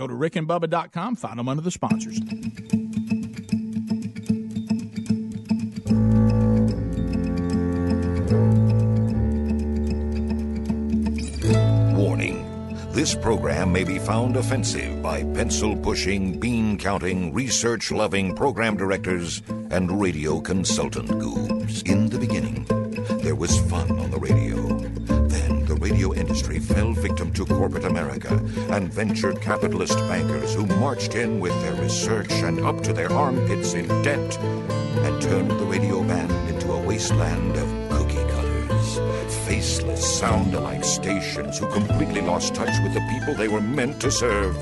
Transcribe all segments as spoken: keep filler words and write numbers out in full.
Go to rick and bubba dot com, find them under the sponsors. This program may be found offensive by pencil-pushing, bean-counting, research-loving program directors and radio consultant goobs. In the beginning, there was fun on the radio. Then the radio industry fell victim to corporate America and venture capitalist bankers who marched in with their research and up to their armpits in debt and turned the radio band into a wasteland of faceless, sound-alike stations who completely lost touch with the people they were meant to serve.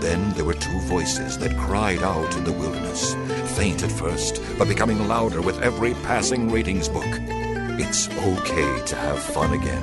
Then there were two voices that cried out in the wilderness, faint at first, but becoming louder with every passing ratings book. It's okay to have fun again,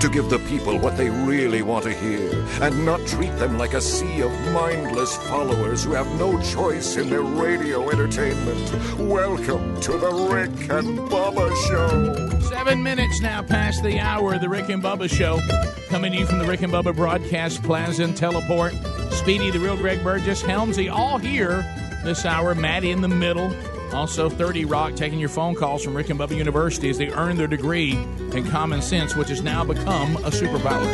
to give the people what they really want to hear, and not treat them like a sea of mindless followers who have no choice in their radio entertainment. Welcome to the Rick and Bubba Show. Seven minutes now past the hour of the Rick and Bubba Show. Coming to you from the Rick and Bubba Broadcast Plaza and Teleport. Speedy, the real Greg Burgess, Helmsy, all here this hour. Maddie in the middle. Also, thirty Rock taking your phone calls from Rick and Bubba University as they earn their degree in common sense, which has now become a superpower.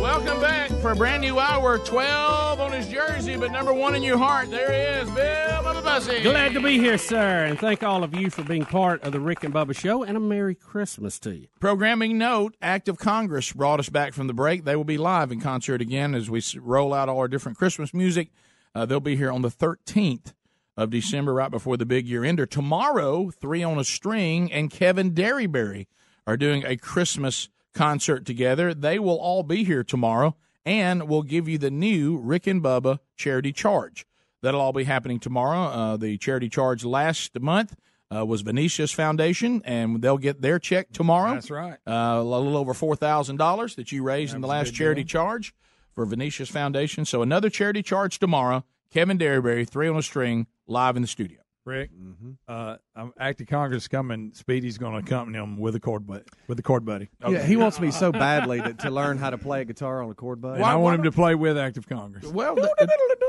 Welcome back for a brand new hour. twelve on his jersey, but number one in your heart. There he is, Bill Bubba Bussy. Glad to be here, sir, and thank all of you for being part of the Rick and Bubba Show, and a Merry Christmas to you. Programming note, Act of Congress brought us back from the break. They will be live in concert again as we roll out all our different Christmas music. Uh, they'll be here on the thirteenth. Of December, right before the big year ender. Tomorrow, Three on a String and Kevin Derryberry are doing a Christmas concert together. They will all be here tomorrow, and we'll give you the new Rick and Bubba Charity Charge. That'll all be happening tomorrow. Uh, the Charity Charge last month uh, was Venetia's Foundation, and they'll get their check tomorrow. That's right. Uh, a little over four thousand dollars that you raised that in the last Charity Charge for Venetia's Foundation. So another Charity Charge tomorrow. Kevin Derryberry, Three on a String, live in the studio. Rick, mm-hmm. uh, Act of Congress coming. Speedy's going to accompany him with a chord, bu- with a chord buddy. Okay. Yeah, he wants me so badly to, to learn how to play a guitar on a chord buddy. Well, I want him to play with Act of Congress. Well,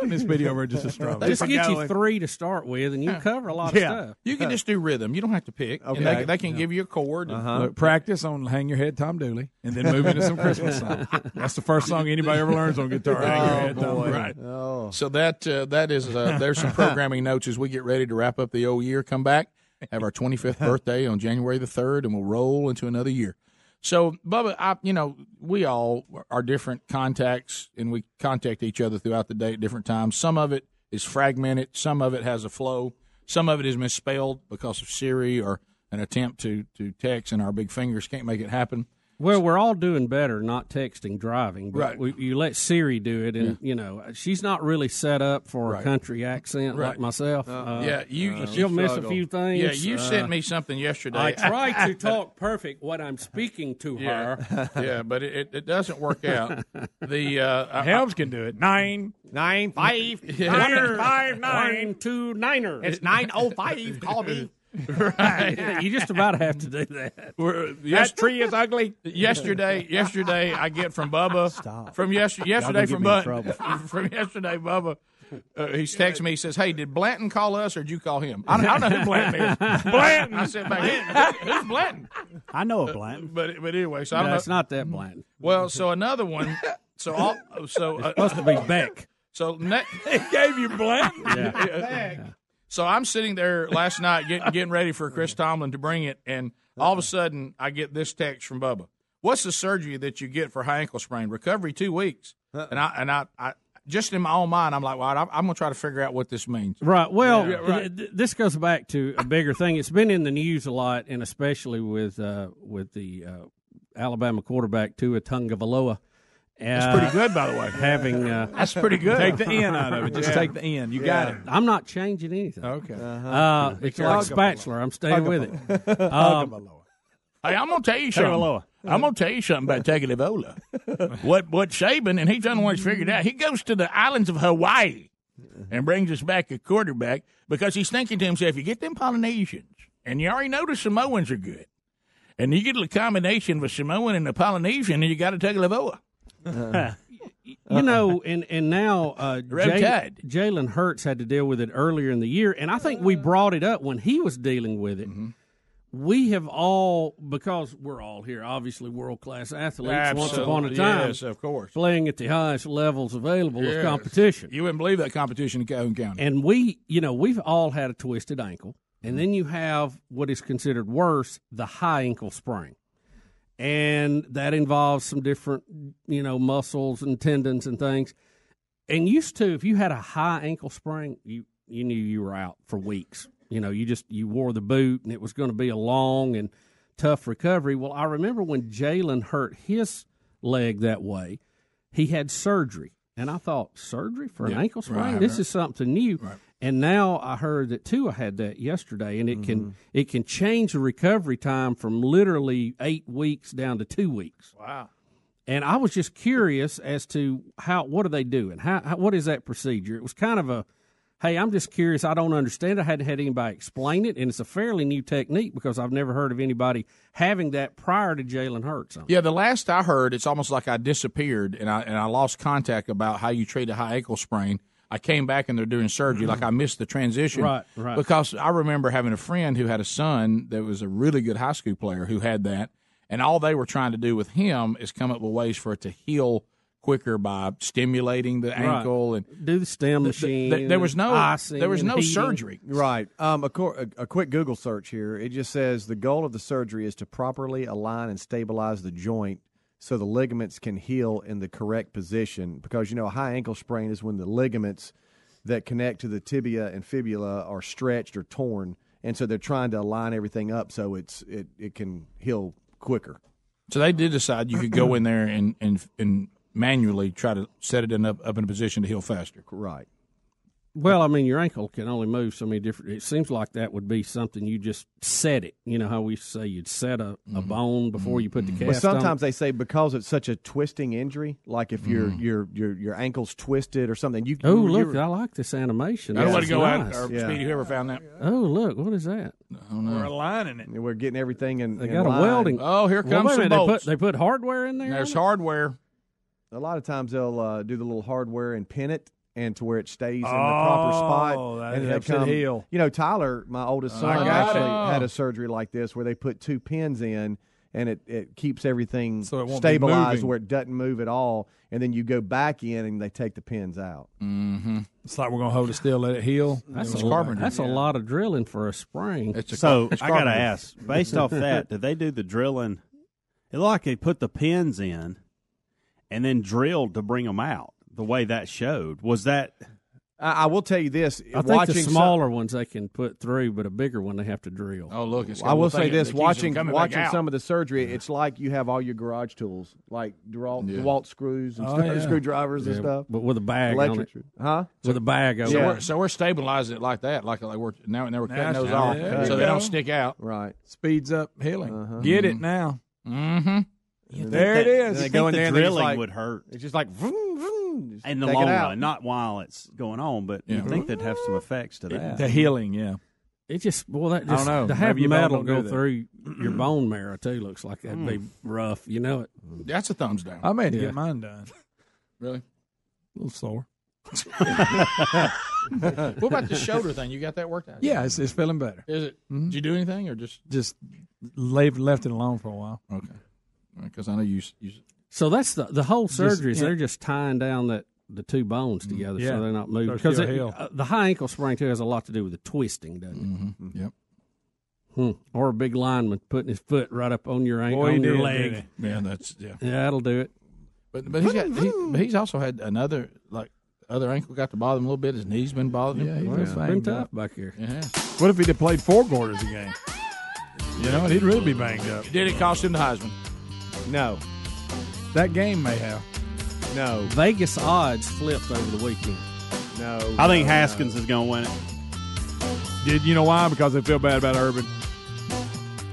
this Speedy over just a strum. They just get you three to start with, and you cover a lot yeah. of stuff. You can just do rhythm. You don't have to pick. Okay. And they, they can yeah. give you a chord. Uh-huh. Look, practice on Hang Your Head, Tom Dooley, and then move into some Christmas songs. That's the first song anybody ever learns on guitar. Hang oh, Your Head, Tom Dooley. Right. Oh. So that uh, that is uh, there's some programming notes as we get ready to wrap up the old year, come back, have our twenty-fifth birthday on January the third, and we'll roll into another year. So, Bubba, I, you know, we all are different contacts, and we contact each other throughout the day at different times. Some of it is fragmented. Some of it has a flow. Some of it is misspelled because of Siri or an attempt to, to text, and our big fingers can't make it happen. Well, we're all doing better not texting driving, but right. we, you let Siri do it, and yeah. you know she's not really set up for right. a country accent right. like myself. Uh, uh, yeah, you, uh, she'll miss struggle. a few things. Yeah, you uh, sent me something yesterday. I try to talk perfect what I'm speaking to yeah. her. Yeah, but it, it, it doesn't work out. The uh, Helms can do it. Nine, nine, five, yeah. nine, five, nine, one, two, niner. It's nine oh five. Call me. Right, yeah, you just about have to do that. We're, yes, that tree is ugly. Yesterday, yesterday I get from Bubba. Stop. From yesterday, yesterday from Bubba. From yesterday, Bubba. Uh, he texts me. He says, "Hey, did Blanton call us or did you call him?" I don't, I don't know who Blanton is. Blanton. I said, back, who, "Who's Blanton?" I know a Blanton, uh, but but anyway, so no, I don't it's know. not that Blanton. Well, so another one. So all so it's uh, supposed to be Beck. So ne- he gave you Blanton. Yeah. Beck. So I'm sitting there last night getting, getting ready for Chris Tomlin to bring it, and all of a sudden I get this text from Bubba. What's the surgery that you get for high ankle sprain? Recovery two weeks. And I and I, I just in my own mind, I'm like, well, I'm, I'm going to try to figure out what this means. Right. Well, yeah, right. Th- this goes back to a bigger thing. It's been in the news a lot, and especially with uh, with the uh, Alabama quarterback Tua Tagovailoa. That's uh, pretty good, by the way. Having uh, That's pretty good. Take the N out of it. Just yeah. take the N. You yeah. got it. I'm not changing anything. Okay. Uh-huh. Uh, it's like spatula. I'm staying with it. Um, hey, I'm going to tell you something. I'm going to tell you something about Tagovailoa. What What Saban, and he's always figured out, he goes to the islands of Hawaii and brings us back a quarterback because he's thinking to himself, you get them Polynesians, and you already know the Samoans are good, and you get a combination of a Samoan and a Polynesian, and you got a Tagovailoa. Uh, You know, and, and now uh, Jalen Hurts had to deal with it earlier in the year, and I think we brought it up when he was dealing with it. Mm-hmm. We have all, because we're all here, obviously world-class athletes Absolutely. Once upon a time. Yes, of course. Playing at the highest levels available yes. of competition. You wouldn't believe that competition in Calhoun County. And we, you know, we've all had a twisted ankle, and then you have what is considered worse, the high ankle sprain. And that involves some different, you know, muscles and tendons and things. And used to, if you had a high ankle sprain, you, you knew you were out for weeks. You know, you just you wore the boot, and it was going to be a long and tough recovery. Well, I remember when Jalen hurt his leg that way, he had surgery. And I thought, surgery for yeah, an ankle sprain? Right, this right. is something new. Right. And now I heard that Tua had that yesterday, and it mm-hmm. can it can change the recovery time from literally eight weeks down to two weeks. Wow! And I was just curious as to how what are they doing? How, how what is that procedure? It was kind of a, hey, I'm just curious. I don't understand. I hadn't had anybody explain it, and it's a fairly new technique because I've never heard of anybody having that prior to Jalen Hurts. Yeah, the last I heard, it's almost like I disappeared and I and I lost contact about how you treat a high ankle sprain. I came back and they're doing surgery. Like I missed the transition, right? Right. Because I remember having a friend who had a son that was a really good high school player who had that, and all they were trying to do with him is come up with ways for it to heal quicker by stimulating the ankle right. and do the stem the, machine. The, the, there was no there was no heating. surgery, right? Um, a, cor- a, a quick Google search here. It just says the goal of the surgery is to properly align and stabilize the joint, so the ligaments can heal in the correct position, because, you know, a high ankle sprain is when the ligaments that connect to the tibia and fibula are stretched or torn, and so they're trying to align everything up so it's it, it can heal quicker. So they did decide you could go in there and, and, and manually try to set it in up, up in a position to heal faster. Right. Well, I mean, your ankle can only move so many different – it seems like that would be something you just set it. You know how we say you'd set a, a mm-hmm. bone before you put the cast on? But sometimes on. They say because it's such a twisting injury, like if mm-hmm. your, your your your ankle's twisted or something. you. Oh, look, I like this animation. I don't want to go nice. out or yeah. Speedy, whoever found that. Oh, look, what is that? I don't know. We're aligning it. We're getting everything in They in got line. a welding. Oh, here comes well, some minute, bolts. They put, they put hardware in there? There's hardware. It? A lot of times they'll uh, do the little hardware and pin it. And to where it stays in oh, the proper spot. That and helps come, it heal. You know, Tyler, my oldest son, actually it. had a surgery like this where they put two pins in, and it, it keeps everything so it stabilized where it doesn't move at all. And then you go back in, and they take the pins out. Mm-hmm. It's like we're going to hold it still, let it heal. That's, a, lot, that's yeah. a lot of drilling for a sprain. It's a so car- I got to ask, based off that, did they do the drilling? It looked like they put the pins in and then drilled to bring them out. The way that showed was that I, I will tell you this. I think the smaller some, ones they can put through, but a bigger one they have to drill. Oh, look! It's I will say this: watching watching some of the surgery, it's like you have all your garage tools, like Dewalt, yeah. Dewalt screws and oh, stuff, yeah. screwdrivers yeah, and stuff, but with a bag Electric. on it, huh? With a bag over. So, yeah. we're, so we're stabilizing it like that, like like we're now now we're cutting those off yeah. so they don't stick out. Right, speeds up healing. Uh-huh. Get mm-hmm. it now. Mm-hmm. You there it that, is. They go in the there drilling like, would hurt. It's just like vroom, vroom. Just in the long run, not while it's going on, but yeah. you think they'd have some effects to that. It, the healing, yeah. It just well, that just I don't know. To have metal go through your bone marrow too looks like that'd mm. be rough. You know it. That's a thumbs down. I may have to yeah. get mine done. Really, a little sore. What about the shoulder thing? You got that worked out? Yeah, it's, it's feeling better. Is it? Mm-hmm. Did you do anything or just just left left it alone for a while? Okay. Because I know you, you. So that's the the whole surgery is yeah. they're just tying down that the two bones together yeah. so they're not moving. Because uh, the high ankle sprain too has a lot to do with the twisting, doesn't it? Mm-hmm. Mm-hmm. Yep. Hmm. Or a big lineman putting his foot right up on your ankle, on your did, leg. Yeah, that's yeah. yeah, that'll do it. But but he's got he, but he's also had another like other ankle got to bother him a little bit. His knee's been bothering him. Yeah, he's yeah. been tough back here. Yeah. What if he'd have played four quarters a game? You know, he'd really be banged up. Did it cost him the Heisman? No. That game may have. No. Vegas odds flipped over the weekend. No. I think no, Haskins no. is going to win it. Did you know why? Because they feel bad about Urban.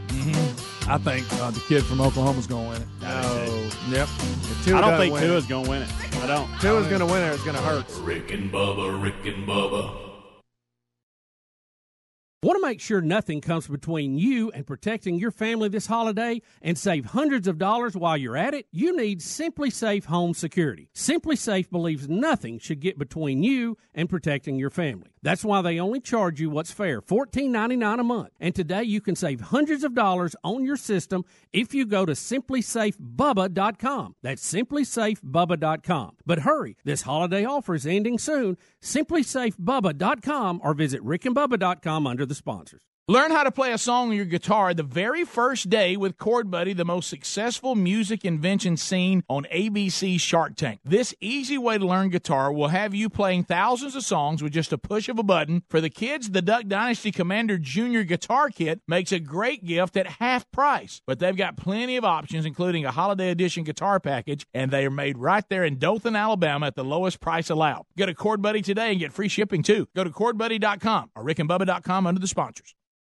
Mm-hmm. I think uh, the kid from Oklahoma's going to win it. No. Yep. I don't think Tua's going to win it. I don't. Tua's going to win it. It's going to hurt. Rick and Bubba, Rick and Bubba. Want to make sure nothing comes between you and protecting your family this holiday and save hundreds of dollars while you're at it? You need SimpliSafe Home Security. SimpliSafe believes nothing should get between you and protecting your family. That's why they only charge you what's fair, fourteen ninety-nine a month. And today you can save hundreds of dollars on your system if you go to Simply Safe Bubba dot com. That's Simply Safe Bubba dot com. But hurry, this holiday offer is ending soon. Simply Safe Bubba dot com or visit Rick and Bubba dot com under the sponsors. Learn how to play a song on your guitar the very first day with Chord Buddy, the most successful music invention seen on A B C's Shark Tank. This easy way to learn guitar will have you playing thousands of songs with just a push of a button. For the kids, the Duck Dynasty Commander Junior Guitar Kit makes a great gift at half price. But they've got plenty of options, including a holiday edition guitar package, and they are made right there in Dothan, Alabama at the lowest price allowed. Go to Chord Buddy today and get free shipping, too. Go to Chord Buddy dot com or Rick and Bubba dot com under the sponsors.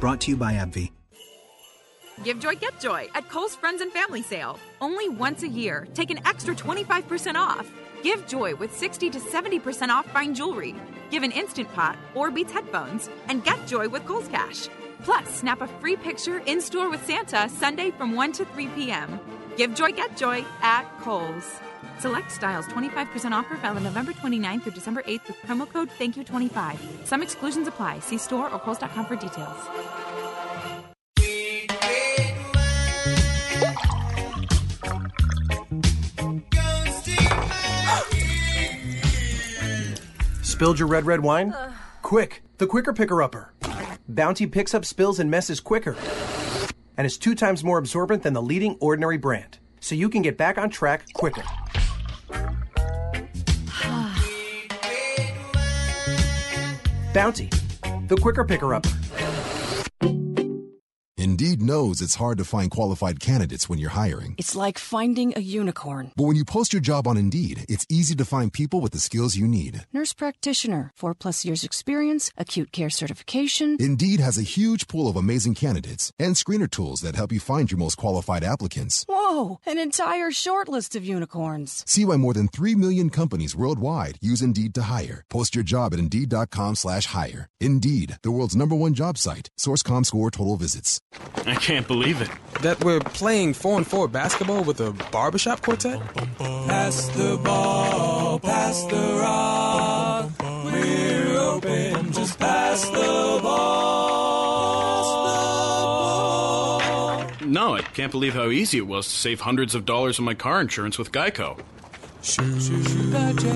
Brought to you by AbbVie. Give joy, get joy at Kohl's Friends and Family Sale. Only once a year. Take an extra twenty-five percent off. Give joy with sixty to seventy percent off fine jewelry. Give an Instant Pot or Beats headphones. And get joy with Kohl's Cash. Plus, snap a free picture in-store with Santa Sunday from one to three p.m. Give joy, get joy at Kohl's. Select styles, twenty-five percent offer valid November twenty-ninth through December eighth with promo code thank you twenty-five. Some exclusions apply. See store or Kohl's dot com for details. Spilled your red, red wine? Uh. Quick, the quicker picker-upper. Bounty picks up spills and messes quicker and is two times more absorbent than the leading ordinary brand, so you can get back on track quicker. Bounty, the quicker picker-upper. Indeed knows it's hard to find qualified candidates when you're hiring. It's like finding a unicorn. But when you post your job on Indeed, it's easy to find people with the skills you need. Nurse practitioner, four plus years experience, acute care certification. Indeed has a huge pool of amazing candidates and screener tools that help you find your most qualified applicants. Whoa, an entire short list of unicorns. See why more than three million companies worldwide use Indeed to hire. Post your job at Indeed dot com slash hire. Indeed, the world's number one job site. Source dot com score total visits. I can't believe it. That we're playing four and four basketball with a barbershop quartet? Pass the ball, pass the rock. We're open, just pass the ball. Pass the ball. No, I can't believe how easy it was to save hundreds of dollars on my car insurance with Geico. Shoot, shoot that J,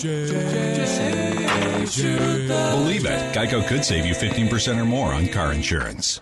J, J, J, shoot that J. Believe it, Geico could save you fifteen percent or more on car insurance.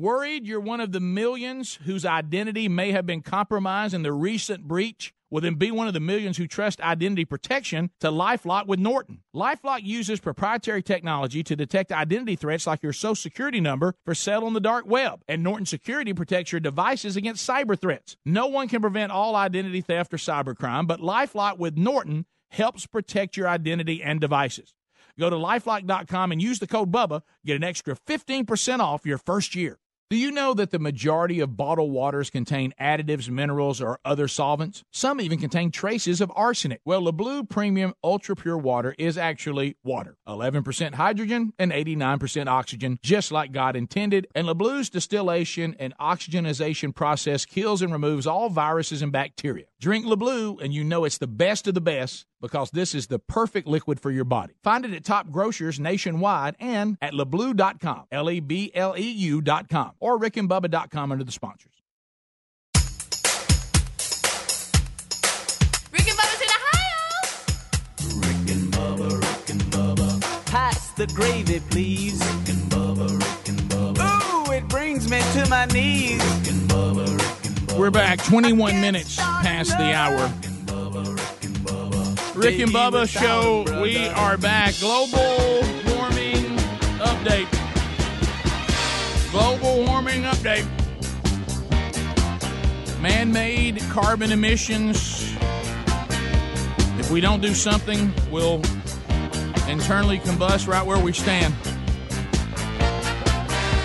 Worried you're one of the millions whose identity may have been compromised in the recent breach? Well, then be one of the millions who trust identity protection to LifeLock with Norton. LifeLock uses proprietary technology to detect identity threats like your Social Security number for sale on the dark web. And Norton Security protects your devices against cyber threats. No one can prevent all identity theft or cybercrime, but LifeLock with Norton helps protect your identity and devices. Go to LifeLock dot com and use the code BUBBA. Get an extra fifteen percent off your first year. Do you know that the majority of bottled waters contain additives, minerals, or other solvents? Some even contain traces of arsenic. Well, LeBleu Premium Ultra Pure Water is actually water. eleven percent hydrogen and eighty-nine percent oxygen, just like God intended. And LeBleu's distillation and oxygenization process kills and removes all viruses and bacteria. Drink LeBleu, and you know it's the best of the best, because this is the perfect liquid for your body. Find it at top grocers nationwide and at lebleu dot com, L E B L E U dot com, or rick and bubba dot com under the sponsors. Rick and Bubba's in Ohio! Rick and Bubba, Rick and Bubba. Pass the gravy, please. Rick and Bubba, Rick and Bubba. Ooh, it brings me to my knees. Rick and Bubba, Rick and Bubba. We're back twenty-one minutes past the hour. Rick and Bubba show, we are back. Global warming update. Global warming update. Man-made carbon emissions. If we don't do something, we'll internally combust right where we stand.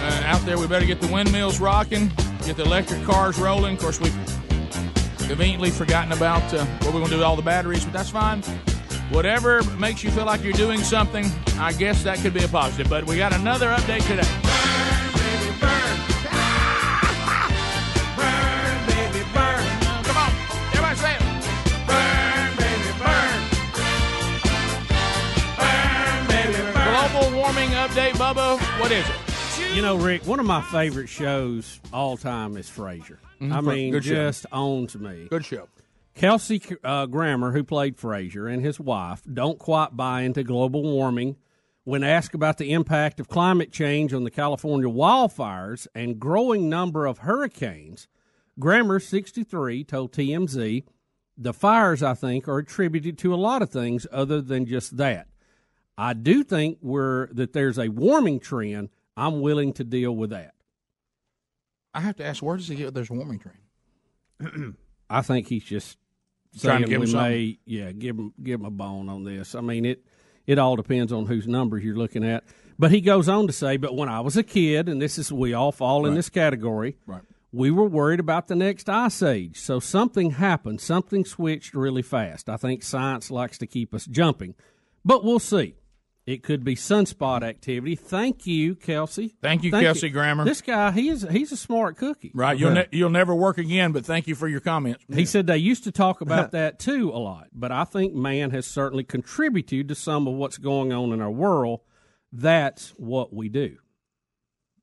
Uh, out there, we better get the windmills rocking, get the electric cars rolling. Of course, we conveniently forgotten about uh, what we're going to do with all the batteries, but that's fine. Whatever makes you feel like you're doing something, I guess that could be a positive. But we got another update today. Burn, baby, burn. Burn, baby, burn. Come on. Everybody say it. Burn, baby, burn. Burn, baby, burn. Global warming update, Bubba. What is it? You know, Rick, one of my favorite shows all time is Frasier. Mm-hmm. I mean, Good just show. owns me. Good show. Kelsey uh, Grammer, who played Frasier, and his wife don't quite buy into global warming when asked about the impact of climate change on the California wildfires and growing number of hurricanes. Grammer, sixty-three, told T M Z, the fires, I think, are attributed to a lot of things other than just that. I do think we're that there's a warming trend. I'm willing to deal with that. I have to ask, where does he get there's a warming train? I think he's just trying to give him may, yeah, give him give him a bone on this. I mean, it it all depends on whose numbers you're looking at. But he goes on to say, but when I was a kid, and this is we all fall right. in this category, right. we were worried about the next ice age. So something happened, something switched really fast. I think science likes to keep us jumping, but we'll see. It could be sunspot activity. Thank you, Kelsey. Thank you, thank Kelsey you. Grammer. This guy, he is, he's a smart cookie. Right. You'll ne- you'll never work again, but thank you for your comments. He yeah. said they used to talk about that, too, a lot. But I think man has certainly contributed to some of what's going on in our world. That's what we do.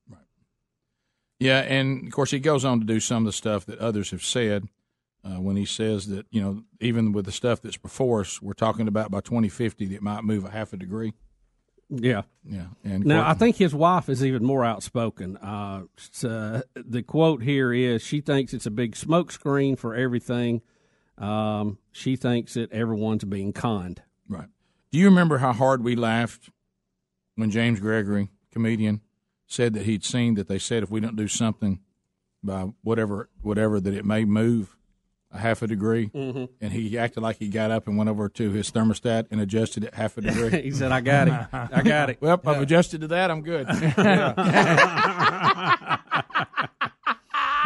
Right. Yeah, and, of course, he goes on to do some of the stuff that others have said uh, when he says that, you know, even with the stuff that's before us, we're talking about by twenty fifty that might move a half a degree. Yeah. Yeah. And now, quote, I think his wife is even more outspoken. Uh, uh, the quote here is, she thinks it's a big smokescreen for everything. Um, she thinks that everyone's being conned. Right. Do you remember how hard we laughed when James Gregory, comedian, said that he'd seen that they said if we don't do something by whatever, whatever, that it may move a half a degree, mm-hmm. and he acted like he got up and went over to his thermostat and adjusted it half a degree. He said, I got it. I got it. Well, yeah. I've adjusted to that. I'm good.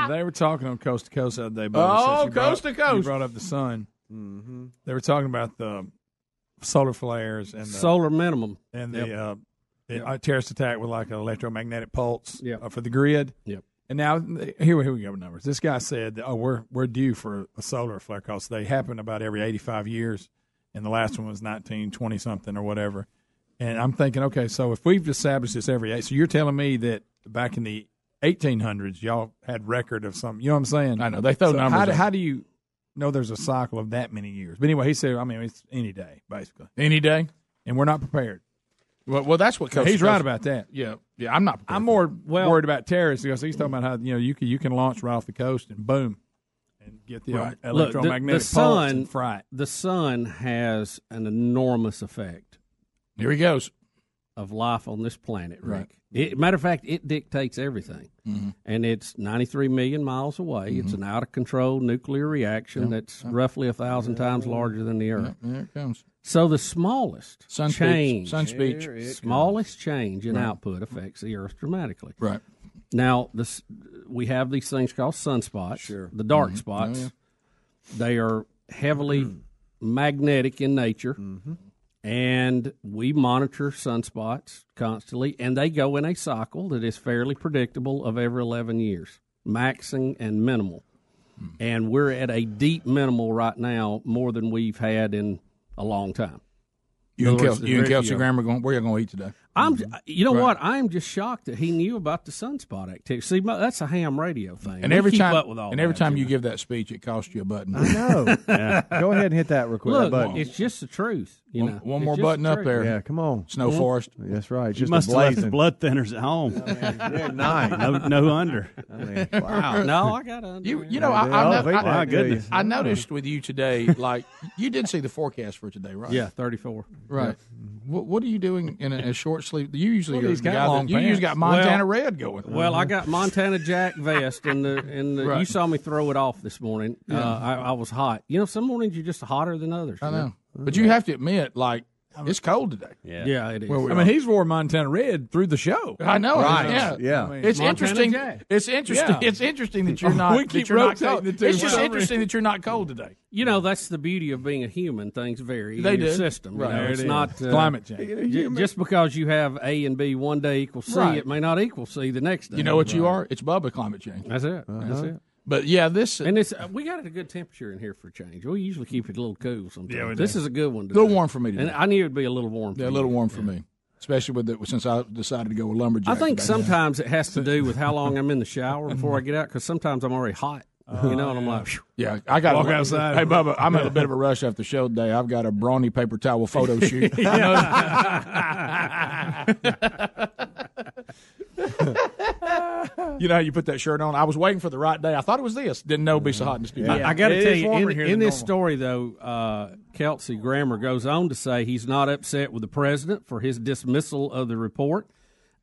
They were talking on Coast to Coast the other day. Oh, Coast brought, to Coast. You brought up the sun. Mm-hmm. They were talking about the solar flares and the solar minimum. And yep. the, uh, the yep. terrorist attack with like an electromagnetic pulse yep. uh, for the grid. Yep. And now, here we, here we go with numbers. This guy said, oh, we're we're due for a solar flare because they happen about every eighty-five years, and the last one was nineteen twenty-something or whatever. And I'm thinking, okay, so if we've established this every eight, so you're telling me that back in the eighteen hundreds, y'all had record of something. You know what I'm saying? I know. They throw so numbers. How do, how do you know there's a cycle of that many years? But anyway, he said, I mean, it's any day, basically. Any day? And we're not prepared. Well, well, that's what Coach he's Coach, right about that. Yeah, yeah, I'm not. I'm more well, worried about terrorists because he's talking about how you know you can you can launch right off the coast and boom, and get the right. electromagnetic Look, the, the sun, pulse and fright. The sun has an enormous effect. Here he goes of life on this planet, Rick. Right. It, matter of fact, it dictates everything, mm-hmm. and it's ninety-three million miles away. Mm-hmm. It's an out of control nuclear reaction yep. that's yep. roughly a thousand yep. times larger than the Earth. Yep. There it comes. So the smallest sun change, sun speech, smallest comes. change in right. output affects the Earth dramatically. Right. Now, this, we have these things called sunspots, sure. the dark mm-hmm. spots. Oh, yeah. They are heavily mm-hmm. magnetic in nature, mm-hmm. and we monitor sunspots constantly, and they go in a cycle that is fairly predictable of every eleven years, maxing and minimal. Mm-hmm. And we're at a deep minimal right now, more than we've had in a long time. You and, Kel- you and Kelsey Grammer, going, where are you going to eat today? I'm, mm-hmm. You know right. what? I'm just shocked that he knew about the sunspot activity. See, that's a ham radio thing. And we every time, and that, every time you know. give that speech, it costs you a button. I know. yeah. Go ahead and hit that real quick. Look, button. It's just the truth. You one, know, one more button the up there. Yeah, come on, Snow mm-hmm. Forest. That's right. Just you must have left the blood thinners at home. I mean, nice. no, no under. I mean, wow. No, I got under. You, you know, I, I, I, I, I, goodness. I noticed with you today, like you did see the forecast for today, right? Yeah, thirty-four. Right. What, what are you doing in a, a short sleeve? You usually well, got guy long that, pants. You usually got Montana well, red going. Well, I got Montana Jack vest, and the and the, right. you saw me throw it off this morning. Yeah. Uh, I, I was hot. You know, some mornings you're just hotter than others. I know, know? but you have to admit, like. I mean, it's cold today. Yeah, yeah it is. I mean, he's wore Montana red through the show. I know. Right. Yeah. yeah. I mean, it's, interesting. it's interesting. Yeah. It's interesting that you're not, we keep that you're not cold. The two it's just interesting that you're not cold today. You know, that's the beauty of being a human. Things vary they in do. your system. Right. You know, it it's is. not uh, climate change. J- just because you have A and B one day equals C, right. it may not equal C the next day. You know what right. you are? It's Bubba climate change. That's it. Uh-huh. That's it. But, yeah, this... And it's, uh, we got it a good temperature in here for a change. We usually keep it a little cool sometimes. Yeah, this is a good one today. A little warm for me today. And I knew it would be a little warm for Yeah, a little warm for yeah. me, especially with the, since I decided to go with lumberjack. I think sometimes now. it has to do with how long I'm in the shower before I get out, because sometimes I'm already hot. Uh, you know, and I'm like, Phew. yeah, I got walk outside. Hey, Bubba, I'm in a bit of a rush after the show today. I've got a brawny paper towel photo shoot. You know how you put that shirt on? I was waiting for the right day. I thought it was this. Didn't know it'd be so hot in the studio. Yeah. I, I got to tell you, in, in this normal. story, though, uh, Kelsey Grammer goes on to say he's not upset with the president for his dismissal of the report.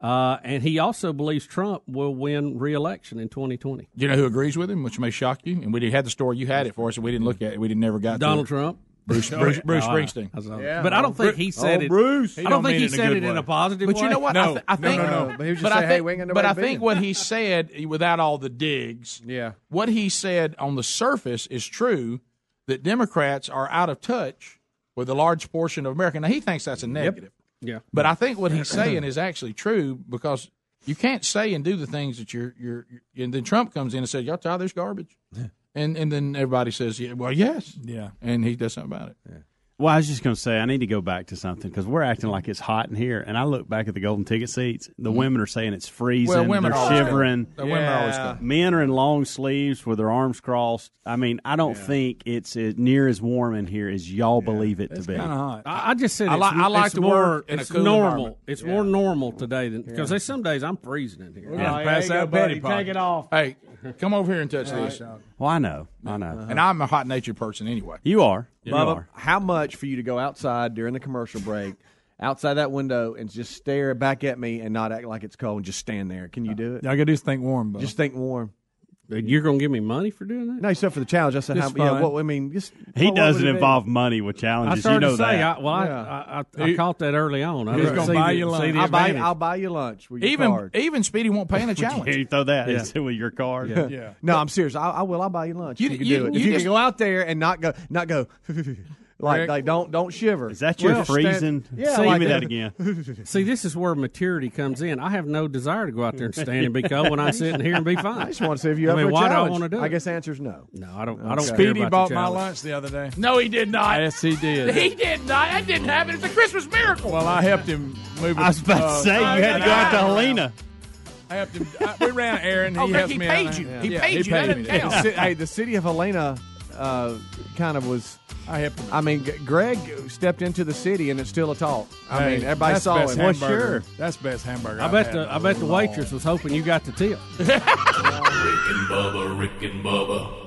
Uh, and he also believes Trump will win re-election in twenty twenty. Do you know who agrees with him, which may shock you? And we had the story. You had it for us, and we didn't look at it. We didn't never got Donald to it. Trump. Bruce, Bruce, Bruce no, Springsteen. I, I yeah, but I don't think he said oh, it. Bruce. He I don't think he said it way. in a positive but way. But you know what? No, I, th- I think, no, no, no. But he was just saying, hey, we ain't got nobody But I think what he said, without all the digs, yeah. what he said on the surface is true, that Democrats are out of touch with a large portion of America. Now, he thinks that's a negative. Yep. Yeah. But I think what he's saying is actually true, because you can't say and do the things that you're, you're – and then Trump comes in and says, y'all try this garbage. Yeah. And and then everybody says, yeah, well, yes. Yeah. And he does something about it. Yeah. Well, I was just going to say, I need to go back to something, because we're acting like it's hot in here. And I look back at the golden ticket seats. The mm-hmm. women are saying it's freezing. Well, women They're are shivering. The yeah. women are always cold. Men are in long sleeves with their arms crossed. I mean, I don't yeah. think it's as near as warm in here as y'all yeah. believe it it's to be. It's kind of hot. I, I just said I it's, li- I like it's to more in it's a cool normal. It's yeah. more normal today than because yeah. some days I'm freezing in here. Yeah. Right, pass out, buddy. Pocket. Take it off. Hey, come over here and touch right. this. Well, I know. I know. Uh-huh. And I'm a hot-natured person anyway. You are. You Bubba, are. How much for you to go outside during the commercial break, outside that window, and just stare back at me and not act like it's cold and just stand there? Can you do it? All I got to do is think warm, Bubba. Just think warm. You're going to give me money for doing that? No, you said for the challenge. I said, how, yeah, well, I mean, just, he well, doesn't involve mean? money with challenges. I you know to say, that. I, well, yeah. I, I, I, I caught that early on. I He's going to buy you lunch. I'll buy, I'll buy you lunch with your even, card. Even Speedy won't pay in a challenge. You throw that yeah. with your card. Yeah. yeah. No, I'm serious. I, I will. I'll buy you lunch. You, you can you, do it. You if you just, can go out there and not go, not go. Like, like, don't don't shiver. Is that your well, freezing? Stand, yeah, see, like give me that again. See, this is where maturity comes in. I have no desire to go out there and stand and be cold when I sit in here and be fine. I just want to see if you I have mean, a why challenge. do I want to do it? I guess the answer is no. No, I don't. Okay. I don't. Speedy bought my lunch the other day. No, he did not. Yes, he did. He did not. That didn't happen. It's a Christmas miracle. Well, I helped him move. It, I was about uh, to say uh, you had to go out to Helena. I have to. I, we ran an errand. He oh, helped he me paid out. You. Yeah. He yeah, paid he you. That didn't Hey, the city of Helena kind of was. I, have I mean, Greg stepped into the city, and it's still a talk. I hey, mean, everybody saw it. Well, sure. That's best hamburger. I I've bet the I bet the waitress long. was hoping you got the tip. Rick and Bubba, Rick and Bubba.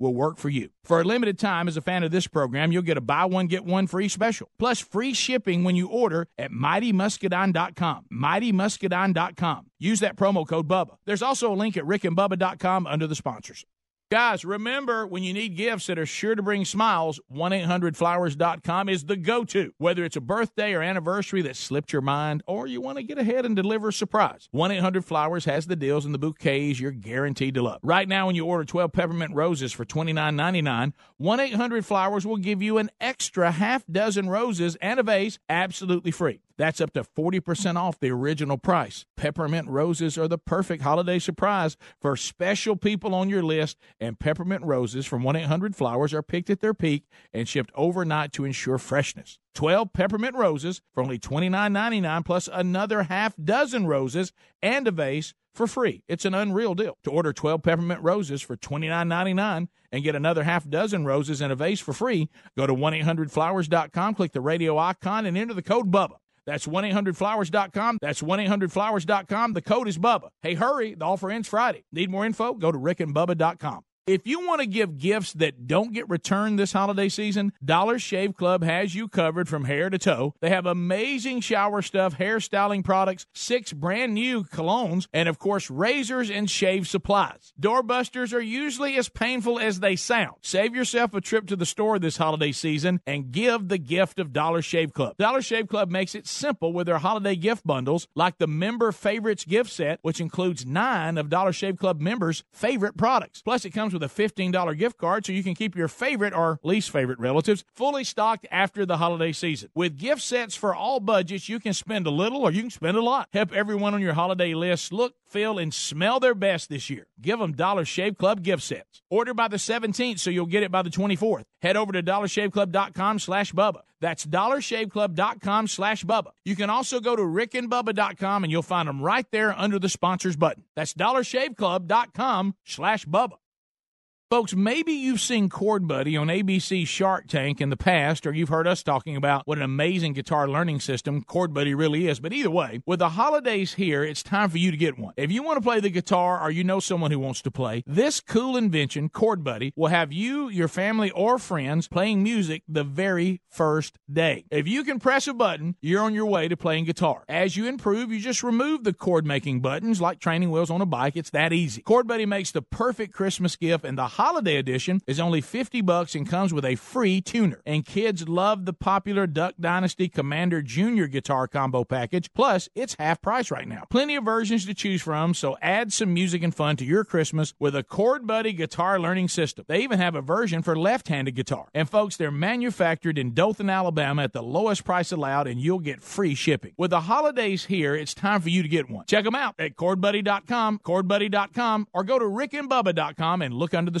will work for you. For a limited time, as a fan of this program, you'll get a buy one, get one free special, plus free shipping when you order at mighty muscadine dot com. mighty muscadine dot com. Use that promo code Bubba. There's also a link at rick and bubba dot com under the sponsors. Guys, remember, when you need gifts that are sure to bring smiles, one eight hundred flowers dot com is the go-to. Whether it's a birthday or anniversary that slipped your mind, or you want to get ahead and deliver a surprise, one eight hundred flowers has the deals and the bouquets you're guaranteed to love. Right now, when you order twelve peppermint roses for twenty-nine ninety-nine, one eight hundred flowers will give you an extra half dozen roses and a vase absolutely free. That's up to forty percent off the original price. Peppermint roses are the perfect holiday surprise for special people on your list, and peppermint roses from one eight hundred flowers are picked at their peak and shipped overnight to ensure freshness. twelve peppermint roses for only twenty-nine ninety-nine, plus another half dozen roses and a vase for free. It's an unreal deal. To order twelve peppermint roses for twenty-nine ninety-nine and get another half dozen roses and a vase for free, go to one eight hundred flowers dot com, click the radio icon, and enter the code Bubba. That's one eight hundred flowers dot com. That's one eight hundred flowers dot com. The code is Bubba. Hey, hurry. The offer ends Friday. Need more info? Go to rick and bubba dot com. If you want to give gifts that don't get returned this holiday season, Dollar Shave Club has you covered from hair to toe. They have amazing shower stuff, hairstyling products, six brand new colognes, and of course, razors and shave supplies. Doorbusters are usually as painful as they sound. Save yourself a trip to the store this holiday season and give the gift of Dollar Shave Club. Dollar Shave Club makes it simple with their holiday gift bundles, like the Member Favorites gift set, which includes nine of Dollar Shave Club members' favorite products. Plus, it comes with with a fifteen dollars gift card so you can keep your favorite or least favorite relatives fully stocked after the holiday season. With gift sets for all budgets, you can spend a little or you can spend a lot. Help everyone on your holiday list look, feel, and smell their best this year. Give them Dollar Shave Club gift sets. Order by the seventeenth so you'll get it by the twenty-fourth. Head over to dollar shave club dot com slash bubba. That's dollar shave club dot com slash bubba. You can also go to rick and bubba dot com and you'll find them right there under the sponsors button. That's dollar shave club dot com slash bubba. Folks, maybe you've seen Chord Buddy on A B C Shark Tank in the past, or you've heard us talking about what an amazing guitar learning system Chord Buddy really is. But either way, with the holidays here, it's time for you to get one. If you want to play the guitar or you know someone who wants to play, this cool invention, Chord Buddy, will have you, your family, or friends playing music the very first day. If you can press a button, you're on your way to playing guitar. As you improve, you just remove the chord-making buttons like training wheels on a bike. It's that easy. Chord Buddy makes the perfect Christmas gift, and the holiday edition is only fifty bucks and comes with a free tuner. And kids love the popular Duck Dynasty Commander Junior guitar combo package. Plus, it's half price right now. Plenty of versions to choose from, so add some music and fun to your Christmas with a Chord Buddy guitar learning system. They even have a version for left-handed guitar. And folks, they're manufactured in Dothan, Alabama at the lowest price allowed, and you'll get free shipping. With the holidays here, it's time for you to get one. Check them out at chord buddy dot com, chord buddy dot com, or go to rick and bubba dot com and look under the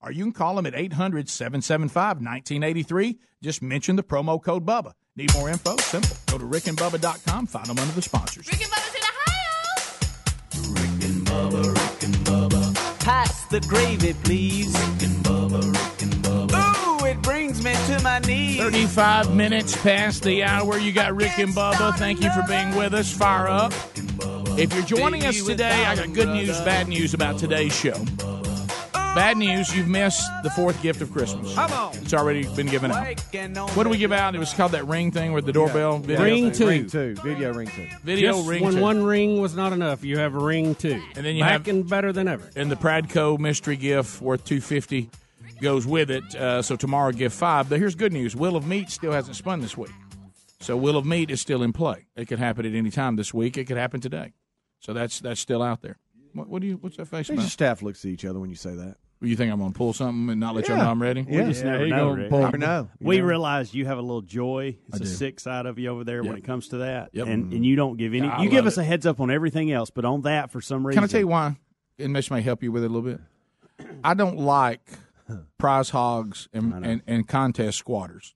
Or you can call them at eight hundred seven seven five nineteen eighty-three. Just mention the promo code Bubba. Need more info? Simple. Go to rick and bubba dot com. Find them under the sponsors. Rick and Bubba's in Ohio. Rick and Bubba, Rick and Bubba. Pass the gravy, please. Rick and Bubba, Rick and Bubba. Ooh, it brings me to my knees. thirty-five minutes past the hour. You got Rick and Bubba. Thank you for being with us. Fire up. If you're joining us today, I got good news, bad news about today's show. Bad news, you've missed the fourth gift of Christmas. Come on. It's already been given out. What do we give out? It was called that ring thing with the doorbell. Yeah. Ring two. Ring two. Video ring two. Video Just ring when two. When one ring was not enough, you have ring two. And then you Back have and better than ever. And the Pradco mystery gift worth two hundred fifty dollars goes with it. Uh, so tomorrow, gift five. But here's good news. Wheel of Meat still hasn't spun this week. So Wheel of Meat is still in play. It could happen at any time this week. It could happen today. So that's that's still out there. What, what do you? What's that face about? Your staff looks at each other when you say that. You think I'm going to pull something and not let yeah. you know I'm ready? Yeah. We just yeah, never know. Pull, never know. We know. Realize you have a little joy. It's I a do. Six out of you over there yep. when it comes to that. Yep. And and you don't give any. I you give us it. a heads up on everything else, but on that, for some reason. Can I tell you why? And this may help you with it a little bit. I don't like prize hogs and, and, and contest squatters.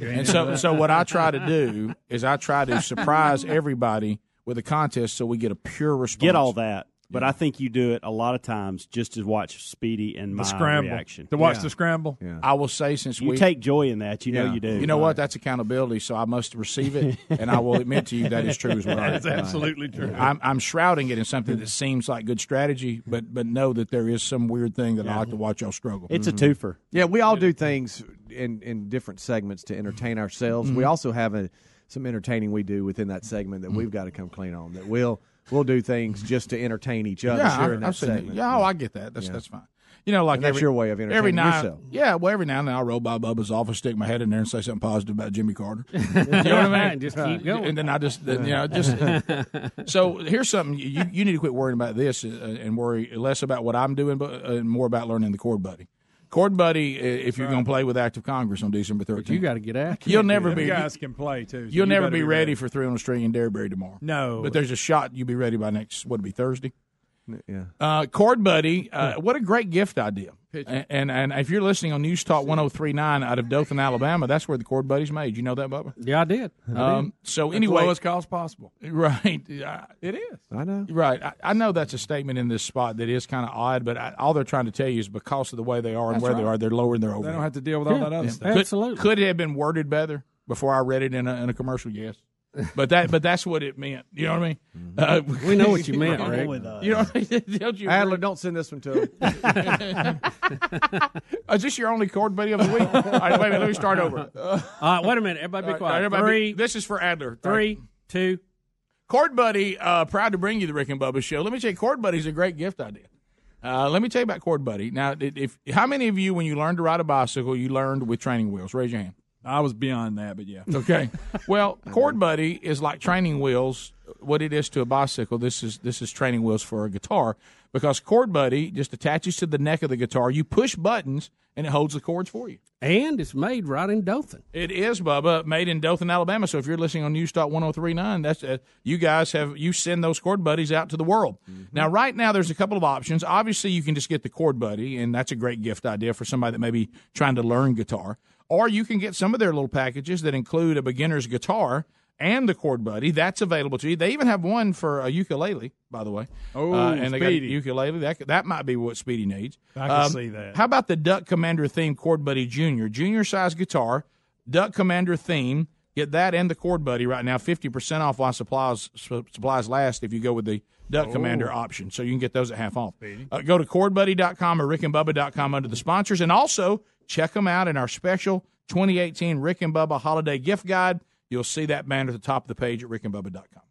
And so, so what I try to do is I try to surprise everybody with a contest so we get a pure response. Get all that. But yeah. I think you do it a lot of times just to watch Speedy and my the scramble. reaction. To watch yeah. the scramble? Yeah. I will say since you we... You take joy in that. You yeah. know you do. You know right. what? That's accountability, so I must receive it, and I will admit to you that is true as well. That is absolutely right. true. I'm, I'm shrouding it in something that seems like good strategy, but but know that there is some weird thing that yeah. I like to watch y'all struggle. It's mm-hmm. a twofer. Yeah, we all do things in, in different segments to entertain ourselves. Mm-hmm. We also have a, some entertaining we do within that segment that mm-hmm. we've got to come clean on, that we'll... We'll do things just to entertain each other. Yeah, sure, I, in that segment. Yeah, oh, I get that. That's yeah. that's fine. You know, like and that's every, your way of entertaining every now, yourself. Yeah, well, every now and then I'll roll by Bubba's office, stick my head in there, and say something positive about Jimmy Carter. You know what I mean? Just keep going. And then I just, you know, just. So here's something you you need to quit worrying about this and worry less about what I'm doing, but uh, and more about learning the Chord Buddy. Chord Buddy, if you're right. going to play with Act of Congress on December thirteenth. You got to get after it. You'll never be. You guys can play, too. So you'll you never be, be ready, ready for three on the string and Derryberry tomorrow. No. But there's a shot you'll be ready by next, what would be Thursday? Yeah. Uh, Chord Buddy, uh, what a great gift idea. And, and and if you're listening on News Talk one oh three nine out of Dothan, Alabama, that's where the Chord Buddy's made. You know that, Bubba? Yeah, I did. I um, did. So that's anyway, lowest cost possible. Right, I, it is. I know. Right, I, I know that's a statement in this spot that is kind of odd, but I, all they're trying to tell you is because of the way they are and that's where right. they are, they're lowering their overhead. They don't have to deal with all yeah. that other yeah. stuff. Could, Absolutely. Could it have been worded better before I read it in a, in a commercial? Yes. But that, but that's what it meant. You know what I mean? Mm-hmm. Uh, we know what you meant, Rick. You know what I mean? Don't you, Adler, don't send this one to him. Is this your only Chord Buddy of the week? All right, wait a minute. Let me start over. Uh, wait a minute. Everybody be quiet. Right, everybody Three, be, this is for Adler. Three, right. two. Chord Buddy, uh, proud to bring you the Rick and Bubba Show. Let me tell you, Chord Buddy is a great gift idea. Uh, let me tell you about Chord Buddy. Now, if how many of you, when you learned to ride a bicycle, you learned with training wheels? Raise your hand. I was beyond that, but yeah. Okay. Well, Chord Buddy is like training wheels. What it is to a bicycle, this is this is training wheels for a guitar, because Chord Buddy just attaches to the neck of the guitar. You push buttons, and it holds the chords for you. And it's made right in Dothan. It is, Bubba, made in Dothan, Alabama. So if you're listening on News Talk one oh three nine, that's uh, you guys have you send those Chord Buddies out to the world. Mm-hmm. Now, right now, there's a couple of options. Obviously, you can just get the Chord Buddy, and that's a great gift idea for somebody that may be trying to learn guitar. Or you can get some of their little packages that include a beginner's guitar and the Chord Buddy. That's available to you. They even have one for a ukulele, by the way. Oh, uh, and Speedy. They got a ukulele. That, that might be what Speedy needs. I can um, see that. How about the Duck Commander theme Chord Buddy Junior? Junior size guitar, Duck Commander theme. Get that and the Chord Buddy right now. fifty percent off while supplies, supplies last if you go with the Duck oh. Commander option. So you can get those at half off. Uh, go to chord buddy dot com or rick and bubba dot com under the sponsors. And also, check them out in our special twenty eighteen Rick and Bubba Holiday Gift Guide. You'll see that banner at the top of the page at rick and bubba dot com.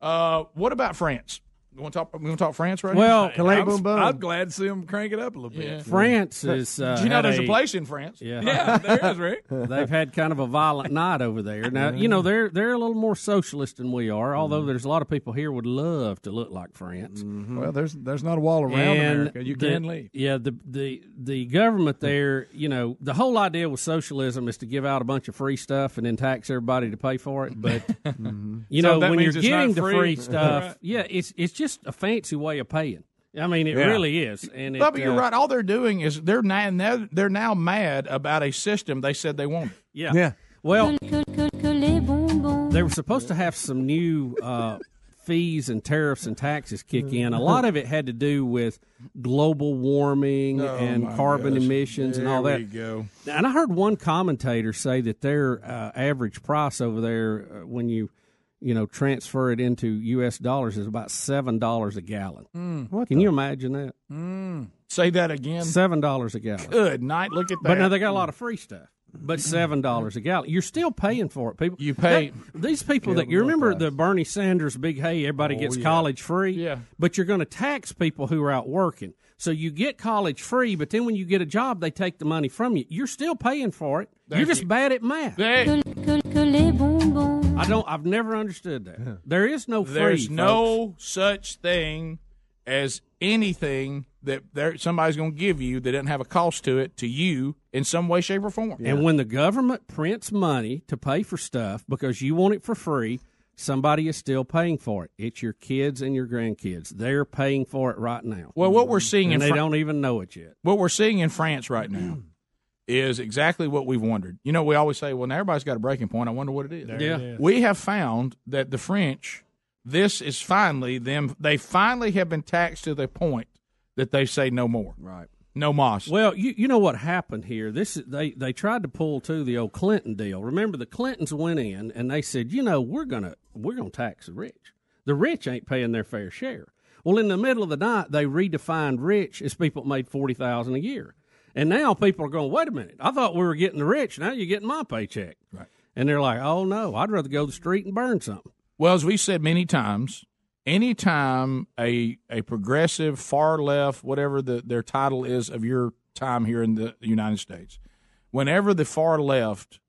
Uh, what about France? We want to talk, we want to talk France right well, now? Well, boom, boom. I'm glad to see them crank it up a little bit. Yeah. France yeah. is... Uh, Did you know there's a, a place in France? Yeah, yeah there is, Rick. They've had kind of a violent night over there. Now, you know, they're, they're a little more socialist than we are, although mm. there's a lot of people here would love to look like France. Mm-hmm. Well, there's there's not a wall around and America. You the, can leave. Yeah, the, the, the government there, you know, the whole idea with socialism is to give out a bunch of free stuff and then tax everybody to pay for it. But, mm-hmm. you so know, when you're getting free. the free stuff, right. yeah, it's it's just a fancy way of paying. I mean, it yeah. really is. And it, Bubba, you're uh, right. All they're doing is they're now they're now mad about a system they said they wanted. Yeah. yeah. Well, they were supposed to have some new uh, fees and tariffs and taxes kick in. A lot of it had to do with global warming oh, and carbon gosh. emissions there and all that. There we go. And I heard one commentator say that their uh, average price over there uh, when you you know, transfer it into U S dollars is about seven dollars a gallon. Mm, what Can the... you imagine that? Mm. Say that again. seven dollars a gallon. Good night. Look at that. But now they got a lot of free stuff. But seven dollars a gallon. You're still paying for it, people. You pay. That, these people that, you remember price. The Bernie Sanders big, hey, everybody oh, gets yeah. college free. Yeah. But you're going to tax people who are out working. So you get college free, but then when you get a job, they take the money from you. You're still paying for it. Thank you're just you. Bad at math. Hey. I don't, I've never understood that. There is no free, There's folks. No such thing as anything that there, somebody's going to give you that doesn't have a cost to it to you in some way, shape, or form. Yeah. And when the government prints money to pay for stuff because you want it for free, somebody is still paying for it. It's your kids and your grandkids. They're paying for it right now. Well, what we're seeing, and in they Fran- don't even know it yet. What we're seeing in France right now is exactly what we've wondered. You know, we always say, well, now everybody's got a breaking point. I wonder what it is. There yeah, it is. We have found that the French, this is finally them. They finally have been taxed to the point that they say no more. Right. No moss. Well, you you know what happened here? This is, they, they tried to pull to the old Clinton deal. Remember, the Clintons went in and they said, you know, we're gonna we're gonna tax the rich. The rich ain't paying their fair share. Well, in the middle of the night, they redefined rich as people that made forty thousand a year, and now people are going, wait a minute, I thought we were getting the rich. Now you're getting my paycheck. Right. And they're like, oh no, I'd rather go to the street and burn something. Well, as we've said many times, anytime a a progressive, far left, whatever the, their title is of your time here in the United States, whenever the far left,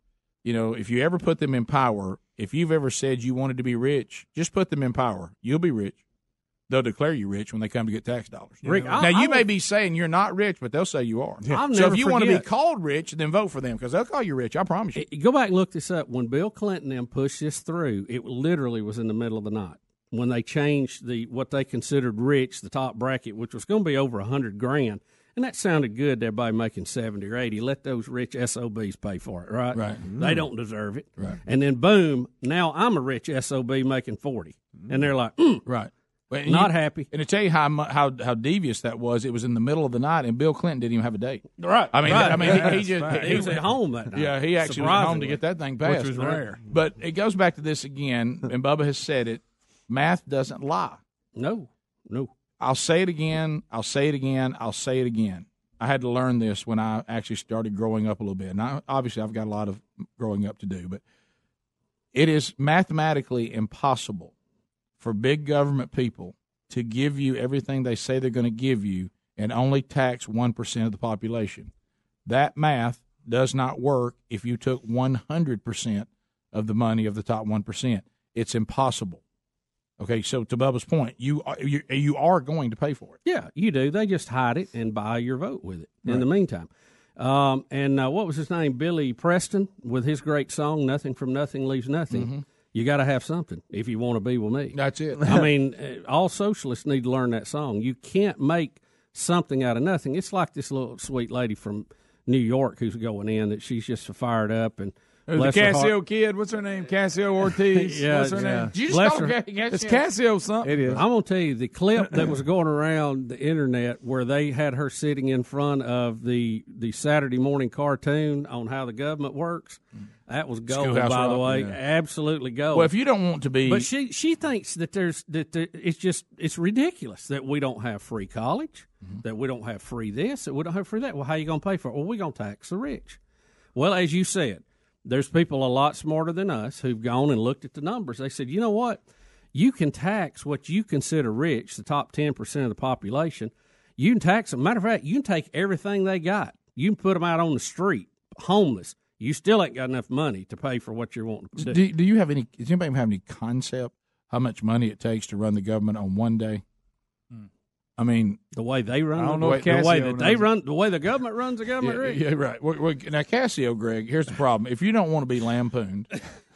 you know, if you ever put them in power, if you've ever said you wanted to be rich, just put them in power. You'll be rich. They'll declare you rich when they come to get tax dollars. Rick, now, I, you I may would, be saying you're not rich, but they'll say you are. Yeah. So if you forget. want to be called rich, then vote for them because they'll call you rich. I promise you. Go back and look this up. When Bill Clinton and pushed this through, it literally was in the middle of the night. When they changed the what they considered rich, the top bracket, which was going to be over a hundred grand, and that sounded good to everybody making seventy or eighty. Let those rich S O Bs pay for it, right? Right. Mm. They don't deserve it. Right. And then boom, now I'm a rich S O B making forty, mm. and they're like, mm, right, well, not you, happy. And to tell you how how how devious that was, it was in the middle of the night, and Bill Clinton didn't even have a date. Right. I mean, right. I mean, yeah, he, he just right. he, he was at home that night. Yeah, he actually went home to get that thing passed, which was right? rare. But it goes back to this again, and Bubba has said it. Math doesn't lie. No, no. I'll say it again. I'll say it again. I'll say it again. I had to learn this when I actually started growing up a little bit. And I, obviously, I've got a lot of growing up to do, but it is mathematically impossible for big government people to give you everything they say they're going to give you and only tax one percent of the population. That math does not work if you took one hundred percent of the money of the top one percent. It's impossible. Okay, so to Bubba's point, you are, you, you are going to pay for it. Yeah, you do. They just hide it and buy your vote with it right. in the meantime. Um, and uh, what was his name? Billy Preston, with his great song, Nothing from Nothing Leaves Nothing. Mm-hmm. You got to have something if you want to be with me. That's it. I mean, all socialists need to learn that song. You can't make something out of nothing. It's like this little sweet lady from New York who's going in that she's just fired up and – There's the Casio kid. What's her name? Ocasio-Cortez. yeah, What's her yeah. name? Did you just Bless call her Casio? It's Casio something. It is. I'm going to tell you, the clip that was going around the internet where they had her sitting in front of the, the Saturday morning cartoon on how the government works, that was gold, by Rock, the way. Yeah. Absolutely gold. Well, if you don't want to be. But she, she thinks that there's that there, it's just it's ridiculous that we don't have free college, mm-hmm. that we don't have free this, that we don't have free that. Well, how are you going to pay for it? Well, we're going to tax the rich. Well, as you said, there's people a lot smarter than us who've gone and looked at the numbers. They said, you know what? You can tax what you consider rich, the top ten percent of the population. You can tax them. Matter of fact, you can take everything they got. You can put them out on the street, homeless. You still ain't got enough money to pay for what you're wanting to do. Do, do you have any, does anybody have any concept how much money it takes to run the government on one day? Hmm. I mean, the way they run, I don't know the, the way that they run, the way the government runs the government. Yeah, Rick. yeah right. We're, we're, now, Casio, Greg, here's the problem: if you don't want to be lampooned,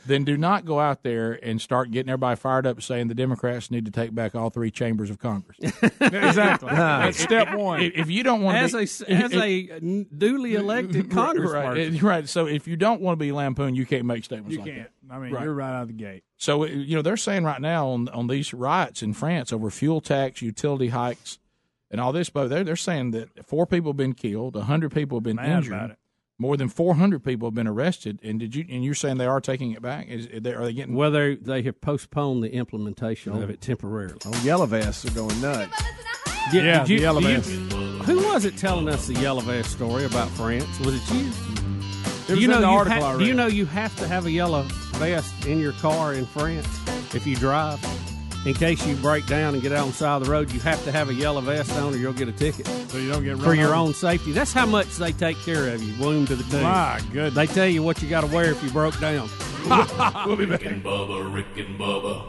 then do not go out there and start getting everybody fired up saying the Democrats need to take back all three chambers of Congress. exactly. That's step one. If, if you don't want as to, as a as it, a duly elected Congress, right, it, right? So if you don't want to be lampooned, you can't make statements. You like can't. That. I mean, right. you're right out of the gate. So, you know, they're saying right now on on these riots in France over fuel tax, utility hikes, and all this, but they're, they're saying that four people have been killed, one hundred people have been Mad injured. About it. More than four hundred people have been arrested, and did you? And you're saying they are taking it back? Is, are they getting? Well, they they have postponed the implementation oh. of it temporarily. Oh, yellow vests are going nuts. Yeah, yeah you, the yellow vests. Who was it telling us the yellow vest story about France? Was it you? It was you know in the article ha- I read. Do you know you have to have a yellow vest in your car in France if you drive? In case you break down and get out on the side of the road, you have to have a yellow vest on or you'll get a ticket. So you don't get run For your on. own safety. That's how much they take care of you, wound to the team. My goodness. They tell you what you got to wear if you broke down. We'll be back. Rick and Bubba, Rick and Bubba.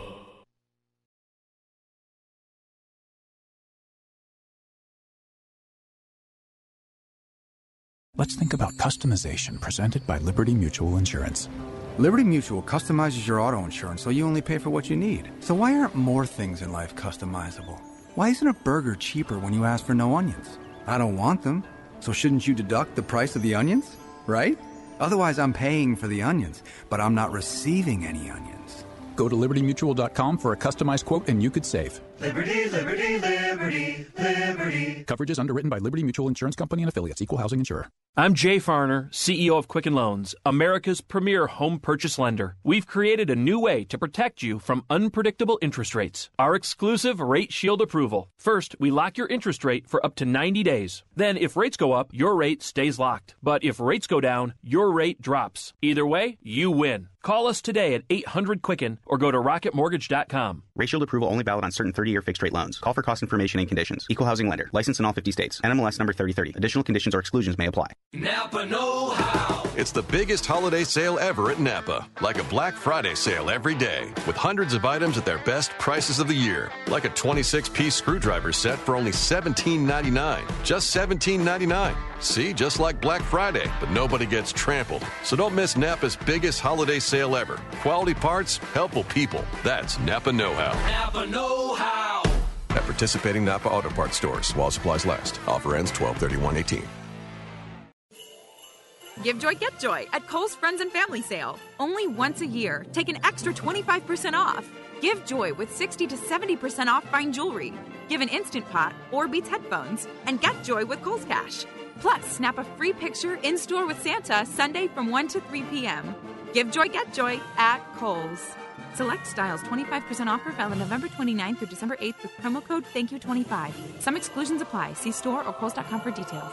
Let's think about customization presented by Liberty Mutual Insurance. Liberty Mutual customizes your auto insurance so you only pay for what you need. So why aren't more things in life customizable? Why isn't a burger cheaper when you ask for no onions? I don't want them. So shouldn't you deduct the price of the onions? Right? Otherwise, I'm paying for the onions, but I'm not receiving any onions. Go to liberty mutual dot com for a customized quote and you could save. Liberty, liberty, liberty, liberty. Coverage is underwritten by Liberty Mutual Insurance Company and affiliates, equal housing insurer. I'm Jay Farner, C E O of Quicken Loans, America's premier home purchase lender. We've created a new way to protect you from unpredictable interest rates. Our exclusive Rate Shield approval. First, we lock your interest rate for up to ninety days. Then, if rates go up, your rate stays locked. But if rates go down, your rate drops. Either way, you win. Call us today at eight hundred Quicken or go to rocket mortgage dot com. Rate Shield approval only valid on certain thirty-year fixed-rate loans. Call for cost information and conditions. Equal housing lender. Licensed in all fifty states. N M L S number thirty thirty. Additional conditions or exclusions may apply. Napa know-how. It's the biggest holiday sale ever at Napa. Like a Black Friday sale every day. With hundreds of items at their best prices of the year. Like a twenty-six piece screwdriver set for only seventeen ninety-nine. Just seventeen ninety-nine. See, just like Black Friday, but nobody gets trampled. So don't miss Napa's biggest holiday sale ever. Quality parts, helpful people. That's Napa know-how. Napa know-how. At participating Napa Auto Parts stores while supplies last. Offer ends twelve thirty-one eighteen. Give joy, get joy at Kohl's Friends and Family Sale. Only once a year. Take an extra twenty-five percent off. Give joy with sixty to seventy percent off fine jewelry. Give an Instant Pot or Beats headphones. And get joy with Kohl's Cash. Plus, snap a free picture in-store with Santa Sunday from one to three p.m. Give joy, get joy at Kohl's. Select styles, twenty-five percent off for valid November twenty-ninth through December eighth with promo code thank you twenty-five. Some exclusions apply. See store or kohls dot com for details.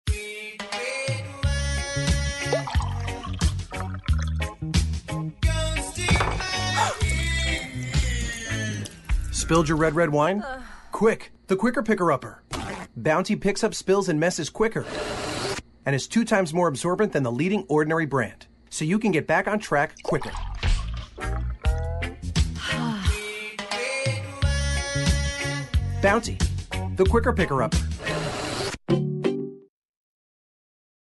Spilled your red, red wine? Uh. Quick, the quicker picker-upper. Bounty picks up spills and messes quicker and is two times more absorbent than the leading ordinary brand, so you can get back on track quicker. Bounty, the quicker picker-upper.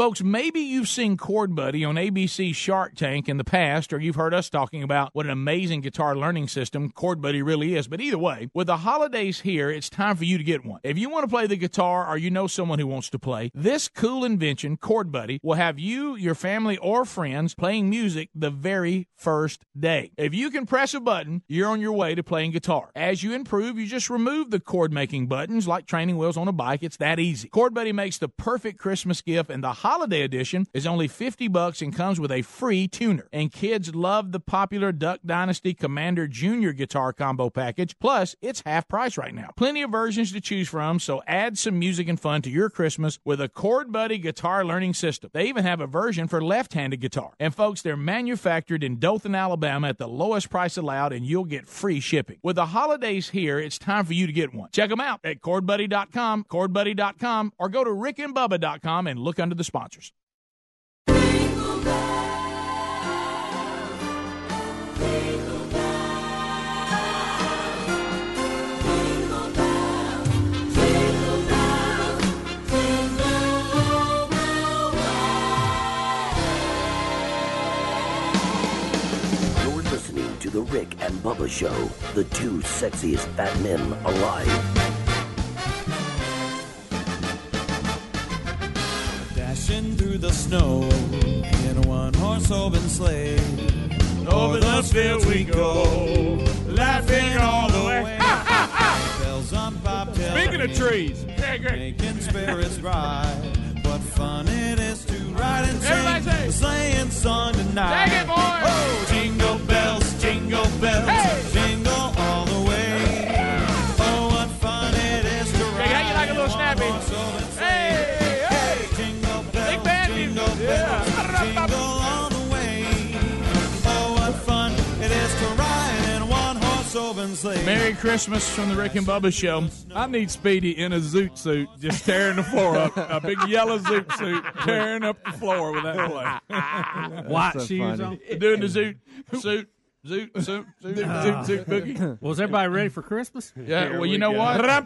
Folks, maybe you've seen Chord Buddy on A B C Shark Tank in the past, or you've heard us talking about what an amazing guitar learning system Chord Buddy really is. But either way, with the holidays here, it's time for you to get one. If you want to play the guitar or you know someone who wants to play, this cool invention, Chord Buddy, will have you, your family, or friends playing music the very first day. If you can press a button, you're on your way to playing guitar. As you improve, you just remove the chord-making buttons like training wheels on a bike. It's that easy. Chord Buddy makes the perfect Christmas gift, and the Holiday Edition is only fifty bucks and comes with a free tuner. And kids love the popular Duck Dynasty Commander Junior Guitar Combo Package. Plus, it's half price right now. Plenty of versions to choose from, so add some music and fun to your Christmas with a Chord Buddy guitar learning system. They even have a version for left-handed guitar. And folks, they're manufactured in Dothan, Alabama at the lowest price allowed, and you'll get free shipping. With the holidays here, it's time for you to get one. Check them out at chord buddy dot com, chord buddy dot com, or go to rick and bubba dot com and look under the spot. Sponsors. Jingle bells, jingle bells, jingle bells, jingle bells, jingle all the way. You're listening to the Rick and Bubba Show, the two sexiest fat men alive. Through the snow in a one-horse open sleigh, over those fields we go, laughing all the way. Ha, ha, ha. Bells on bobtail. Speaking of trees, making spirits ride. What fun it is to ride and sing the sleighing song tonight. Take it, boys. Oh, jingle bells, jingle bells, hey. Jingle all the way. Yeah. Oh, what fun it is to ride. Hey, how you like a little snappy? Merry Christmas from the Rick and Bubba Show. I need Speedy in a zoot suit, just tearing the floor up. A big yellow zoot suit, tearing up the floor with that play. White so shoes funny. On. Doing the zoot suit. Zoot, zoot, zoot, zoot, zoot, boogie. Well, was everybody ready for Christmas? Yeah, well, you know what? I,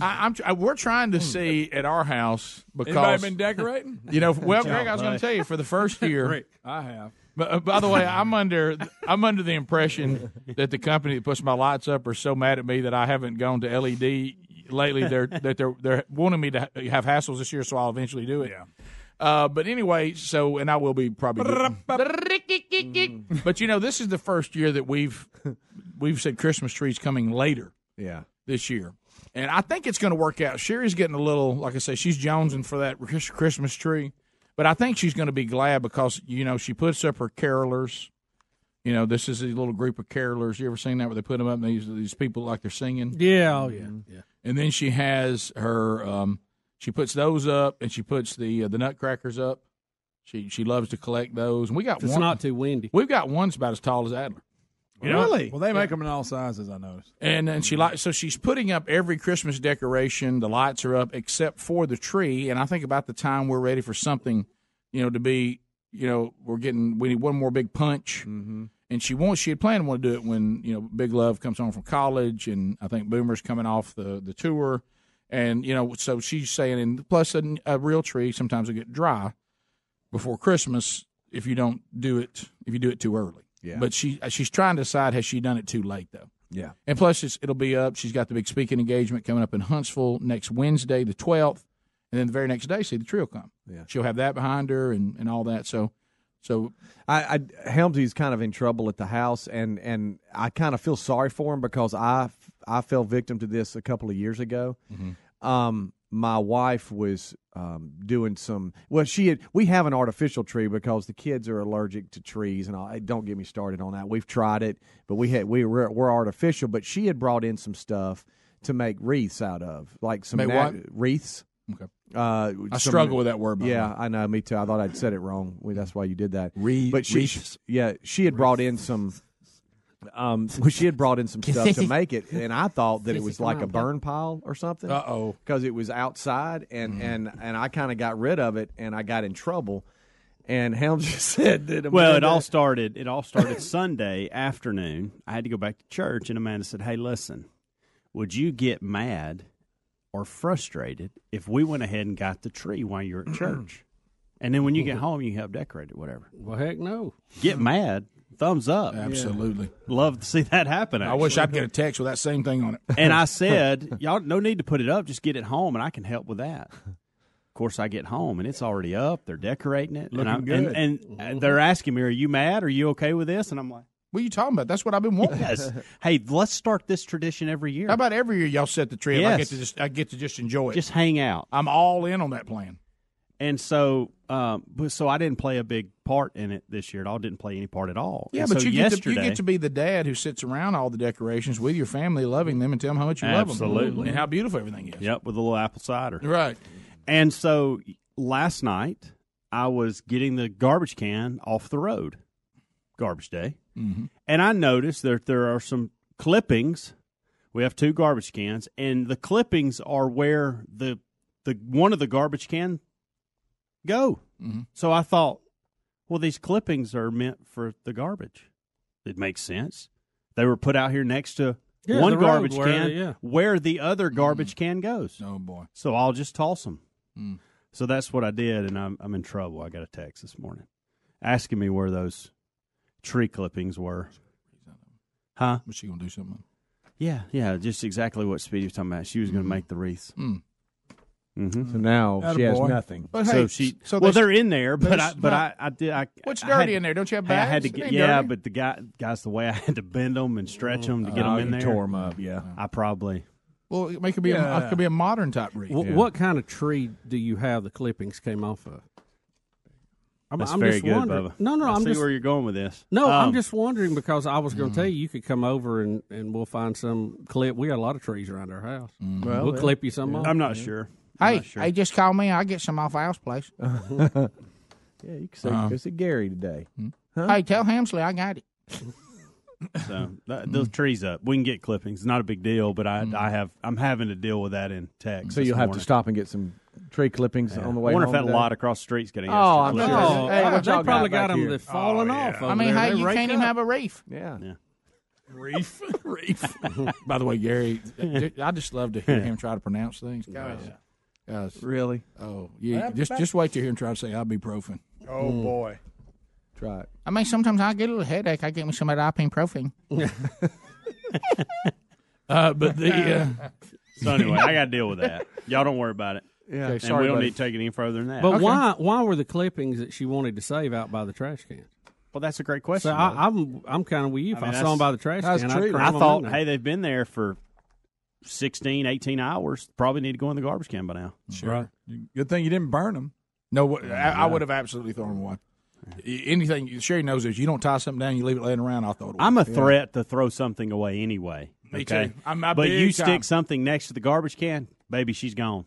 I'm, I, we're trying to see at our house because. Anybody been decorating? You know, well, Greg, I was going to tell you, for the first year. Rick, I have. But, uh, by the way, I'm under I'm under the impression that the company that puts my lights up are so mad at me that I haven't gone to L E D lately. They're that they're they're wanting me to have hassles this year, so I'll eventually do it. Yeah. Uh, but anyway, so and I will be probably. But you know, this is the first year that we've we've said Christmas trees coming later. Yeah. This year, and I think it's going to work out. Sherry's getting a little, like I say, she's jonesing for that Christmas tree. But I think she's going to be glad because, you know, she puts up her carolers. You know, this is a little group of carolers. You ever seen that where they put them up and these these people like they're singing? Yeah, oh yeah, yeah. And then she has her, um, she puts those up and she puts the uh, the nutcrackers up. She she loves to collect those. And we got it's one. It's not too windy. We've got one's about as tall as Adler. You know? Really? Well, they make yeah. them in all sizes, I noticed. And then she like so she's putting up every Christmas decoration. The lights are up except for the tree. And I think about the time we're ready for something, you know, to be, you know, we're getting we need one more big punch. Mm-hmm. And she wants she had planned to want to do it when you know Big Love comes home from college, and I think Boomer's coming off the the tour, and you know so she's saying, and plus a, a real tree sometimes will get dry before Christmas if you don't do it if you do it too early. Yeah. But she she's trying to decide, has she done it too late, though? Yeah. And plus, it's, it'll be up. She's got the big speaking engagement coming up in Huntsville next Wednesday, the twelfth. And then the very next day, see the trio come. Yeah. She'll have that behind her and, and all that. So, so I, I Helmsy's kind of in trouble at the house, and, and I kind of feel sorry for him because I, I fell victim to this a couple of years ago. Mm-hmm. Um, my wife was um, doing some. Well, she had, we have an artificial tree because the kids are allergic to trees, and all, don't get me started on that. We've tried it, but we had we were, we're artificial. But she had brought in some stuff to make wreaths out of, like some nat- wreaths. Okay. Uh, I some, struggle with that word. Yeah, me. I know, me too. I thought I'd said it wrong. That's why you did that. Wreath, but she, wreaths. Yeah, she had brought in some. Um, well, she had brought in some stuff to make it, and I thought that it was like a burn pile or something. Uh oh, because it was outside, and mm. and, and I kind of got rid of it, and I got in trouble. And Helms just said that. Well, it all started. It all started Sunday afternoon. I had to go back to church, and Amanda said, "Hey, listen, would you get mad or frustrated if we went ahead and got the tree while you're at church. And then when you get home, you have decorated whatever. Well, heck no. Get mad. Thumbs up. Absolutely. Yeah. Love to see that happen. Actually. I wish I'd get a text with that same thing on it. And I said, y'all, no need to put it up. Just get it home, and I can help with that. Of course, I get home, and it's already up. They're decorating it. Looking and good. And, and they're asking me, are you mad? Are you okay with this? And I'm like, what are you talking about? That's what I've been wanting. Yes. Hey, let's start this tradition every year. How about every year y'all set the tree up? Yes. I get to just, I get to just enjoy it. Just hang out. I'm all in on that plan. And so, um, so I didn't play a big part in it this year at all. Didn't play any part at all. Yeah, and but so you, get to, you get to be the dad who sits around all the decorations with your family, loving them, and tell them how much you absolutely. Love them. Absolutely. And how beautiful everything is. Yep, with a little apple cider. Right. And so last night I was getting the garbage can off the road, garbage day, mm-hmm. and I noticed that there are some clippings. We have two garbage cans, and the clippings are where the the one of the garbage can go. Mm-hmm. So I thought, well, these clippings are meant for the garbage. It makes sense. They were put out here next to yeah, one garbage where, can yeah. where the other garbage mm-hmm. can goes. Oh, boy. So I'll just toss them. Mm. So that's what I did, and I'm, I'm in trouble. I got a text this morning asking me where those tree clippings were. Huh? Was she going to do something? Yeah, yeah, just exactly what Speedy was talking about. She was going to mm-hmm. make the wreath. Mm. Mm-hmm. So now atta she boy. Has nothing. But hey, so she, so well, they're in there, but I, but not, I, I did. I, what's dirty I had, in there? Don't you have bags? I had to get, yeah, dirty. But the guy, guys, the way I had to bend them and stretch them to get uh, them in there. Tore them up, yeah. I probably. Well, it could be yeah. a, it could be a modern type wreath. Well, yeah. What kind of tree do you have? The clippings came off of. I'm, That's I'm very just good, wondering. Bubba. No, no, I I'm see just, where you're going with this. No, um, I'm just wondering because I was going to mm-hmm. tell you, you could come over and, and we'll find some clip. We got a lot of trees around our house. Mm-hmm. Well, we'll clip you some. I'm not sure. Hey, sure. Hey, just call me. I'll get some off Al's place. Yeah, you can see uh-huh. it's Gary today. Huh? Hey, tell Hamsley I got it. So that, those mm. trees up. We can get clippings. It's not a big deal, but I, mm. I have, I'm having to deal with that in text. So you'll morning. have to stop and get some tree clippings yeah. on the way. I wonder home if that today. lot across the street's getting. Oh, I'm sure. Oh, hey, well, they probably got, got them falling oh, yeah. off. I mean, hey, you can't even up. have a reef. Yeah. yeah. Reef, reef. By the way, Gary, I just love to hear him try to pronounce things. Guys. Yeah. Guys. Really? Oh, yeah. Just just wait till here and try to say ibuprofen. Oh, mm. boy. Try it. I mean, sometimes I get a little headache. I get me some of that ibuprofen. uh, but the. Uh... So, anyway, I got to deal with that. Y'all don't worry about it. Yeah. Okay, sorry, and we don't buddy. need to take it any further than that. But okay. why why were the clippings that she wanted to save out by the trash can? Well, that's a great question. So I, I'm, I'm kind of with you. If I, mean, I saw them by the trash can, I'd I thought, hey, they've been there for sixteen, eighteen hours, probably need to go in the garbage can by now. Sure. Right. Good thing you didn't burn them. No, I, I would have absolutely thrown them away. Anything, Sherry knows this, you don't tie something down, you leave it laying around, I'll throw it away. I'm a threat yeah. to throw something away anyway. Me okay? too. I'm, I'm but you stick time. something next to the garbage can, baby, she's gone.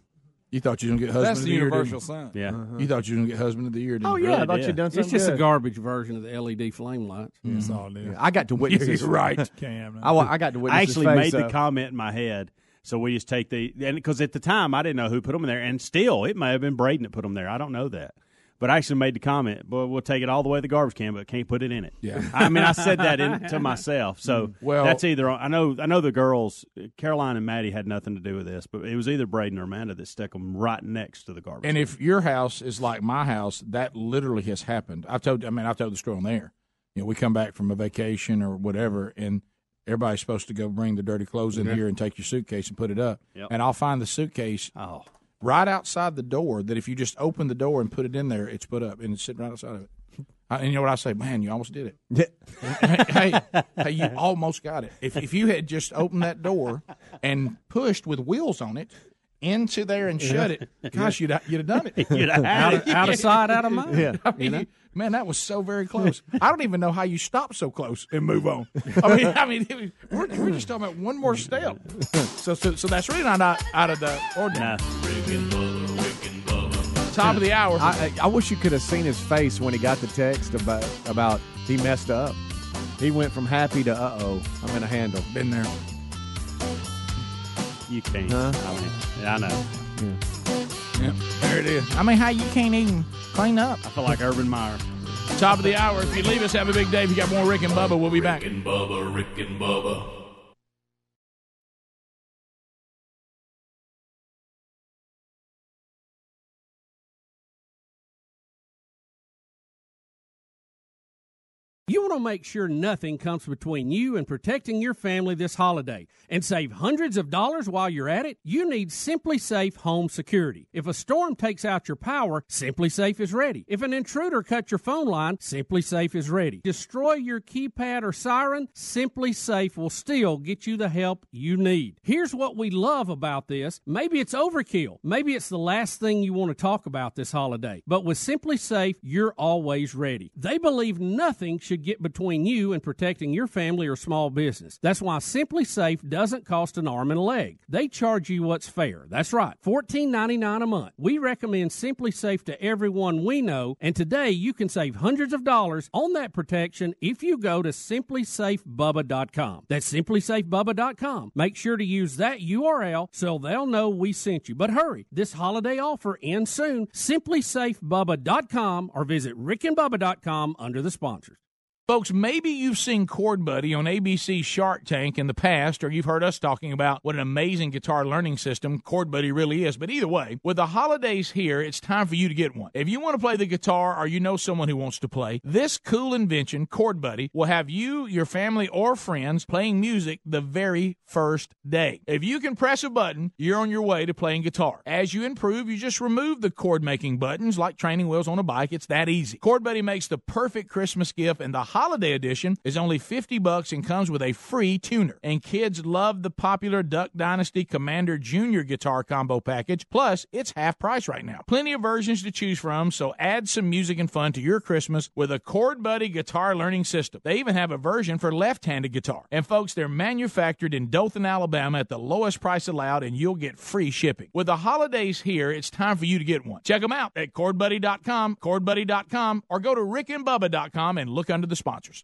You thought you were going to get husband That's of the, the year. That's the universal sign. Yeah. Uh-huh. You thought you were going to get husband of the year, didn't you? Oh, yeah. Really I thought did. You'd done something It's just good. a garbage version of the L E D flame lights. Mm-hmm. That's all it is. I got to witness this. You're right, Cam. I, I got to witness I actually made up. the comment in my head, so we just take the – and because at the time, I didn't know who put them in there. And still, it may have been Braden that put them there. I don't know that. But I actually made the comment, boy, we'll take it all the way to the garbage can, but can't put it in it. Yeah. I mean, I said that in, to myself. So well, that's either – I know I know the girls, Caroline and Maddie had nothing to do with this, but it was either Braden or Amanda that stuck them right next to the garbage and can. And if your house is like my house, that literally has happened. I've told – I mean, I've told the story on there. You know, we come back from a vacation or whatever, and everybody's supposed to go bring the dirty clothes in mm-hmm. here and take your suitcase and put it up. Yep. And I'll find the suitcase – oh. right outside the door that if you just open the door and put it in there, it's put up, and it's sitting right outside of it. I, and you know what I say? Man, you almost did it. hey, hey, hey, you almost got it. If if you had just opened that door and pushed with wheels on it into there and shut it, gosh, you'd, you'd have done it. You'd have out, of, out of sight, out of mind. Yeah. I mean, you know? you, man, that was so very close. I don't even know how you stop so close and move on. I mean, I mean, was, we're, we're just talking about one more step. So, so, so that's really not out of the ordinary. Nah. Top of the hour. I, I wish you could have seen his face when he got the text about about he messed up. He went from happy to uh oh, I'm in a handle. Been there. You can't. Huh? I mean, yeah, I know. Yeah. Yep. There it is. I mean, how you can't even clean up? I feel like Urban Meyer. Top of the hour. If you leave us, have a big day. If you got more Rick and Bubba, we'll be Rick back. Rick and Bubba, Rick and Bubba. You want to make sure nothing comes between you and protecting your family this holiday and save hundreds of dollars while you're at it. You need SimpliSafe home security. If a storm takes out your power, SimpliSafe is ready. If an intruder cuts your phone line, SimpliSafe is ready. Destroy your keypad or siren, SimpliSafe will still get you the help you need. Here's what we love about this. Maybe it's overkill. Maybe it's the last thing you want to talk about this holiday. But with SimpliSafe, you're always ready. They believe nothing should get between you and protecting your family or small business. That's why SimpliSafe doesn't cost an arm and a leg. They charge you what's fair. That's right, fourteen ninety-nine a month. We recommend SimpliSafe to everyone we know, and today you can save hundreds of dollars on that protection if you go to Simply Safe Bubba dot com. That's Simply Safe Bubba dot com. Make sure to use that U R L so they'll know we sent you. But hurry, this holiday offer ends soon. Simply Safe Bubba dot com or visit Rick and Bubba dot com under the sponsors. Folks, maybe you've seen Chord Buddy on A B C Shark Tank in the past, or you've heard us talking about what an amazing guitar learning system Chord Buddy really is. But either way, with the holidays here, it's time for you to get one. If you want to play the guitar or you know someone who wants to play, this cool invention, Chord Buddy, will have you, your family, or friends playing music the very first day. If you can press a button, you're on your way to playing guitar. As you improve, you just remove the chord-making buttons like training wheels on a bike. It's that easy. Chord Buddy makes the perfect Christmas gift, and the holiday edition is only fifty bucks and comes with a free tuner. And kids love the popular Duck Dynasty Commander Junior guitar combo package. Plus, it's half price right now. Plenty of versions to choose from, so add some music and fun to your Christmas with a Chord Buddy guitar learning system. They even have a version for left-handed guitar. And folks, they're manufactured in Dothan, Alabama at the lowest price allowed, and you'll get free shipping. With the holidays here, it's time for you to get one. Check them out at chord buddy dot com, chord buddy dot com, or go to rick and bubba dot com and look under the sponsors.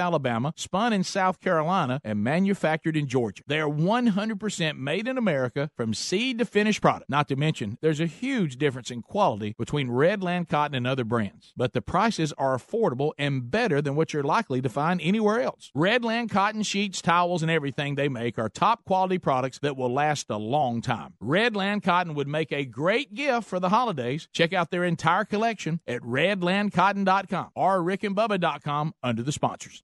Alabama, spun in South Carolina, and manufactured in Georgia. They are one hundred percent made in America from seed to finished product. Not to mention, there's a huge difference in quality between Redland Cotton and other brands. But the prices are affordable and better than what you're likely to find anywhere else. Redland Cotton sheets, towels, and everything they make are top quality products that will last a long time. Redland Cotton would make a great gift for the holidays. Check out their entire collection at redland cotton dot com or rick and bubba dot com under the sponsors.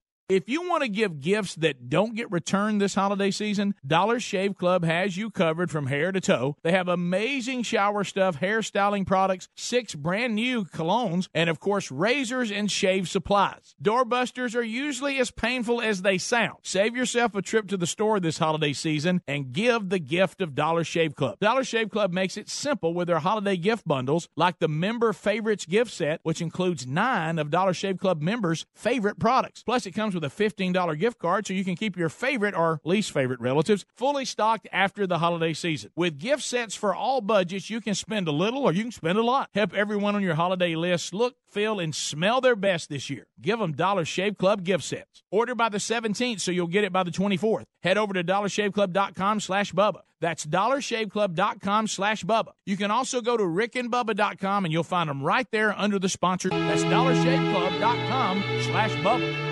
If you want to give gifts that don't get returned this holiday season, Dollar Shave Club has you covered from hair to toe. They have amazing shower stuff, hairstyling products, six brand new colognes, and of course, razors and shave supplies. Doorbusters are usually as painful as they sound. Save yourself a trip to the store this holiday season and give the gift of Dollar Shave Club. Dollar Shave Club makes it simple with their holiday gift bundles, like the Member Favorites gift set, which includes nine of Dollar Shave Club members' favorite products. Plus, it comes with a fifteen dollars gift card so you can keep your favorite or least favorite relatives fully stocked after the holiday season. With gift sets for all budgets, you can spend a little or you can spend a lot. Help everyone on your holiday list look, feel, and smell their best this year. Give them Dollar Shave Club gift sets. Order by the seventeenth so you'll get it by the twenty-fourth. Head over to dollar shave club dot com slash Bubba. That's dollar shave club dot com slash Bubba. You can also go to rick and bubba dot com and you'll find them right there under the sponsor. That's dollar shave club dot com slash Bubba.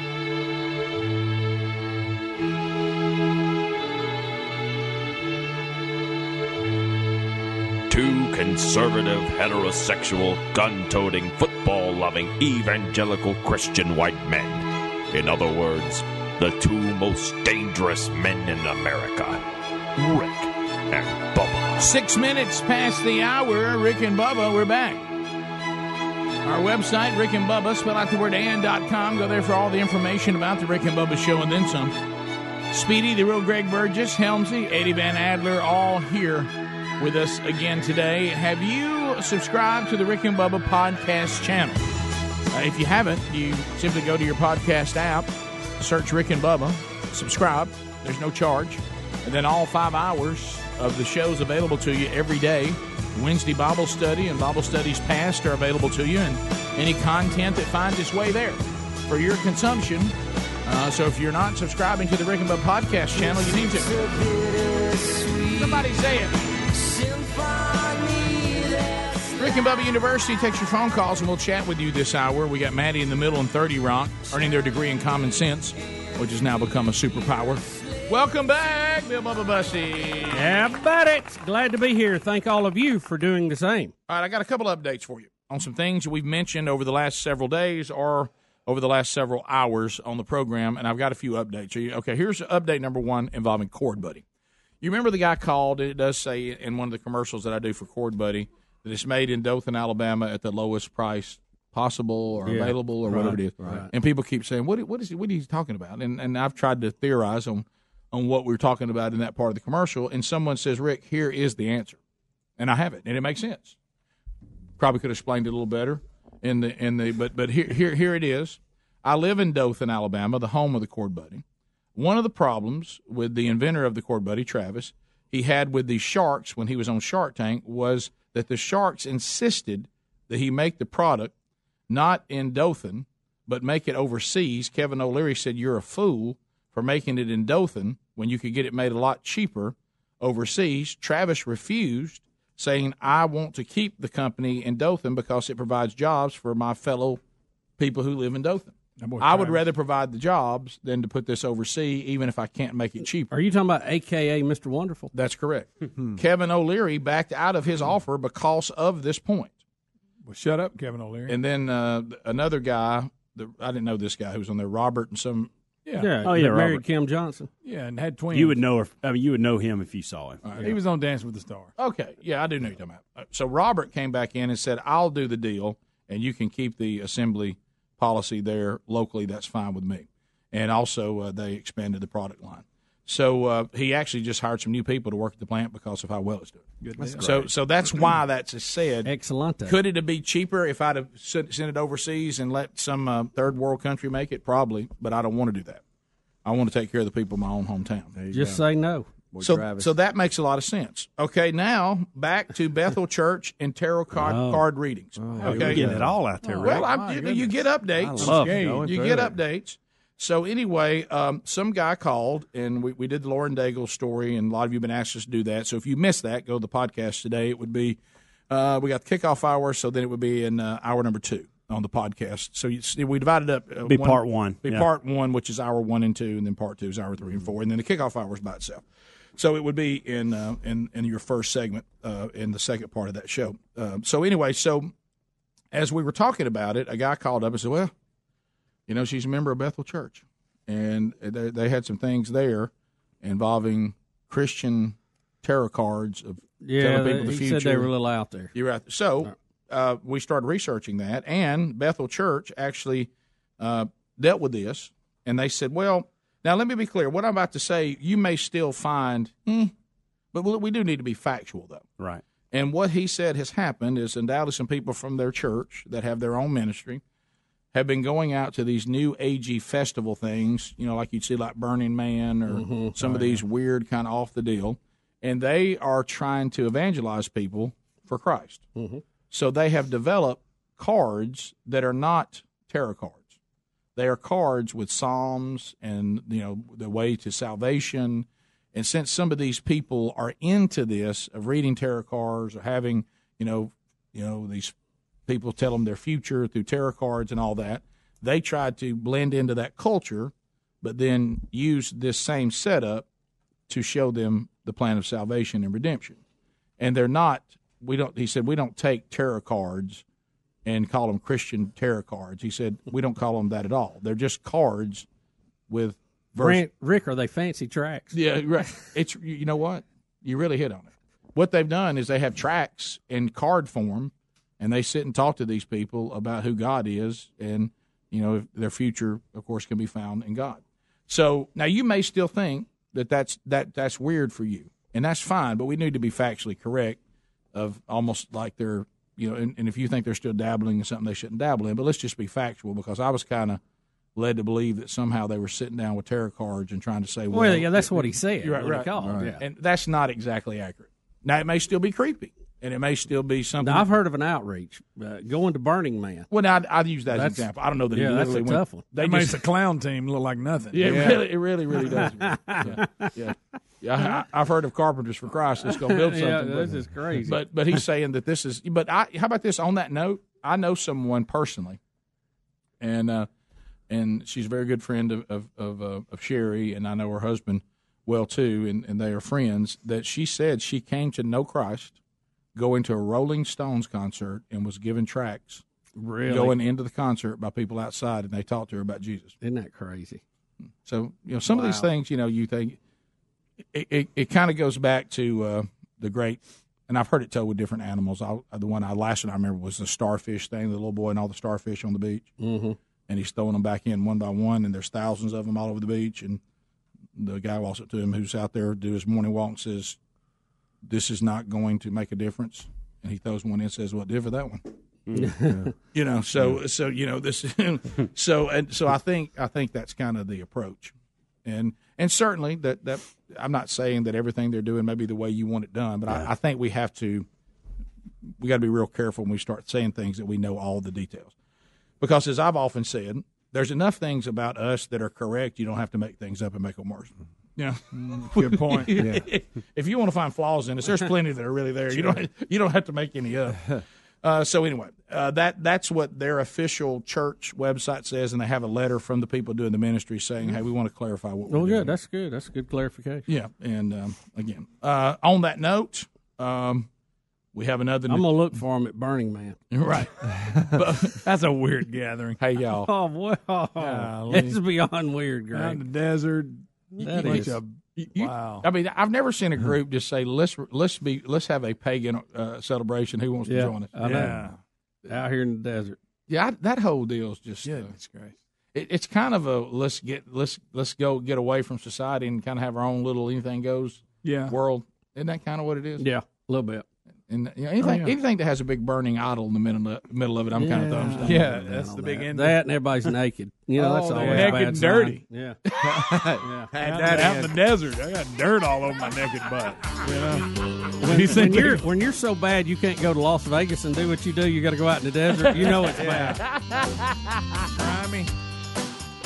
Two conservative, heterosexual, gun-toting, football-loving, evangelical Christian white men. In other words, the two most dangerous men in America, Rick and Bubba. Six minutes past the hour, Rick and Bubba, we're back. Our website, Rick and Bubba, spell out the word and dot com. Go there for all the information about the Rick and Bubba show and then some. Speedy, the real Greg Burgess, Helmsy, Eddie Van Adler, all here with us again today. Have you subscribed to the Rick and Bubba podcast channel? Uh, if you haven't, you simply go to your podcast app, search Rick and Bubba, subscribe. There's no charge. And then all five hours of the show's available to you every day. Wednesday Bible study and Bible studies past are available to you, and any content that finds its way there for your consumption. Uh, so if you're not subscribing to the Rick and Bubba podcast channel, you need to. Somebody say it. Rick and Bubba University takes your phone calls, and we'll chat with you this hour. We got Maddie in the middle and thirty Rock, earning their degree in common sense, which has now become a superpower. Welcome back, Bill Bubba Bussy. Yeah, buddy. Glad to be here. Thank all of you for doing the same. All right, I got a couple updates for you on some things we've mentioned over the last several days or over the last several hours on the program, and I've got a few updates. Okay, here's update number one involving Chord Buddy. You remember the guy called, it does say in one of the commercials that I do for Chord Buddy, that it's made in Dothan, Alabama at the lowest price possible or yeah, available or right, whatever it is. Right. And people keep saying, what, what is he, what are you talking about? And and I've tried to theorize on, on what we were talking about in that part of the commercial, and someone says, Rick, here is the answer. And I have it, and it makes sense. Probably could have explained it a little better. In the in the but but here here here it is. I live in Dothan, Alabama, the home of the Chord Buddy. One of the problems with the inventor of the Chord Buddy, Travis, he had with the sharks when he was on Shark Tank was that the sharks insisted that he make the product not in Dothan, but make it overseas. Kevin O'Leary said, you're a fool for making it in Dothan when you could get it made a lot cheaper overseas. Travis refused, saying, I want to keep the company in Dothan because it provides jobs for my fellow people who live in Dothan. I would rather provide the jobs than to put this overseas, even if I can't make it cheaper. Are you talking about A K A Mister Wonderful? That's correct. Kevin O'Leary backed out of his offer because of this point. Well, shut up, Kevin O'Leary. And then uh, another guy, the, I didn't know this guy who was on there, Robert and some. Yeah. yeah. Oh, yeah, married Robert. Kim Johnson. Yeah, and had twins. You would know if, I mean, you would know him if you saw him. Right. He was on Dancing with the Stars. Okay. Yeah, I do know you're talking about. So Robert came back in and said, I'll do the deal, and you can keep the assembly policy there locally. That's fine with me. And also, uh, they expanded the product line. So uh, he actually just hired some new people to work at the plant because of how well it's doing. Good. So, so that's why that's said. Excellent. Could it be cheaper if I'd have sent it overseas and let some uh, third world country make it? Probably, but I don't want to do that. I want to take care of the people in my own hometown. Just go. Say no. Boy, so, so that makes a lot of sense. Okay, now back to Bethel Church and tarot card, oh. card readings. Oh, okay, you're getting it all out there, oh, right? Well, I'm, you, you get updates. I love it. You get that. updates. So anyway, um, some guy called, and we, we did the Lauren Daigle story, and a lot of you have been asked us to do that. So if you missed that, go to the podcast today. It would be uh, we got the kickoff hour, so then it would be in uh, hour number two on the podcast. So you, we divided up. Uh, be one, part one. Be yeah. part one, which is hour one and two, and then part two is hour three and four, and then the kickoff hour is by itself. So it would be in uh, in in your first segment uh, in the second part of that show. Uh, so anyway, so as we were talking about it, a guy called up and said, "Well, you know, she's a member of Bethel Church, and they, they had some things there involving Christian tarot cards of yeah, telling people the he future. He said they were a little out there. You're right. So uh, we started researching that, and Bethel Church actually uh, dealt with this, and they said, well, now let me be clear. What I'm about to say, you may still find, hmm, but we do need to be factual, though. Right. And what he said has happened is undoubtedly some people from their church that have their own ministry have been going out to these new agey festival things, you know, like you'd see like Burning Man or mm-hmm. some oh, of these yeah. weird kind of off the deal. And they are trying to evangelize people for Christ. Mm-hmm. So they have developed cards that are not tarot cards. They are cards with psalms and, you know, the way to salvation. And since some of these people are into this of reading tarot cards or having, you know, you know, these people tell them their future through tarot cards and all that, they tried to blend into that culture, but then use this same setup to show them the plan of salvation and redemption. And they're not, we don't, he said, we don't take tarot cards and call them Christian tarot cards. He said, we don't call them that at all. They're just cards with verse. Rick, are they fancy tracks? Yeah, right. It's, you know what? You really hit on it. What they've done is they have tracks in card form, and they sit and talk to these people about who God is, and, you know, their future, of course, can be found in God. So now you may still think that that's, that, that's weird for you, and that's fine, but we need to be factually correct of almost like they're, you know, and, and if you think they're still dabbling in something they shouldn't dabble in, but let's just be factual, because I was kind of led to believe that somehow they were sitting down with tarot cards and trying to say, well, well yeah, that's it, what he said. Right, right, right. Yeah. And that's not exactly accurate. Now, it may still be creepy, and it may still be something. Now, I've heard of an outreach, uh, going to Burning Man. Well, now, I'd, I'd use that that's, as an example. I don't know that yeah, he literally that's a tough one. They that just, makes the clown team look like nothing. Yeah, yeah. It, really, it really, really does. yeah, yeah. yeah I, I've heard of Carpenters for Christ that's going to build something. yeah, this but, is crazy. But, but he's saying that this is – but I, how about this? On that note, I know someone personally, and uh, – and she's a very good friend of of of, uh, of Sherry, and I know her husband well too, and, and they are friends, that she said she came to know Christ going to a Rolling Stones concert and was given tracts really? going into the concert by people outside, and they talked to her about Jesus. Isn't that crazy? So, you know, some wow. of these things, you know, you think it, it, it kind of goes back to uh, the great, and I've heard it told with different animals. I, the one I last one I remember was the starfish thing, the little boy and all the starfish on the beach. Mm-hmm. And he's throwing them back in one by one, and there's thousands of them all over the beach. And the guy walks up to him who's out there do his morning walk and says, this is not going to make a difference. And he throws one in and says, well, it did for that one. Yeah. You know, so, so you know, this – so and so I think I think that's kind of the approach. And and certainly that, that – I'm not saying that everything they're doing may be the way you want it done, but right. I, I think we have to – we got to be real careful when we start saying things that we know all the details. Because, as I've often said, there's enough things about us that are correct. You don't have to make things up and make them worse. Yeah, good point. Yeah. If you want to find flaws in us, there's plenty that are really there. Sure. You don't you don't have to make any up. Uh, so anyway, uh, that that's what their official church website says, and they have a letter from the people doing the ministry saying, "Hey, we want to clarify what we're oh, doing." Oh, yeah, that's good. That's good clarification. Yeah, and um, again, uh, on that note. Um, We have another. I'm gonna look for him at Burning Man. Right, but, that's a weird gathering. Hey y'all! Oh, wow, oh, it's beyond weird, Greg. Out in the desert. That is a, you, wow. I mean, I've never seen a group just say let's let's be let's have a pagan uh, celebration. Who wants yeah, to join us? I know. Yeah, out here in the desert. Yeah, I, that whole deal's just yeah, uh, it's great. It, it's kind of a let's get let's let's go get away from society and kind of have our own little anything goes yeah. world. Isn't that kind of what it is? Yeah, a little bit. And you know, anything, oh, yeah. anything that has a big burning idol in the middle of, middle of it, I'm yeah. kind of thumbs down. Yeah, that's the that. big end. That and everybody's naked. You know, oh, that's always naked and dirty. Sign. Yeah, yeah. Had that out in the desert. I got dirt all over my naked butt. You know, when, when you're when you're so bad you can't go to Las Vegas and do what you do. You got to go out in the desert. You know it's yeah. bad. I mean,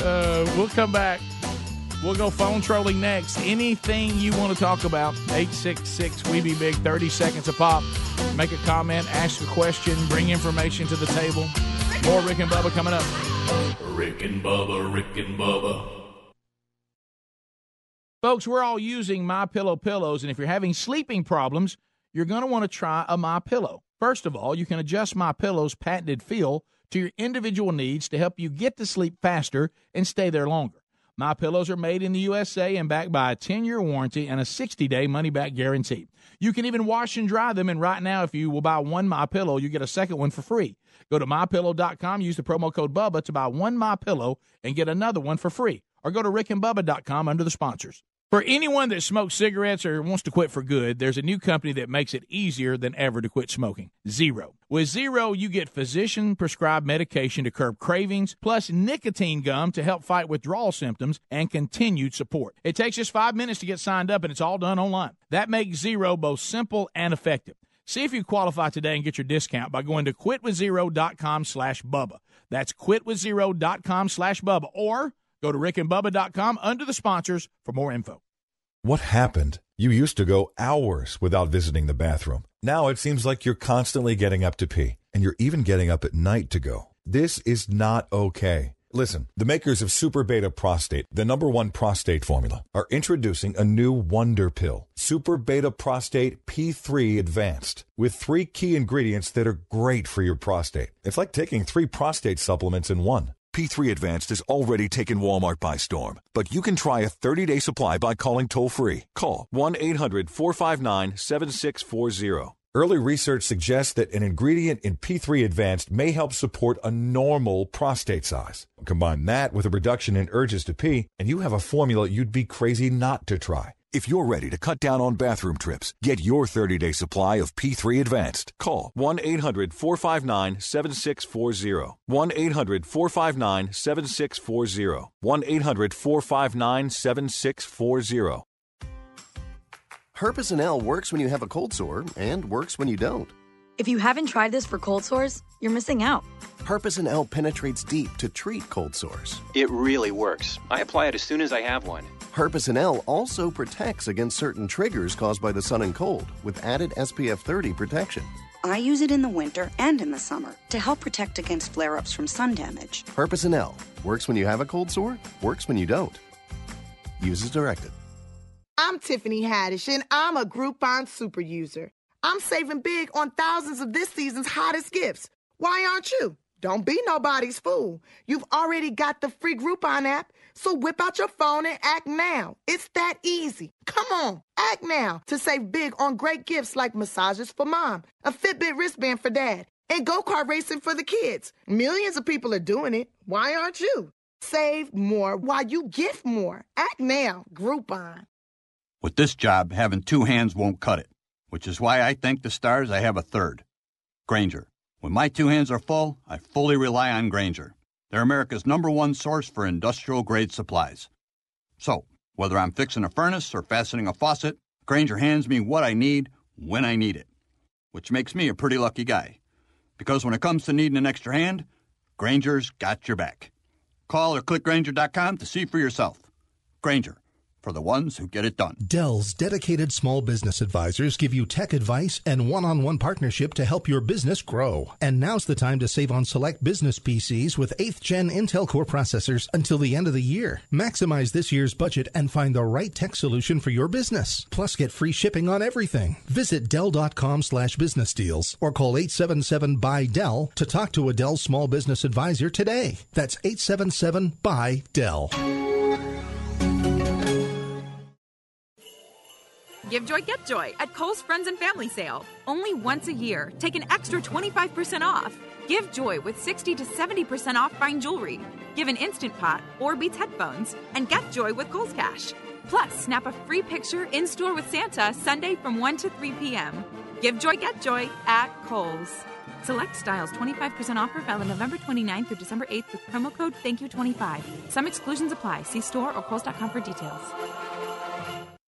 uh, we'll come back. We'll go phone trolling next. Anything you want to talk about, eight six six, W E B E BIG, thirty seconds a pop. Make a comment, ask a question, bring information to the table. More Rick and Bubba coming up. Rick and Bubba, Rick and Bubba. Folks, we're all using MyPillow pillows, and if you're having sleeping problems, you're going to want to try a MyPillow. First of all, you can adjust MyPillow's patented feel to your individual needs to help you get to sleep faster and stay there longer. My pillows are made in the U S A and backed by a ten-year warranty and a sixty-day money-back guarantee. You can even wash and dry them, and right now, if you will buy one MyPillow, you get a second one for free. Go to my pillow dot com, use the promo code Bubba to buy one MyPillow and get another one for free. Or go to rick and bubba dot com under the sponsors. For anyone that smokes cigarettes or wants to quit for good, there's a new company that makes it easier than ever to quit smoking, Zero. With Zero, you get physician-prescribed medication to curb cravings, plus nicotine gum to help fight withdrawal symptoms and continued support. It takes just five minutes to get signed up, and it's all done online. That makes Zero both simple and effective. See if you qualify today and get your discount by going to quitwithzero.com slash Bubba. That's quitwithzero.com slash Bubba, or go to rick and bubba dot com under the sponsors for more info. What happened? You used to go hours without visiting the bathroom. Now it seems like you're constantly getting up to pee, and you're even getting up at night to go. This is not okay. Listen, the makers of Super Beta Prostate, the number one prostate formula, are introducing a new wonder pill, Super Beta Prostate P three Advanced, with three key ingredients that are great for your prostate. It's like taking three prostate supplements in one. P three Advanced has already taken Walmart by storm, but you can try a thirty-day supply by calling toll-free. Call one eight hundred four five nine seven six four zero. Early research suggests that an ingredient in P three Advanced may help support a normal prostate size. Combine that with a reduction in urges to pee, and you have a formula you'd be crazy not to try. If you're ready to cut down on bathroom trips, get your thirty-day supply of P three Advanced. Call one eight hundred four five nine seven six four zero. one eight hundred four five nine seven six four zero. one eight hundred four five nine seven six four zero. Herpes and L works when you have a cold sore and works when you don't. If you haven't tried this for cold sores, you're missing out. Herpes and L penetrates deep to treat cold sores. It really works. I apply it as soon as I have one. Herpes and L also protects against certain triggers caused by the sun and cold with added S P F thirty protection. I use it in the winter and in the summer to help protect against flare-ups from sun damage. Herpes and L works when you have a cold sore, works when you don't. Use as directed. I'm Tiffany Haddish, and I'm a Groupon super user. I'm saving big on thousands of this season's hottest gifts. Why aren't you? Don't be nobody's fool. You've already got the free Groupon app, so whip out your phone and act now. It's that easy. Come on, act now to save big on great gifts like massages for mom, a Fitbit wristband for dad, and go-kart racing for the kids. Millions of people are doing it. Why aren't you? Save more while you gift more. Act now, Groupon. With this job, having two hands won't cut it, which is why I thank the stars I have a third. Granger. When my two hands are full, I fully rely on Granger. They're America's number one source for industrial-grade supplies. So, whether I'm fixing a furnace or fastening a faucet, Granger hands me what I need when I need it, which makes me a pretty lucky guy. Because when it comes to needing an extra hand, Granger's got your back. Call or click Granger dot com to see for yourself. Granger. For the ones who get it done. Dell's dedicated small business advisors give you tech advice and one-on-one partnership to help your business grow. And now's the time to save on select business P Cs with eighth gen Intel Core processors until the end of the year. Maximize this year's budget and find the right tech solution for your business. Plus, get free shipping on everything. Visit Dell.com slash business deals or call eight seven seven B U Y D E L L to talk to a Dell small business advisor today. That's eight seven seven B U Y D E L L. Give joy, get joy at Kohl's Friends and Family Sale. Only once a year, take an extra twenty-five percent off. Give joy with sixty to seventy percent off fine jewelry. Give an Instant Pot or Beats headphones and get joy with Kohl's Cash. Plus, snap a free picture in-store with Santa Sunday from one to three p.m. Give joy, get joy at Kohl's. Select styles, twenty-five percent off for valid November twenty-ninth through December eighth with promo code thank you twenty-five. Some exclusions apply. See store or kohls dot com for details.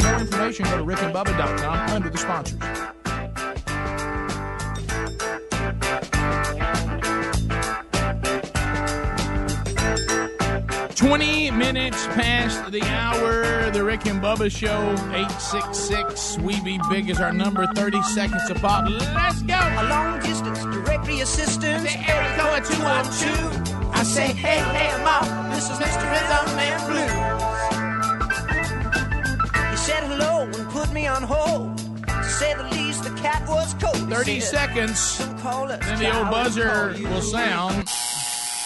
For more information, go to rick and bubba dot com under the sponsors. twenty minutes past the hour, the Rick and Bubba Show, eight six six. We be big as our number, thirty seconds to pop. Let's go. A long distance directory assistance. The area code two one two. I say, hey, hey, Mom, this is Mister Rhythm and Blues. He said hello and put me on hold. To say the least, the cat was cold. thirty seconds. Then the old buzzer will sound.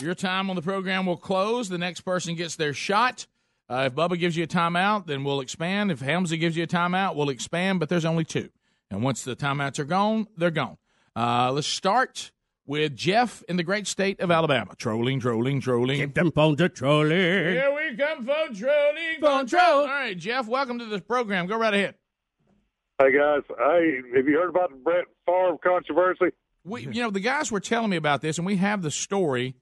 Your time on the program will close. The next person gets their shot. Uh, if Bubba gives you a timeout, then we'll expand. If Hamza gives you a timeout, we'll expand, but there's only two. And once the timeouts are gone, they're gone. Uh, let's start with Jeff in the great state of Alabama. Trolling, trolling, trolling. Keep them phones a trolling. Here we come, phone trolling. Phone troll. All right, Jeff, welcome to this program. Go right ahead. Hey, guys. Hey, have you heard about the Brett Favre controversy? We, you know, the guys were telling me about this, and we have the story.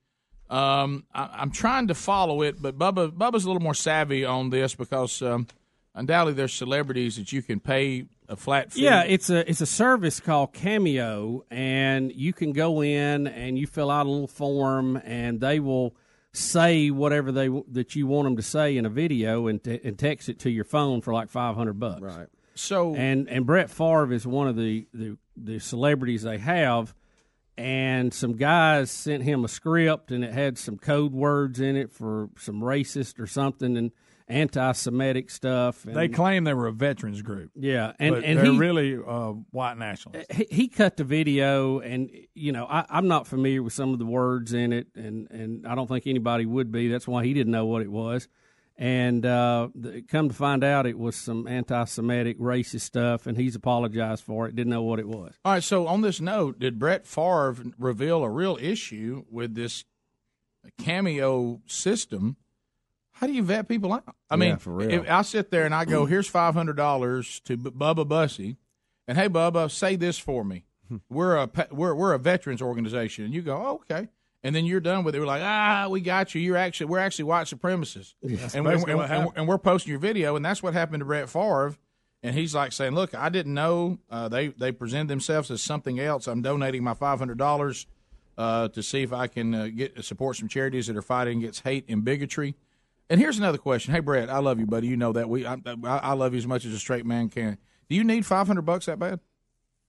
Um, I, I'm trying to follow it, but Bubba Bubba's a little more savvy on this because um, undoubtedly there's celebrities that you can pay a flat fee. Yeah, it's a it's a service called Cameo, and you can go in and you fill out a little form, and they will say whatever they that you want them to say in a video, and t- and text it to your phone for like five hundred bucks. Right. So and and Brett Favre is one of the the, the celebrities they have. And some guys sent him a script, and it had some code words in it for some racist or something and anti-Semitic stuff. And they claim they were a veterans group. Yeah. And, and they're he, really uh, white nationalists. He, he cut the video, and, you know, I, I'm not familiar with some of the words in it, and, and I don't think anybody would be. That's why he didn't know what it was. And uh, come to find out, it was some anti-Semitic, racist stuff, and he's apologized for it, didn't know what it was. All right, so on this note, did Brett Favre reveal a real issue with this Cameo system? How do you vet people out? I yeah, mean, for real. If I sit there and I go, here's five hundred dollars to Bubba Bussy, and hey, Bubba, say this for me. We're a, we're, we're a veterans organization. And you go, oh, okay. And then you're done with it. We're like, ah, we got you. You're actually, we're actually white supremacists, yeah, and, we're, and, we're, and we're posting your video. And that's what happened to Brett Favre. And he's like saying, "Look, I didn't know uh, they they presented themselves as something else. I'm donating my five hundred dollars uh, to see if I can uh, get support some charities that are fighting against hate and bigotry." And here's another question: Hey, Brett, I love you, buddy. You know that we I, I love you as much as a straight man can. Do you need five hundred bucks that bad?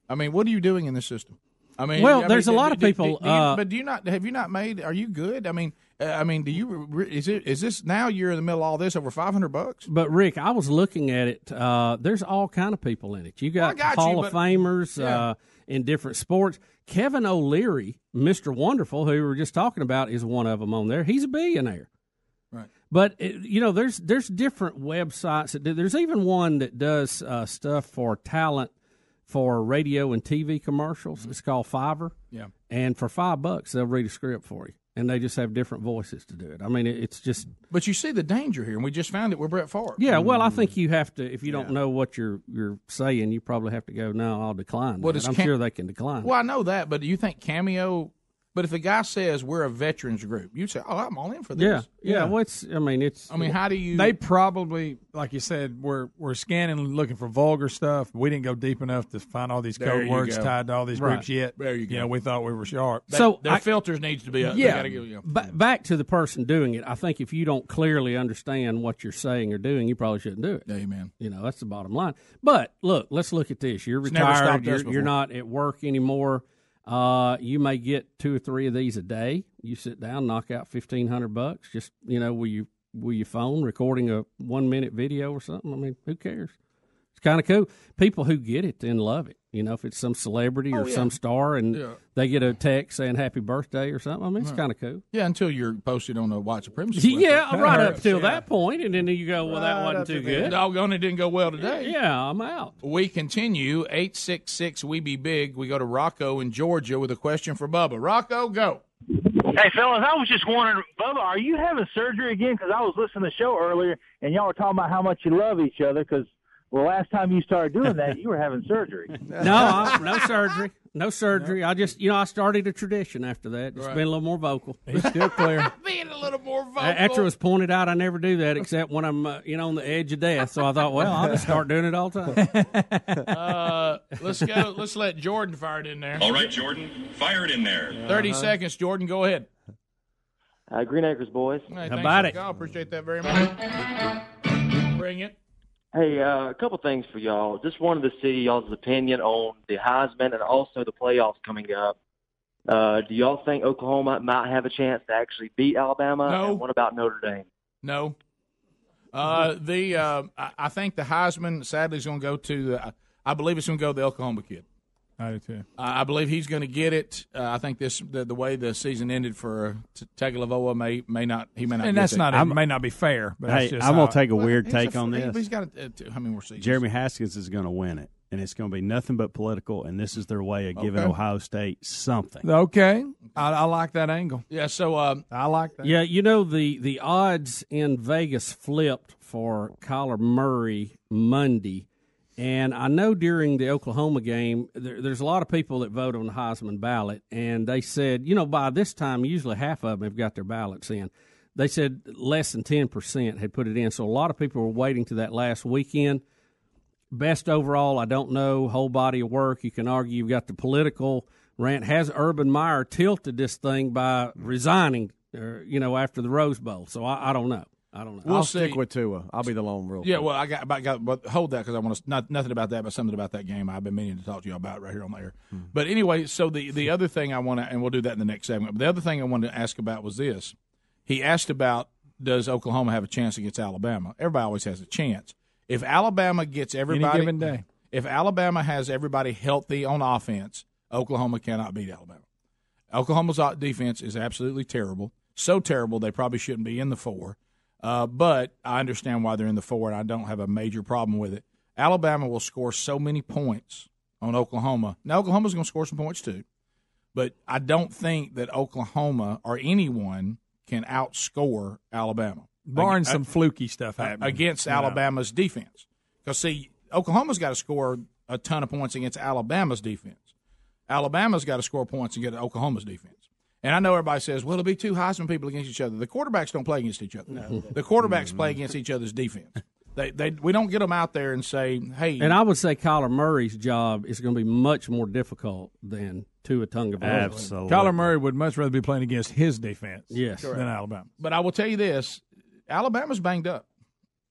I mean, what are you doing in this system? I mean, well, I mean, there's a lot do, of people. Do, do, do you, uh, but do you not have you not made? Are you good? I mean, uh, I mean, do you is it is this now? You're in the middle of all this over five hundred bucks. But Rick, I was looking at it. Uh, there's all kind of people in it. You got, got Hall you, of but, Famers yeah. uh, in different sports. Kevin O'Leary, Mister Wonderful, who we were just talking about, is one of them on there. He's a billionaire. Right. But it, you know, there's there's different websites that do, there's even one that does uh, stuff for talent. For radio and T V commercials, it's called Fiverr. Yeah, and for five bucks, they'll read a script for you, and they just have different voices to do it. I mean, it's just. But you see the danger here, and we just found it with Brett Favre. Yeah, well, I think you have to. If you yeah. don't know what you're you're saying, you probably have to go. No, I'll decline. What is I'm Cam- sure they can decline. Well, it. I know that, but do you think Cameo? But if a guy says we're a veterans group, you say, "Oh, I'm all in for this." Yeah, yeah. yeah. Well, it's. I mean, it's. I mean, how do you? They probably, like you said, we're we're scanning, looking for vulgar stuff. We didn't go deep enough to find all these code words go. tied to all these right. groups yet. There you go. You know, we thought we were sharp. They, so their I, filters needs to be up. Yeah. They gotta, you know. ba- back to the person doing it. I think if you don't clearly understand what you're saying or doing, you probably shouldn't do it. Amen. You know, that's the bottom line. But look, let's look at this. You're retired. You're, you're not at work anymore. Uh, you may get two or three of these a day. You sit down, knock out fifteen hundred bucks. Just you know, with you with your phone, recording a one minute video or something. I mean, who cares? It's kind of cool. People who get it then love it. You know, if it's some celebrity oh, or yeah. some star, and yeah. they get a text saying "Happy Birthday" or something. I mean, it's right. kind of cool. Yeah, until you're posted on a white supremacy. Yeah, website. right up till yeah. that point, and then you go, "Well, right that wasn't too good." Doggone, it didn't go well today. Yeah, I'm out. We continue eight six six. We be big. We go to Rocco in Georgia with a question for Bubba. Rocco, go. Hey, fellas, I was just wondering, Bubba, are you having surgery again? Because I was listening to the show earlier, and y'all were talking about how much you love each other. Because well, last time you started doing that, you were having surgery. no, I, no surgery. No surgery. No. I just, you know, I started a tradition after that. Just right. being a little more vocal. He's still clear. being a little more vocal. After it was pointed out, I never do that except when I'm, uh, you know, on the edge of death. So I thought, well, I'll just start doing it all the time. uh, let's go. Let's let Jordan fire it in there. All right, Jordan, fire it in there. thirty uh-huh. seconds, Jordan. Go ahead. Uh, Green Acres, boys. Hey, How about it? I appreciate that very much. Bring it. Hey, uh, a couple things for y'all. Just wanted to see y'all's opinion on the Heisman and also the playoffs coming up. Uh, do y'all think Oklahoma might have a chance to actually beat Alabama? No. And what about Notre Dame? No. Uh, the uh, I think the Heisman, sadly, is going to go to uh, – I believe it's going to go to the Oklahoma kid. I do, too. Uh, I believe he's going to get it. Uh, I think this the, the way the season ended for Tagovailoa may may not he may not. And that's it. not it may not be fair. But hey, just I'm going to take a well, weird take a, on this. He's got uh, how many more seasons? Jeremy Haskins is going to win it, and it's going to be nothing but political. And this is their way of giving okay. Ohio State something. Okay, I, I like that angle. Yeah, so um, I like that. Yeah, you know the the odds in Vegas flipped for Kyler Murray Monday. And I know during the Oklahoma game, there, there's a lot of people that vote on the Heisman ballot, and they said, you know, by this time, usually half of them have got their ballots in. They said less than ten percent had put it in, so a lot of people were waiting to that last weekend. Best overall, I don't know, whole body of work. You can argue you've got the political rant. Has Urban Meyer tilted this thing by resigning, or, you know, after the Rose Bowl? So I, I don't know. I don't know. We'll I'll stick see. with Tua. I'll be the lone rule. Yeah, well, I got, I got but hold that because I want to not nothing about that, but something about that game I've been meaning to talk to you about right here on the air. Mm-hmm. But anyway, so the, the other thing I want to, and we'll do that in the next segment. But the other thing I wanted to ask about was this: he asked about does Oklahoma have a chance against Alabama? Everybody always has a chance. If Alabama gets everybody, any given day, if Alabama has everybody healthy on offense, Oklahoma cannot beat Alabama. Oklahoma's defense is absolutely terrible, so terrible they probably shouldn't be in the four. Uh, but I understand why they're in the four, and I don't have a major problem with it. Alabama will score so many points on Oklahoma. Now, Oklahoma's going to score some points too, but I don't think that Oklahoma or anyone can outscore Alabama. Barring some fluky stuff happening. Against Alabama's defense. Because, see, Oklahoma's got to score a ton of points against Alabama's defense. Alabama's got to score points against Oklahoma's defense. And I know everybody says, well, it'll be two Heisman people against each other. The quarterbacks don't play against each other. No. The quarterbacks play against each other's defense. They, they, we don't get them out there and say, hey. And I would say Kyler Murray's job is going to be much more difficult than Tua Tagovailoa. Absolutely. Kyler Murray would much rather be playing against his defense yes. than Alabama. But I will tell you this, Alabama's banged up